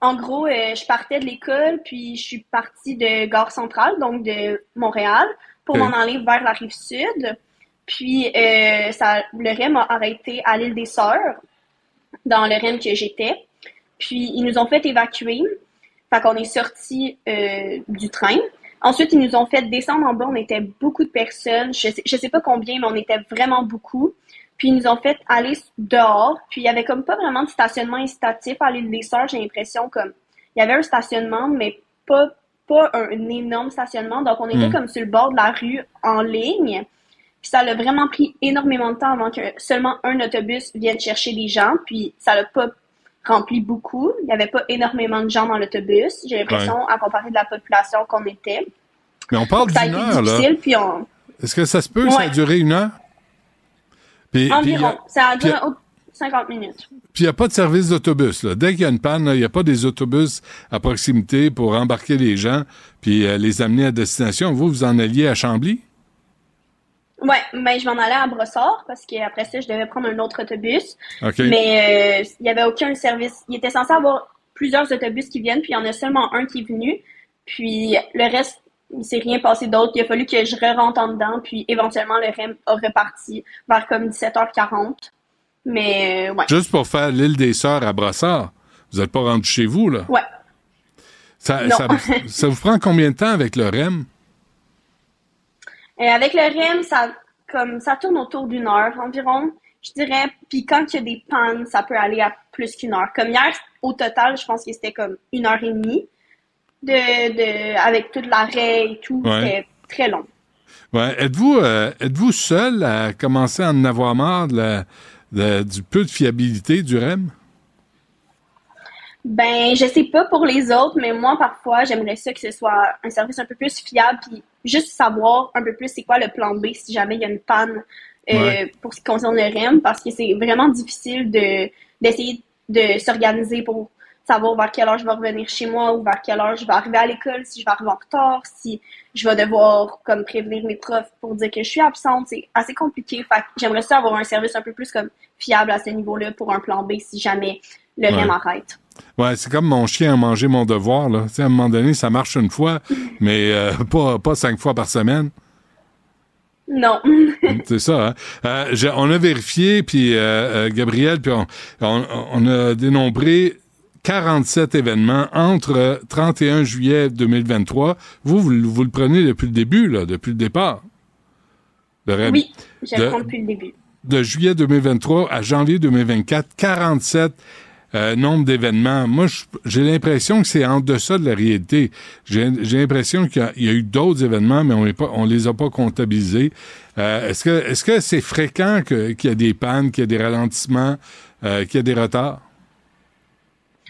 En gros, euh, je partais de l'école, puis je suis partie de Gare Centrale, donc de Montréal, pour okay. m'en aller vers la Rive-Sud. Puis euh, ça, le R E M a arrêté à l'île des Sœurs, dans le R E M que j'étais. Puis ils nous ont fait évacuer, fait qu'on est sortis euh, du train. Ensuite, ils nous ont fait descendre en bas, on était beaucoup de personnes, je sais, je sais pas combien, mais on était vraiment beaucoup. Puis ils nous ont fait aller dehors, puis il y avait comme pas vraiment de stationnement incitatif à l'île des Sœurs, j'ai l'impression comme il y avait un stationnement, mais pas, pas un, un énorme stationnement, donc on mmh. était comme sur le bord de la rue en ligne, puis ça a vraiment pris énormément de temps avant que seulement un autobus vienne chercher des gens, puis ça l'a pas rempli beaucoup, il y avait pas énormément de gens dans l'autobus, j'ai l'impression ouais. à comparer de la population qu'on était. Mais on parle d'une heure, là. Puis on... Est-ce que ça se peut, ouais. ça a duré une heure? Puis, environ. Puis, ça a duré cinquante minutes. Puis il n'y a pas de service d'autobus. Là. Dès qu'il y a une panne, il n'y a pas des autobus à proximité pour embarquer les gens puis euh, les amener à destination. Vous, vous en alliez à Chambly? Oui, mais je m'en allais à Brossard parce qu'après ça, je devais prendre un autre autobus. Okay. Mais il euh, n'y avait aucun service. Il était censé avoir plusieurs autobus qui viennent, puis il y en a seulement un qui est venu. Puis le reste... il ne s'est rien passé d'autre. Il a fallu que je re-rentre en dedans, puis éventuellement, le R E M a reparti vers comme dix-sept heures quarante. Mais, ouais. Juste pour faire l'île des Sœurs à Brossard, vous n'êtes pas rendu chez vous, là? Ouais. Ça, ça, ça vous prend combien de temps avec le R E M? Euh, avec le R E M, ça, comme, ça tourne autour d'une heure environ. je dirais. Puis quand il y a des pannes, ça peut aller à plus qu'une heure. Comme hier, au total, je pense que c'était comme une heure et demie de, de, avec tout l'arrêt et tout. Ouais. C'était très long. Ouais. Êtes-vous, euh, êtes-vous seul à commencer à en avoir marre de la, de, du peu de fiabilité du R E M? Ben, je sais pas pour les autres, mais moi, parfois, j'aimerais ça que ce soit un service un peu plus fiable, puis juste savoir un peu plus c'est quoi le plan B si jamais il y a une panne euh, ouais. pour ce qui concerne le R E M, parce que c'est vraiment difficile de d'essayer de s'organiser pour savoir vers quelle heure je vais revenir chez moi ou vers quelle heure je vais arriver à l'école, si je vais arriver en retard, si je vais devoir comme prévenir mes profs pour dire que je suis absente. C'est assez compliqué. Fait que j'aimerais ça avoir un service un peu plus comme fiable à ce niveau-là pour un plan B si jamais le ouais. R E M arrête. Ouais, c'est comme mon chien a mangé mon devoir, là. T'sais, à un moment donné, ça marche une fois, mais euh, pas, pas cinq fois par semaine. Non. C'est ça, hein? Euh, je, on a vérifié, puis euh, Gabrielle, puis on, on, on a dénombré quarante-sept événements entre trente et un juillet deux mille vingt-trois. Vous, vous, vous le prenez depuis le début, là, depuis le départ. Le, oui, je le prends depuis le début. De juillet deux mille vingt-trois à janvier deux mille vingt-quatre, quarante-sept Euh, nombre d'événements. Moi, j'ai l'impression que c'est en deçà de la réalité. J'ai, j'ai l'impression qu'il y a, il y a eu d'autres événements, mais on est pas, on les a pas comptabilisés. Euh, est-ce que, est-ce que c'est fréquent que, qu'il y a des pannes, qu'il y a des ralentissements, euh, qu'il y a des retards?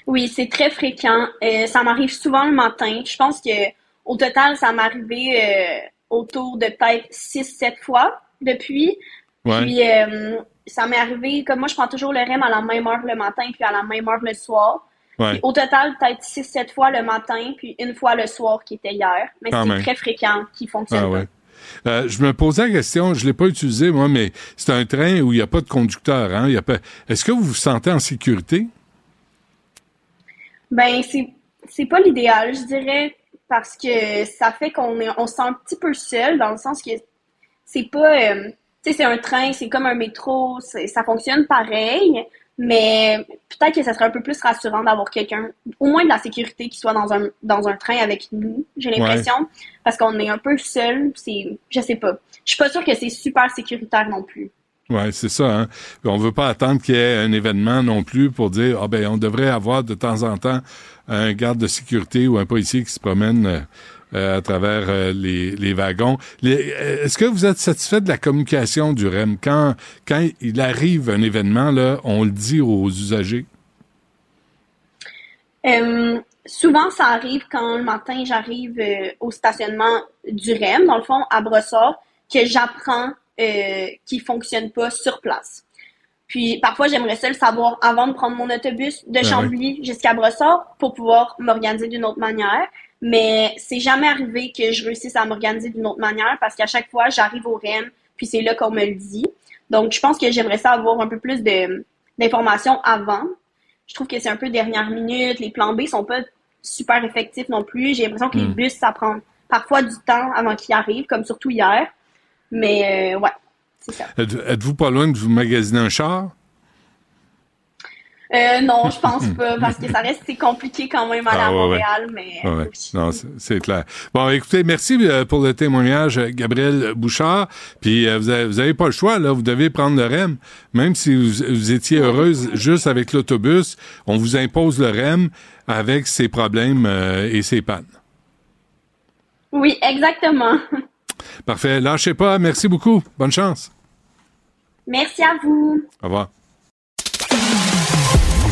Oui, c'est très fréquent. Euh, ça m'arrive souvent le matin. Je pense que au total, ça m'est arrivé euh, autour de peut-être six sept fois depuis. Ouais. Puis, euh, ça m'est arrivé, comme moi, je prends toujours le R E M à la même heure le matin, puis à la même heure le soir. Ouais. Puis, au total, peut-être six sept fois le matin, puis une fois le soir qui était hier. Mais quand c'est même très fréquent qui fonctionne. Ah, ouais. euh, je me posais la question, je ne l'ai pas utilisé, moi, mais c'est un train où il n'y a pas de conducteur. Hein? Il y a pas... Est-ce que vous vous sentez en sécurité? Bien, c'est, c'est pas l'idéal, je dirais, parce que ça fait qu'on est, on se sent un petit peu seul, dans le sens que c'est pas... Euh, tu sais, c'est un train, c'est comme un métro, c'est, ça fonctionne pareil, mais peut-être que ça serait un peu plus rassurant d'avoir quelqu'un, au moins de la sécurité, qui soit dans un dans un train avec nous, j'ai l'impression, ouais. parce qu'on est un peu seul, c'est, je sais pas. Je suis pas sûre que c'est super sécuritaire non plus. Oui, c'est ça. Hein? On veut pas attendre qu'il y ait un événement non plus pour dire « Ah ben, on devrait avoir de temps en temps un garde de sécurité ou un policier qui se promène... Euh, » Euh, à travers euh, les, les wagons. Les, est-ce que vous êtes satisfait de la communication du R E M? Quand, quand il arrive un événement, là, on le dit aux usagers? Euh, souvent, ça arrive quand le matin, j'arrive euh, au stationnement du R E M, dans le fond, à Brossard, que j'apprends euh, qu'il ne fonctionne pas sur place. Puis, parfois, j'aimerais ça le savoir avant de prendre mon autobus de Chambly ah oui. jusqu'à Brossard pour pouvoir m'organiser d'une autre manière. Mais c'est jamais arrivé que je réussisse à m'organiser d'une autre manière parce qu'à chaque fois, j'arrive au R E M, puis c'est là qu'on me le dit. Donc, je pense que j'aimerais ça avoir un peu plus de, d'informations avant. Je trouve que c'est un peu dernière minute. Les plans B sont pas super effectifs non plus. J'ai l'impression que mmh. les bus, ça prend parfois du temps avant qu'ils arrivent, comme surtout hier. Mais euh, ouais, c'est ça. Êtes-vous pas loin de vous magasiner un char? Euh, non, je pense pas, parce que ça reste compliqué quand même à ah, la ouais, Montréal, ouais. mais... Ah, ouais. Non, c'est, c'est clair. Bon, écoutez, merci euh, pour le témoignage, Gabrielle Bouchard, puis euh, vous, avez, vous avez pas le choix, là, vous devez prendre le R E M, même si vous, vous étiez heureuse juste avec l'autobus, on vous impose le R E M avec ses problèmes euh, et ses pannes. Oui, exactement. Parfait, lâchez pas, merci beaucoup, bonne chance. Merci à vous. Au revoir.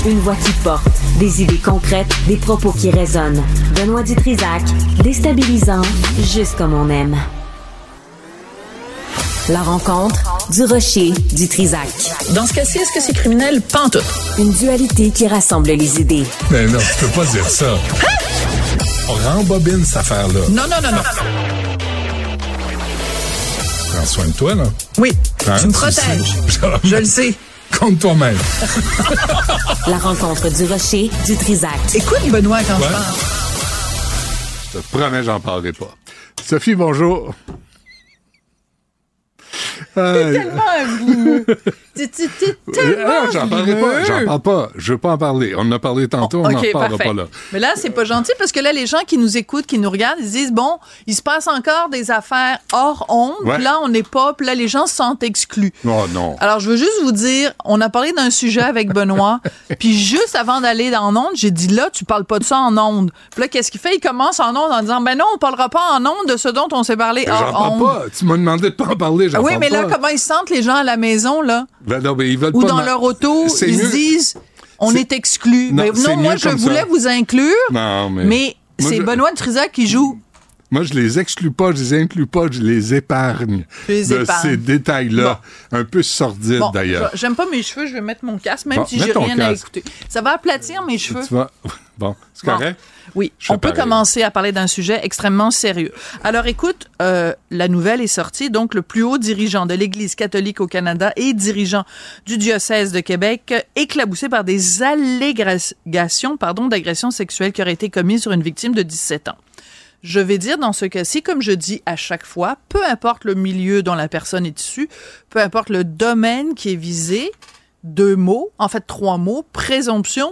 Une voix qui porte, des idées concrètes, des propos qui résonnent. Benoît Dutrisac, déstabilisant, juste comme on aime. La rencontre du Rocher Dutrisac. Dans ce cas-ci, est-ce que c'est criminel? Pantoute. Une dualité qui rassemble les idées. Mais non, tu peux pas dire ça. Ah! On rembobine cette affaire-là. Non, non, non, non. Prends soin de toi, là. Oui, hein, tu me protèges. Je le sais. Compte toi-même. La rencontre du Rocher Dutrisac. Écoute, Benoît, quand ouais. je parle. Je te promets, j'en parlerai pas. Sophie, bonjour. T'es euh... tellement à vous. tellement j'en parlerai pas, j'en parle pas, je veux pas en parler. On en a parlé tantôt, on n'en parlera pas là. Mais là, c'est pas gentil parce que là, les gens qui nous écoutent, qui nous regardent, ils disent, bon, il se passe encore des affaires hors ondes, là, on n'est pas, puis là, les gens se sentent exclus. Oh non. Alors, je veux juste vous dire, on a parlé d'un sujet avec Benoît, puis juste avant d'aller en ondes, j'ai dit, là, tu parles pas de ça en ondes. Puis là, qu'est-ce qu'il fait? Il commence en ondes en disant, ben non, on parlera pas en ondes de ce dont on s'est parlé hors ondes. J'en parle pas. Tu m'as demandé de pas en parler, j'en parle pas. Oui, mais là, comment ils sentent les gens à la maison, là? Ben non, mais ils veulent ou pas dans ma... leur auto, ils mieux... se disent on est, est exclus. Non, mais non, moi je voulais ça. vous inclure. Non, mais, mais c'est je... Benoît de Trizac qui joue. Moi, je les exclue pas, je les inclus pas, je les épargne. Je les épargne. De ces détails-là. Bon. Un peu sordides, bon, d'ailleurs. J'aime pas mes cheveux, je vais mettre mon casque, même bon, si j'ai rien casque. à écouter. Ça va aplatir mes cheveux. Tu vas... Bon, c'est bon. correct? Oui, je on peut pareil. commencer à parler d'un sujet extrêmement sérieux. Alors, écoute, euh, la nouvelle est sortie. Donc, le plus haut dirigeant de l'Église catholique au Canada et dirigeant du diocèse de Québec, éclaboussé par des allégations pardon, d'agression sexuelle qui auraient été commises sur une victime de dix-sept ans. Je vais dire dans ce cas-ci, comme je dis à chaque fois, peu importe le milieu dont la personne est issue, peu importe le domaine qui est visé, deux mots, en fait trois mots, présomption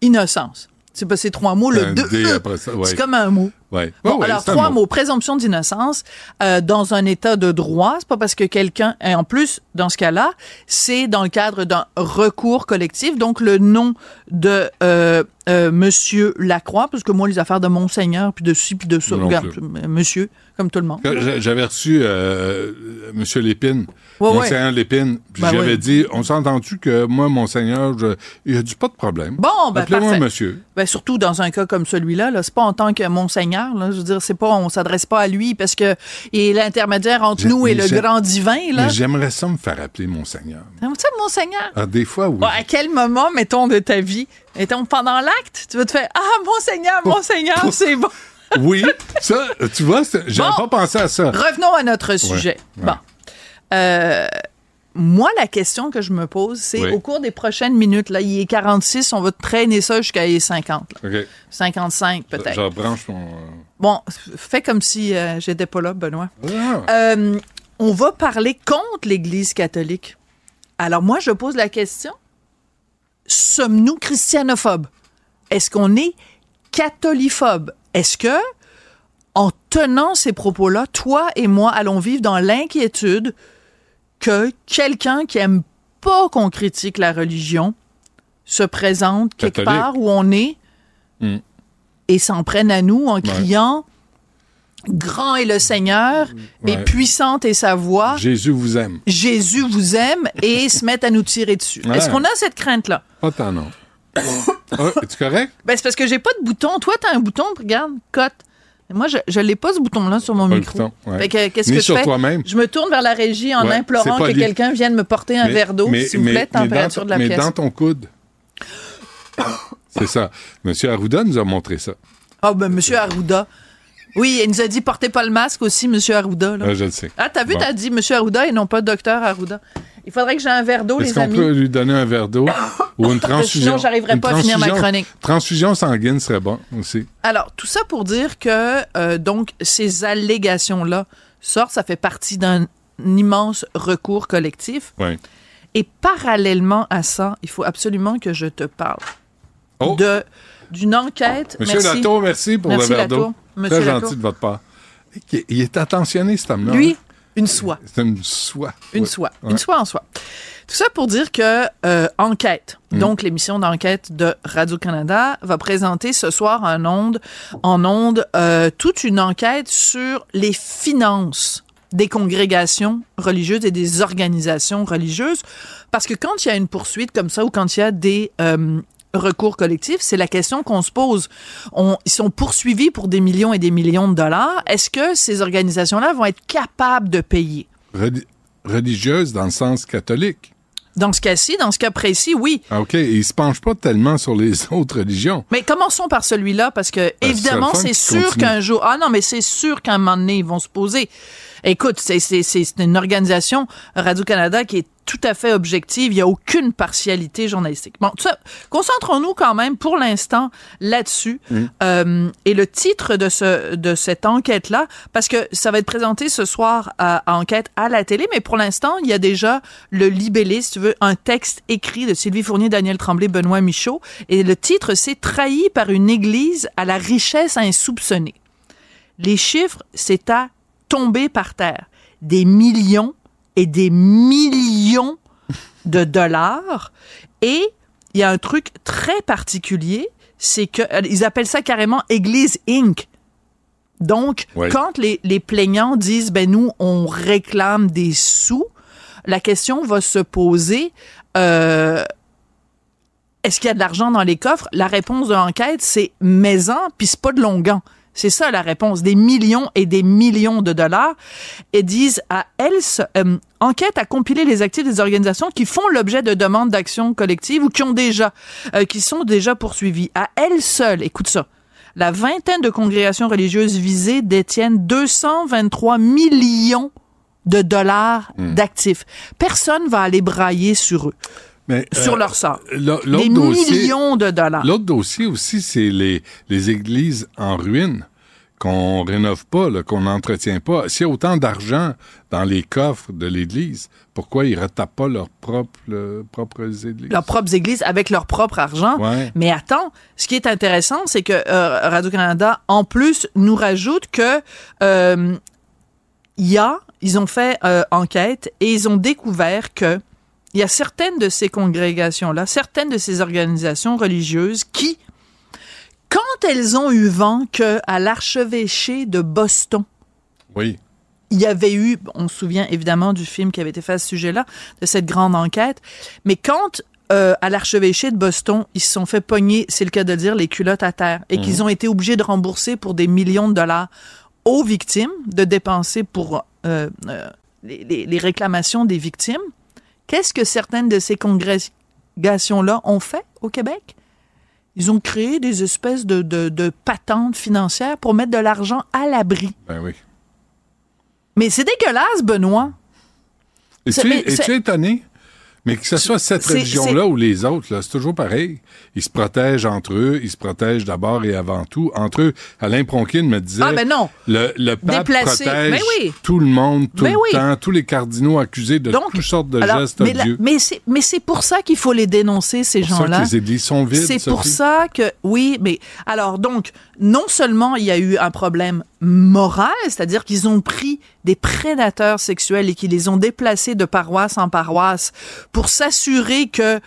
d'innocence. C'est pas ces trois mots, le deux, ouais. c'est comme un mot. Ouais. Bon, oh ouais, alors, trois mot. mots. Présomption d'innocence euh, dans un état de droit. C'est pas parce que quelqu'un... Et en plus, dans ce cas-là, c'est dans le cadre d'un recours collectif. Donc, le nom de euh, euh, Monsieur Lacroix, parce que moi, les affaires de Monseigneur, puis de ci, puis de ça, regarde, Monsieur, comme tout le monde. J'avais reçu euh, Monsieur Lépine, ouais, Monseigneur ouais. Lépine, puis ben j'avais ouais. dit, on s'est entendu que moi, Monseigneur, je... il a dit pas de problème. Bon, ben Appelez-moi Monsieur. Ben, surtout dans un cas comme celui-là, là, c'est pas en tant que Monseigneur. Là, je veux dire, c'est pas, on s'adresse pas à lui parce que il est l'intermédiaire entre nous et le grand divin. Là. J'aimerais ça me faire appeler Monseigneur. Tu sais, Monseigneur? Ah, des fois, oui. Bon, à quel moment, mettons, de ta vie, mettons, pendant l'acte, tu vas te faire « Ah, Monseigneur, Monseigneur, oh, c'est bon! » Oui, ça, tu vois, j'avais bon, pas pensé à ça. Revenons à notre sujet. Ouais, ouais. Bon. Euh... Moi, la question que je me pose, c'est oui. au cours des prochaines minutes, là, il est quarante-six, on va traîner ça jusqu'à il est cinquante. Okay. cinquante-cinq, peut-être. J'en branche mon... Bon, fais comme si euh, j'étais pas là, Benoît. Ah. Euh, on va parler contre l'Église catholique. Alors, moi, je pose la question, sommes-nous christianophobes? Est-ce qu'on est catholiphobes? Est-ce que, en tenant ces propos-là, toi et moi allons vivre dans l'inquiétude que quelqu'un qui aime pas qu'on critique la religion se présente quelque Catholique. part où on est mm. et s'en prenne à nous en criant ouais. « Grand est le Seigneur ouais. et puissante est sa voix. »« Jésus vous aime. » »« Jésus vous aime » et se mettent à nous tirer dessus. Ouais. Est-ce qu'on a cette crainte-là? Pas tant, non. oh, es-tu correct? Ben, c'est parce que j'ai pas de bouton. Toi, t'as un bouton, regarde, cote. Moi, je n'ai pas ce bouton-là sur mon micro. Bouton, ouais. Fait que, qu'est-ce Ni que je fais? Je me tourne vers la régie en ouais, implorant que quelqu'un vienne me porter un mais, verre d'eau, s'il vous plaît, température de la mais pièce. Mais dans ton coude. C'est ça. Monsieur Arruda nous a montré ça. Ah, oh, ben, Monsieur Arruda. Oui, il nous a dit, portez pas le masque aussi, Monsieur Arruda. Là. Ah, je le sais. Ah, t'as vu, bon. t'as dit Monsieur Arruda et non pas Docteur Arruda. Il faudrait que j'ai un verre d'eau, les amis. Est-ce qu'on peut lui donner un verre d'eau ou une transfusion? Sinon, j'arriverais pas à finir ma chronique. Transfusion sanguine serait bon aussi. Alors, tout ça pour dire que euh, donc ces allégations-là sortent, ça fait partie d'un immense recours collectif. Oui. Et parallèlement à ça, il faut absolument que je te parle oh. de d'une enquête. Monsieur merci. Latour, merci pour merci le verre d'eau. Très Latour. gentil de votre part. Il est attentionné, cet homme-là. Lui. Une soie. C'est une soie. Une ouais. soie. Ouais. Une soie en soie. Tout ça pour dire que euh, Enquête, mmh. donc l'émission d'enquête de Radio-Canada, va présenter ce soir en onde, en onde euh, toute une enquête sur les finances des congrégations religieuses et des organisations religieuses. Parce que quand il y a une poursuite comme ça ou quand il y a des... Euh, recours collectif, c'est la question qu'on se pose. On, ils sont poursuivis pour des millions et des millions de dollars. Est-ce que ces organisations-là vont être capables de payer? Reli- religieuse dans le sens catholique? Dans ce cas-ci, dans ce cas précis, oui. Ah, OK. Ils ne se penchent pas tellement sur les autres religions. Mais commençons par celui-là, parce que, parce évidemment, c'est sûr continue. qu'un jour... Ah non, mais c'est sûr qu'à un moment donné, ils vont se poser... Écoute, c'est, c'est, c'est une organisation, Radio-Canada, qui est tout à fait objective. Il n'y a aucune partialité journalistique. Bon, tout ça, concentrons-nous quand même pour l'instant là-dessus. Mmh. Euh, et le titre de ce de cette enquête-là, parce que ça va être présenté ce soir à, à Enquête à la télé, mais pour l'instant, il y a déjà le libellé, si tu veux, un texte écrit de Sylvie Fournier, Daniel Tremblay, Benoît Michaud. Et le titre, c'est « Trahi par une église à la richesse insoupçonnée ». Les chiffres, c'est à tomber par terre. Des millions et des millions de dollars. Et il y a un truc très particulier, c'est que ils appellent ça carrément Église Incorporated. Donc, ouais. quand les, les plaignants disent, ben nous, on réclame des sous, la question va se poser, euh, est-ce qu'il y a de l'argent dans les coffres? La réponse de l'enquête, c'est maison, puis c'est pas de longan. C'est ça la réponse, des millions et des millions de dollars. Et disent à Else, euh, enquête à compiler les actifs des organisations qui font l'objet de demandes d'action collective ou qui ont déjà, euh, qui sont déjà poursuivies. À elles seules, écoute ça, la vingtaine de congrégations religieuses visées détiennent deux cent vingt-trois millions de dollars mmh. d'actifs. Personne va aller brailler sur eux. Mais, sur euh, leur sort. Des millions de dollars. L'autre dossier aussi, c'est les, les églises en ruine qu'on rénove pas, là, qu'on n'entretient pas. S'il y a autant d'argent dans les coffres de l'église, pourquoi ils retapent pas leurs propres, euh, propres églises? Leurs propres églises avec leur propre argent. Ouais. Mais attends, ce qui est intéressant, c'est que euh, Radio-Canada, en plus, nous rajoute que euh, y a, ils ont fait euh, enquête et ils ont découvert que il y a certaines de ces congrégations-là, certaines de ces organisations religieuses qui, quand elles ont eu vent qu'à l'archevêché de Boston, oui. il y avait eu, on se souvient évidemment du film qui avait été fait à ce sujet-là, de cette grande enquête, mais quand euh, à l'archevêché de Boston, ils se sont fait pogner, c'est le cas de le dire, les culottes à terre, et mmh. qu'ils ont été obligés de rembourser pour des millions de dollars aux victimes, de dépenser pour euh, euh, les, les, les réclamations des victimes, qu'est-ce que certaines de ces congrégations-là ont fait au Québec? Ils ont créé des espèces de, de, de patentes financières pour mettre de l'argent à l'abri. Ben oui. Mais c'est dégueulasse, Benoît. Es-tu, mais, es-tu étonné? Mais que ce soit cette c'est, religion-là c'est... ou les autres, là, c'est toujours pareil. Ils se protègent entre eux. Ils se protègent d'abord et avant tout. Entre eux, Alain Pronkin me disait... Ah, ben non! Le, le pape Déplacé. protège mais oui. tout le monde, tout mais le oui. temps, tous les cardinaux accusés de donc, toutes sortes de alors, gestes mais odieux. La, mais, c'est, mais c'est pour ça qu'il faut les dénoncer, ces gens-là. C'est pour ça que les églises sont vides, C'est Sophie. pour ça que... Oui, mais... Alors, donc, non seulement il y a eu un problème moral, c'est-à-dire qu'ils ont pris des prédateurs sexuels et qui les ont déplacés de paroisse en paroisse pour s'assurer que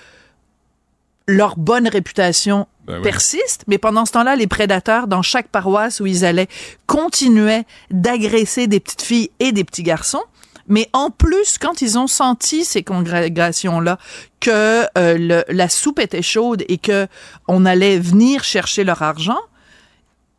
leur bonne réputation ben oui. persiste, mais pendant ce temps-là, les prédateurs, dans chaque paroisse où ils allaient, continuaient d'agresser des petites filles et des petits garçons. Mais en plus, quand ils ont senti, ces congrégations-là, que euh, le, la soupe était chaude et que on allait venir chercher leur argent,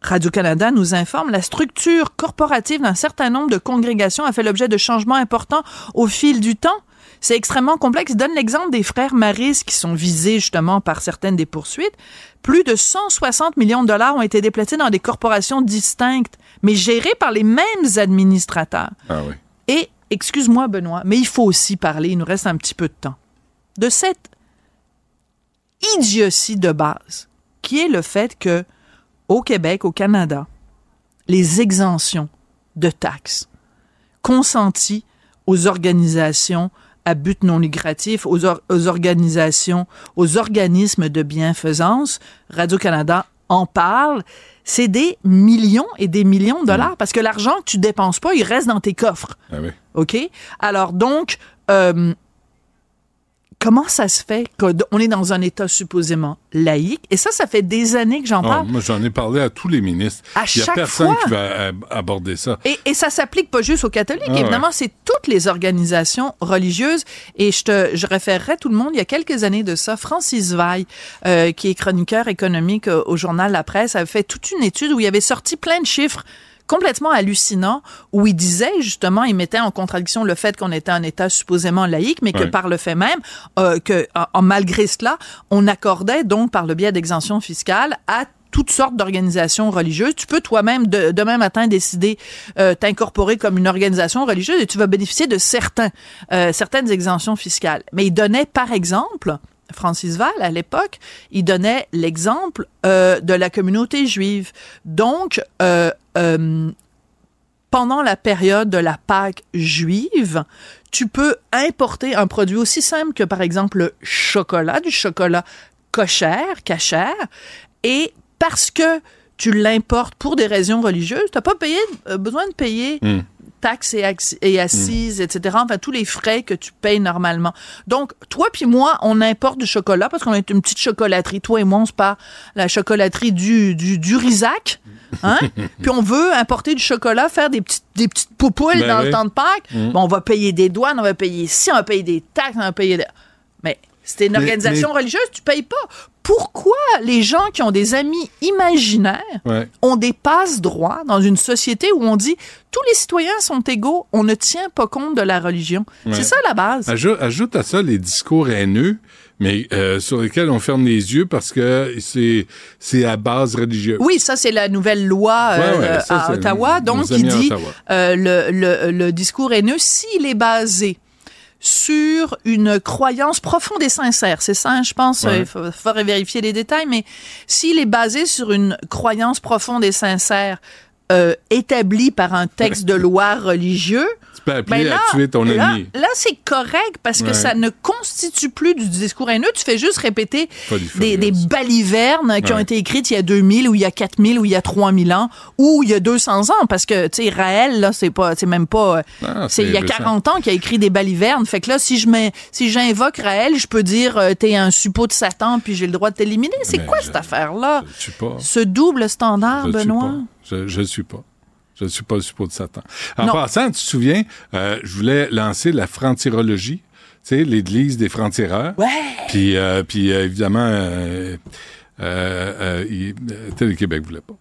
Radio-Canada nous informe, la structure corporative d'un certain nombre de congrégations a fait l'objet de changements importants au fil du temps. C'est extrêmement complexe. Je donne l'exemple des frères Maris qui sont visés justement par certaines des poursuites. Plus de cent soixante millions de dollars ont été déplacés dans des corporations distinctes, mais gérées par les mêmes administrateurs. Ah oui. Et, excuse-moi Benoît, mais il faut aussi parler, il nous reste un petit peu de temps, de cette idiotie de base, qui est le fait que, au Québec, au Canada, les exemptions de taxes consenties aux organisations à but non lucratif, aux, or- aux organisations, aux organismes de bienfaisance. Radio-Canada en parle. C'est des millions et des millions de dollars, mmh. parce que l'argent que tu dépenses pas, il reste dans tes coffres. Ah oui. OK? Alors donc, euh, comment ça se fait qu'on est dans un État supposément laïque? Et ça, ça fait des années que j'en parle. Oh, moi, j'en ai parlé à tous les ministres. À chaque fois. Il n'y a personne qui va aborder ça. Et, et ça s'applique pas juste aux catholiques. Ah, évidemment, ouais. c'est toutes les organisations religieuses. Et je te, je référerais tout le monde, il y a quelques années de ça, Francis Veil, euh, qui est chroniqueur économique au, au journal La Presse, avait fait toute une étude où il avait sorti plein de chiffres complètement hallucinant, où il disait, justement, il mettait en contradiction le fait qu'on était un État supposément laïque, mais que oui. par le fait même, euh, que en, en, malgré cela, on accordait donc, par le biais d'exemptions fiscales, à toutes sortes d'organisations religieuses. Tu peux toi-même, de, demain matin, décider euh, t'incorporer comme une organisation religieuse et tu vas bénéficier de certains, euh, certaines exemptions fiscales. Mais il donnait, par exemple... Francis Val, à l'époque, il donnait l'exemple euh, de la communauté juive. Donc, euh, euh, pendant la période de la Pâque juive, tu peux importer un produit aussi simple que, par exemple, le chocolat, du chocolat cochère, cachère, et parce que tu l'importes pour des raisons religieuses, tu n'as pas payé, euh, besoin de payer... Mm. taxes et, axi- et assises, mmh. et cetera. Enfin, tous les frais que tu payes normalement. Donc, toi puis moi, on importe du chocolat parce qu'on est une petite chocolaterie. Toi et moi, on se parle la chocolaterie du, du, du Rizac. Hein? Puis on veut importer du chocolat, faire des petites, des petites poupoules ben dans oui. le temps de Pâques. Mmh. Bon, on va payer des douanes, on va payer ici, on va payer des taxes, on va payer... Des... Mais... C'était une mais, organisation mais... religieuse, tu payes pas. Pourquoi les gens qui ont des amis imaginaires ouais. ont des passe-droits dans une société où on dit tous les citoyens sont égaux, on ne tient pas compte de la religion? Ouais. C'est ça la base. Ajoute, ajoute à ça les discours haineux, mais euh, sur lesquels on ferme les yeux parce que c'est, c'est à base religieuse. Oui, ça c'est la nouvelle loi euh, ouais, ouais, ça, à Ottawa, donc qui dit euh, le, le, le discours haineux, s'il est basé sur une croyance profonde et sincère. C'est ça, hein, je pense. Ouais. Il faut, faudrait vérifier les détails, mais s'il est basé sur une croyance profonde et sincère euh, établie par un texte de loi religieux... Tu peux appeler ben là, à tuer ton là, ami. Là, c'est correct parce que ouais. ça ne constitue plus du discours haineux. Tu fais juste répéter des, des balivernes ouais. qui ont été écrites il y a deux mille ou il y a quatre mille ou il y a trois mille ans ou il y a deux cents ans parce que, tu sais, Raël, là, c'est pas, c'est même pas... Ah, c'est, c'est il y a récent. quarante ans qu'il a écrit des balivernes. Fait que là, si je mets, si j'invoque Raël, je peux dire euh, t'es un suppôt de Satan puis j'ai le droit de t'éliminer. C'est mais quoi je, cette affaire-là? Je suis pas. Ce double standard, je Benoît? Suis je ne suis pas. Je ne suis pas le suppôt de Satan. En non. passant, tu te souviens, euh, je voulais lancer la franc-tirologie, tu sais, l'église des francs-tireurs. Ouais. Puis, euh, puis euh, évidemment, euh, euh, euh, il, Télé-Québec ne voulait pas.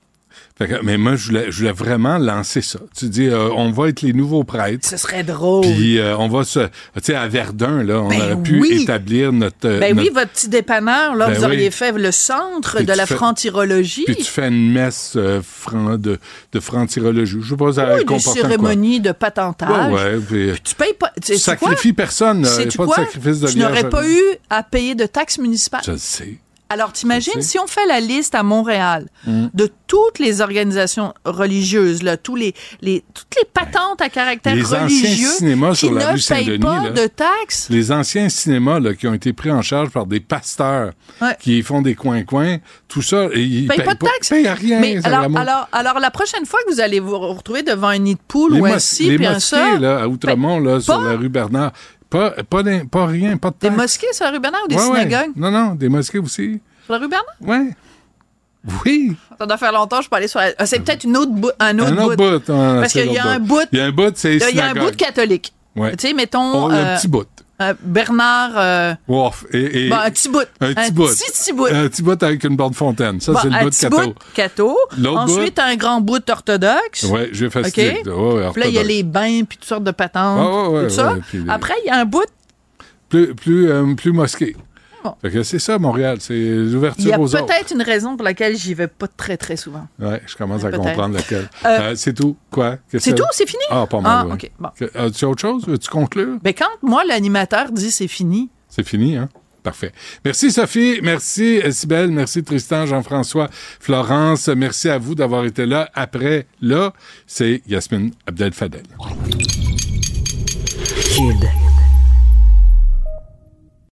Fait que, mais moi, je voulais, je voulais vraiment lancer ça. Tu dis, euh, on va être les nouveaux prêtres. Ce serait drôle. Puis euh, on va se... Tu sais, à Verdun, là, on ben aurait pu oui. établir notre... Euh, ben notre... oui, votre petit dépanneur, là, ben vous oui. auriez fait le centre puis de la fais... franc-tirologie. Puis tu fais une messe euh, fran... de, de franc-tirologie. Je sais pas, ça oui, comporte quoi. Une cérémonie de patentage. Ouais, ouais. Puis, puis tu payes pas... Tu sacrifies personne. Il n'y a pas quoi? De sacrifice de tu n'aurais à... pas eu à payer de taxes municipales. Je le sais. Alors, t'imagines, si on fait la liste à Montréal mmh. de toutes les organisations religieuses, là, tous les, les, toutes les patentes à caractère les religieux cinémas qui sur la ne rue payent pas là, de taxes. Les anciens cinémas là, qui ont été pris en charge par des pasteurs ouais. qui font des coins-coins, tout ça, et ils ne payent, payent pas de taxes. Ils ne payent rien. Mais alors, alors, alors, alors, la prochaine fois que vous allez vous retrouver devant un nid de poule les ou mo- un ci, puis un ça... Là, à Outremont, là, sur la rue Bernard... Pas, pas, de, pas rien, pas de taxe. Des mosquées sur la rue Bernard ou des ouais, synagogues? Ouais. Non, non, des mosquées aussi. Sur la rue Bernard? Ouais. Oui. Ça doit faire longtemps, je peux aller sur la... C'est peut-être une autre bou... un autre, un autre bout. bout. Parce qu'il y a un bout... Il y a un bout, c'est Il y a un bout catholique. Ouais. Tu sais, mettons... Oh, euh, un petit bout. Euh, Bernard... Euh... Wow. Et, et... Bon, un petit bout. Un petit bout. Un petit, petit bout. Un petit bout avec une borne fontaine. Ça, bon, c'est le bout catho. Un petit bout catho. L'autre ensuite, bout. Un grand bout orthodoxe. Oui, j'ai fait okay. ce oh, ouais, puis là, il y a les bains, puis toutes sortes de patentes, oh, ouais, tout ouais, ça. Ouais, puis... Après, il y a un bout... Plus, plus, euh, plus mosquée. Bon. Fait que c'est ça, Montréal. C'est l'ouverture aux autres. Il y a peut-être autres. Une raison pour laquelle j'y vais pas très, très souvent. Oui, je commence ouais, à peut-être. comprendre laquelle. Euh, euh, c'est tout. Quoi? Qu'est-ce c'est que... tout? C'est fini? Ah, pas mal. Ah, ouais. OK. Bon. Euh, tu as autre chose? Veux-tu conclure? Ben, quand, moi, l'animateur dit c'est fini. C'est fini, hein? Parfait. Merci Sophie, merci Sybelle, merci Tristan, Jean-François, Florence. Merci à vous d'avoir été là. Après, là, c'est Yasmine Abdel-Fadel. Kid.